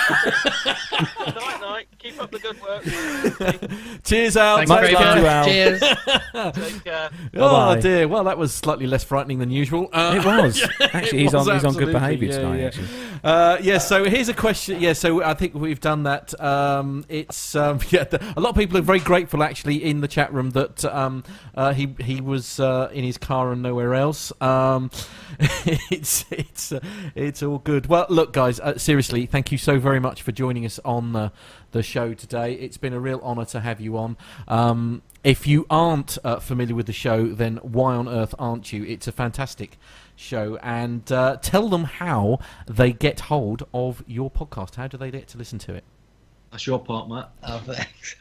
night, night. Keep up the good work. Cheers, Al. Thanks, Al. Cheers. Take care. Oh, bye-bye. Dear. Well, that was slightly less frightening than usual. Uh, it was. Actually, it he's, was on, he's on good behaviour yeah, tonight, yeah. actually. Uh, yes, yeah, so here's a question. Yes, yeah, so I think we've done that. Um, it's um, yeah, the, a lot of people are very grateful, actually, in the chat room that um, uh, he, he was uh, in his car and nowhere else. Um, it's it's uh, it's all good. Well, look, guys, uh, seriously, thank you so very much for joining us on the, the show today. It's been a real honour to have you on. Um, if you aren't uh, familiar with the show, then why on earth aren't you? It's a fantastic show. And uh, tell them how they get hold of your podcast. How do they get to listen to it? That's your part, Matt. Oh, thanks.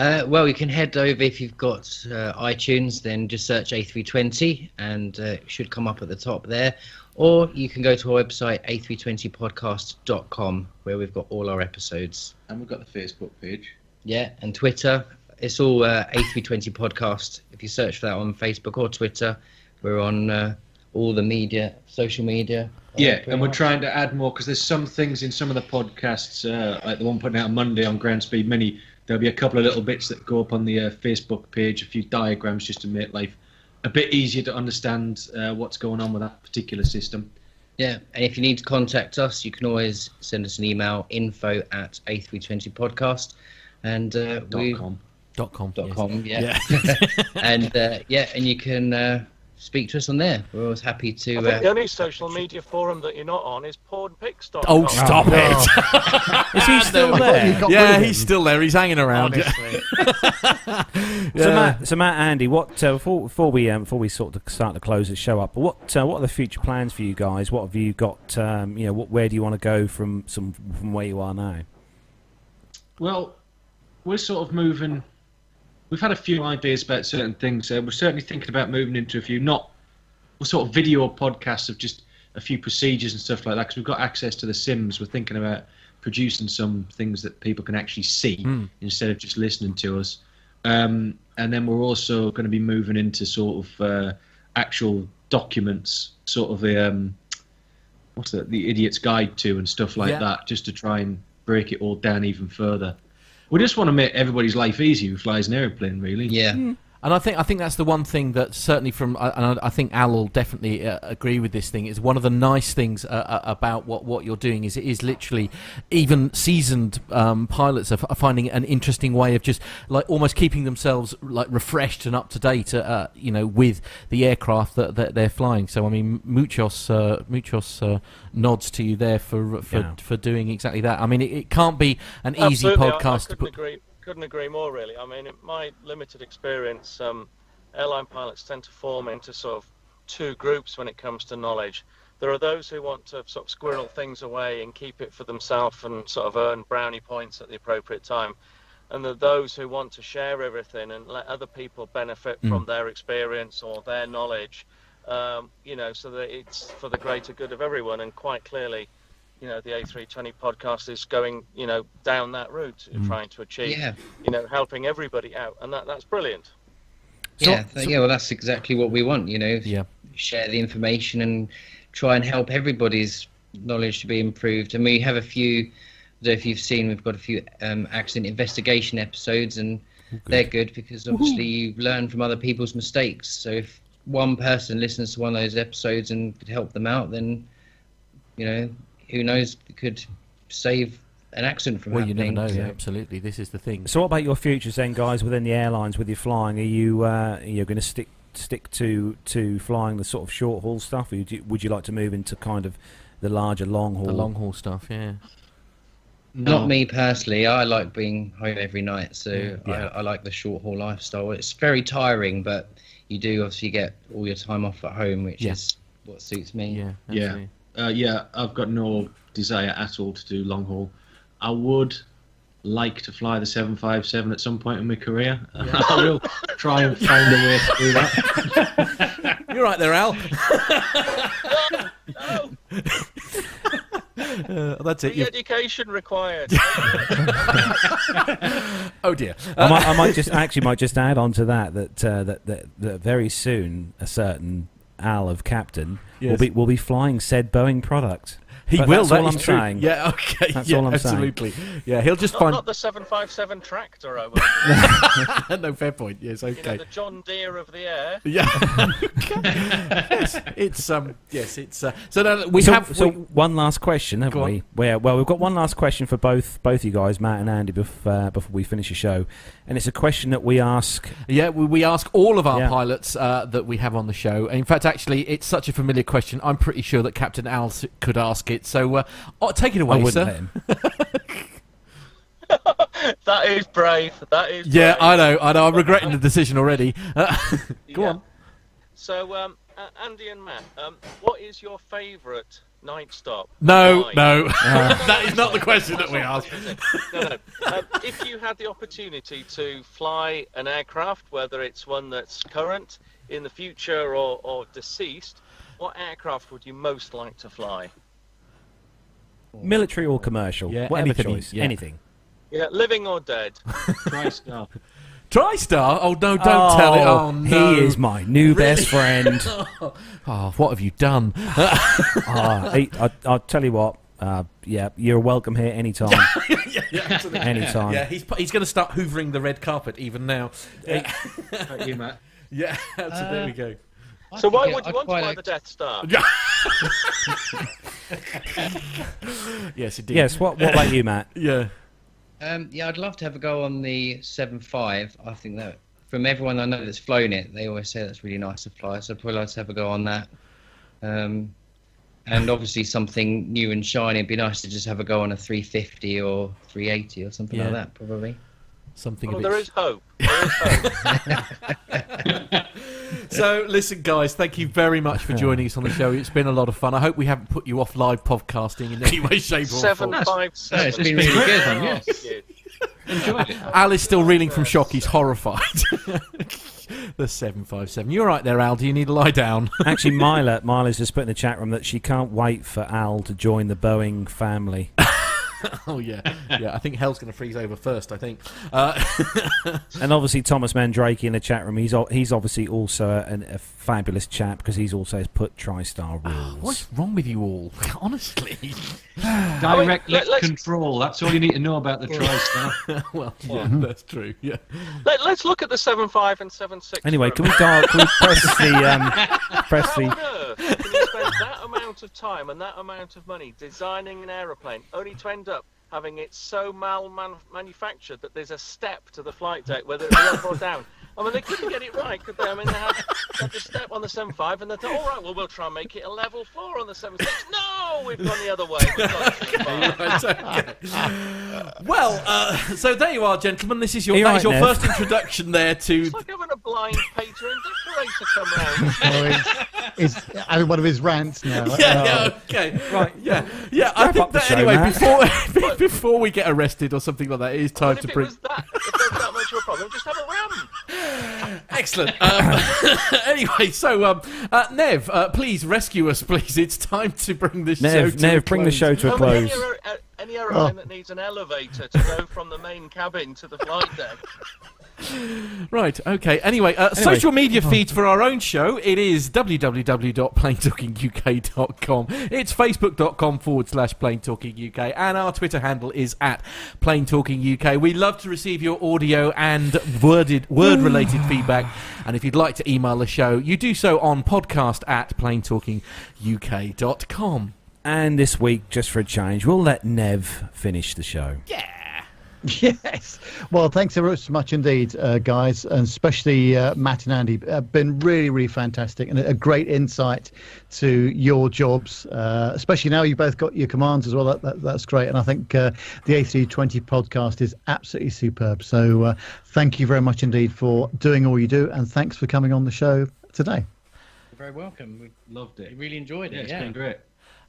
Uh, well, you can head over if you've got uh, iTunes, then just search A three twenty and uh, it should come up at the top there. Or you can go to our website, A three twenty podcast dot com, where we've got all our episodes. And we've got the Facebook page. Yeah, and Twitter. It's all uh, A three twenty podcast. If you search for that on Facebook or Twitter, we're on uh, all the media, social media. Yeah, and we're trying to add more because there's some things in some of the podcasts, uh, like the one putting out on Monday on Ground Speed Mini. There'll be a couple of little bits that go up on the uh, Facebook page, a few diagrams just to make life a bit easier to understand uh, what's going on with that particular system. Yeah, and if you need to contact us, you can always send us an email, info at A three twenty podcast. And, uh, dot we, com. Dot com. Dot yes. com, yeah. yeah. and, uh, yeah, and you can... Uh, speak to us on there. We're always happy to... I think uh, the only social media forum that you're not on is porn pics dot com. Oh, stop oh, it! Is he still there? Yeah, he's still there. He's hanging around. Honestly. yeah. So, Matt, so Matt, Andy, what uh, before, before we um, before we sort of start to close the show up, what uh, what are the future plans for you guys? What have you got? Um, you know, what where do you want to go from some from where you are now? Well, we're sort of moving. We've had a few ideas about certain things. Uh, we're certainly thinking about moving into a few, not sort of video podcasts of just a few procedures and stuff like that, because we've got access to the Sims. We're thinking about producing some things that people can actually see mm. instead of just listening to us. Um, and then we're also going to be moving into sort of uh, actual documents, sort of the, um, what's that, the Idiot's Guide to and stuff like yeah. that, just to try and break it all down even further. We just want to make everybody's life easy who flies an aeroplane, really. Yeah. Mm. And I think I think that's the one thing that certainly from, and I think Al will definitely uh, agree with this thing, is one of the nice things uh, about what, what you're doing is it is literally, even seasoned um, pilots are, f are finding an interesting way of just like almost keeping themselves like refreshed and up to date, uh, you know, with the aircraft that, that they're flying. So I mean, muchos uh, muchos uh, nods to you there for for yeah. for doing exactly that. I mean, it, it can't be an easy Absolutely. podcast. I, I couldn't agree. Couldn't agree more, really. I mean, in my limited experience, um, airline pilots tend to form into sort of two groups when it comes to knowledge. There are those who want to sort of squirrel things away and keep it for themselves and sort of earn brownie points at the appropriate time. And there are those who want to share everything and let other people benefit mm. from their experience or their knowledge, um, you know, so that it's for the greater good of everyone. And quite clearly, you know, the A three twenty podcast is going, you know, down that route and mm. trying to achieve, yeah. you know, helping everybody out. And that, that's brilliant. So, yeah, so, yeah, well, that's exactly what we want, you know, yeah. share the information and try and help everybody's knowledge to be improved. And we have a few, if you've seen, we've got a few um, accident investigation episodes, and good. they're good because obviously you learn from other people's mistakes. So if one person listens to one of those episodes and could help them out, then, you know, who knows, could save an accident from well, happening. Well, you never know, so. absolutely. This is the thing. So what about your futures then, guys, within the airlines, with your flying? Are you uh, you're going to stick stick to, to flying the sort of short-haul stuff, or would you, would you like to move into kind of the larger long-haul? The long-haul stuff, yeah. No. Not me personally. I like being home every night, so yeah. I, I like the short-haul lifestyle. It's very tiring, but you do obviously get all your time off at home, which yeah. is what suits me. Yeah, absolutely. Yeah. Uh, yeah, I've got no desire at all to do long haul. I would like to fly the seven five seven at some point in my career. Yeah. I will try and find a way to do that. You're right there, Al. No. Uh, that's it. The education required. Oh dear. I might, I might just actually might just add on to that that uh, that, that that very soon a certain Al of Captain yes. will be will be flying said Boeing product. He but will. That's that all I'm true. saying. Yeah. Okay. That's yeah, all I'm absolutely. saying. Absolutely. Yeah. He'll just not, find not the seven fifty-seven tractor over. No, fair point. Yes. Okay. You know, the John Deere of the air. Yeah. Okay. Yes. It's um. Yes. It's uh, so. Now we so, have. So we, one last question, haven't we? Where well, we've got one last question for both both you guys, Matt and Andy, before uh, before we finish the show, and it's a question that we ask. Yeah. We, we ask all of our yeah. pilots uh, that we have on the show. In fact, actually, it's such a familiar question. I'm pretty sure that Captain Al could ask it. So uh, oh, take it away, sir. That is brave. That is. Yeah, brave. I know. I know. I'm regretting the decision already. Uh, go yeah. on. So, um, uh, Andy and Matt, um, what is your favourite night stop? No, Why? no. Uh, that is not the question that we asked. No, no. Um, if you had the opportunity to fly an aircraft, whether it's one that's current, in the future, or, or deceased, what aircraft would you most like to fly? Military or commercial, yeah, whatever anything, choice, yeah. anything. Yeah, living or dead. TriStar. TriStar? Oh no! Don't oh, tell it. Oh no! He is my new really? best friend. Oh, what have you done? oh, he, I, I'll tell you what. Uh, yeah, you're welcome here anytime. yeah, yeah, absolutely. Anytime. Yeah, he's he's going to start hoovering the red carpet even now. Yeah. Thank you, Matt. Yeah. So uh, there we go. So why would you want to buy the Death Star? Yes, indeed. Yes, what, what about you, Matt? Yeah. Um, yeah, I'd love to have a go on the seven five. I think that, from everyone I know that's flown it, they always say that's really nice to fly, so I'd probably like to have a go on that. Um, and obviously something new and shiny. It'd be nice to just have a go on a three fifty or three eighty or something yeah. like that, probably. Something well, a bit... there is hope. There is hope. So, listen, guys, thank you very much for joining us on the show. It's been a lot of fun. I hope we haven't put you off live podcasting in any way, shape, or form. seven five seven. No, it's been really good. Then, yes. Enjoyed it. Al is still reeling from shock. He's horrified. The seven five seven. You're right there, Al. Do you need to lie down? Actually, Myla, Myla's just put in the chat room that she can't wait for Al to join the Boeing family. Oh yeah, yeah. I think hell's going to freeze over first. I think. Uh, and obviously Thomas Mandrake in the chat room. He's he's obviously also a, a fabulous chap because he's also put TriStar rules. Oh, what's wrong with you all? Honestly, direct oh, wait, let, control. That's all you need to know about the TriStar. Well, yeah, that's true. Yeah. Let, let's look at the seven five and seven six. Anyway, can we, dial, can we press the um, press the? How on earth can you spend that amount of time and that amount of money designing an aeroplane only to end up having it so mal-manufactured that there's a step to the flight deck, whether it's up or down? I mean, they couldn't get it right, could they? I mean, they had, they had the step on the seven five, and they thought, all right, well, we'll try and make it a level four on the seven six. No, we've gone the other way. We've well, uh, so there you are, gentlemen. This is your, that is your first introduction there to... It's like having a blind painter and decorator come round. Oh, it's, it's having one of his rants now. Yeah, yeah, okay. Right, yeah. Yeah, I think that, anyway, before, before we get arrested or something like that, it is time to bring... problem, just have a ram. Excellent. Um, anyway, so um, uh, Nev, uh, please rescue us, please. It's time to bring this Nev, show to Nev, a close. bring the show to a close. Oh, any, aer any aeroplane oh. that needs an elevator to go from the main cabin to the flight deck. Right, okay. Anyway, uh, anyway, social media feeds for our own show. It is w w w dot plane talking u k dot com. It's facebook dot com forward slash plane talking U K, and our Twitter handle is at plane talking U K. We love to receive your audio and worded word related feedback, and if you'd like to email the show, you do so on podcast at plane talking u k dot com. And this week, just for a change, we'll let Nev finish the show. Yeah. Yes. Well, thanks very much indeed, uh, guys, and especially uh, Matt and Andy. Uh, been really, really fantastic and a great insight to your jobs, uh, especially now you've both got your commands as well. That, that, that's great. And I think uh, the A three twenty podcast is absolutely superb. So uh, thank you very much indeed for doing all you do. And thanks for coming on the show today. You're very welcome. We loved it. We really enjoyed it. Yeah, it's yeah. been great.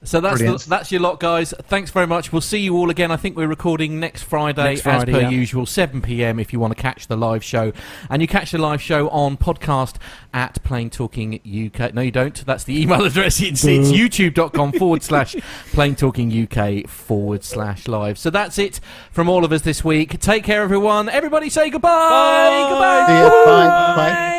So that's the, that's your lot, guys. Thanks very much. We'll see you all again. I think we're recording next Friday, next Friday as per yeah. usual, seven p m if you want to catch the live show. And you catch the live show on podcast at Plane Talking U K. No, you don't. That's the email address. It's, it's youtube dot com forward slash Plane Talking U K forward slash live. So that's it from all of us this week. Take care, everyone. Everybody say goodbye. Bye. Goodbye. See ya. Bye. Bye.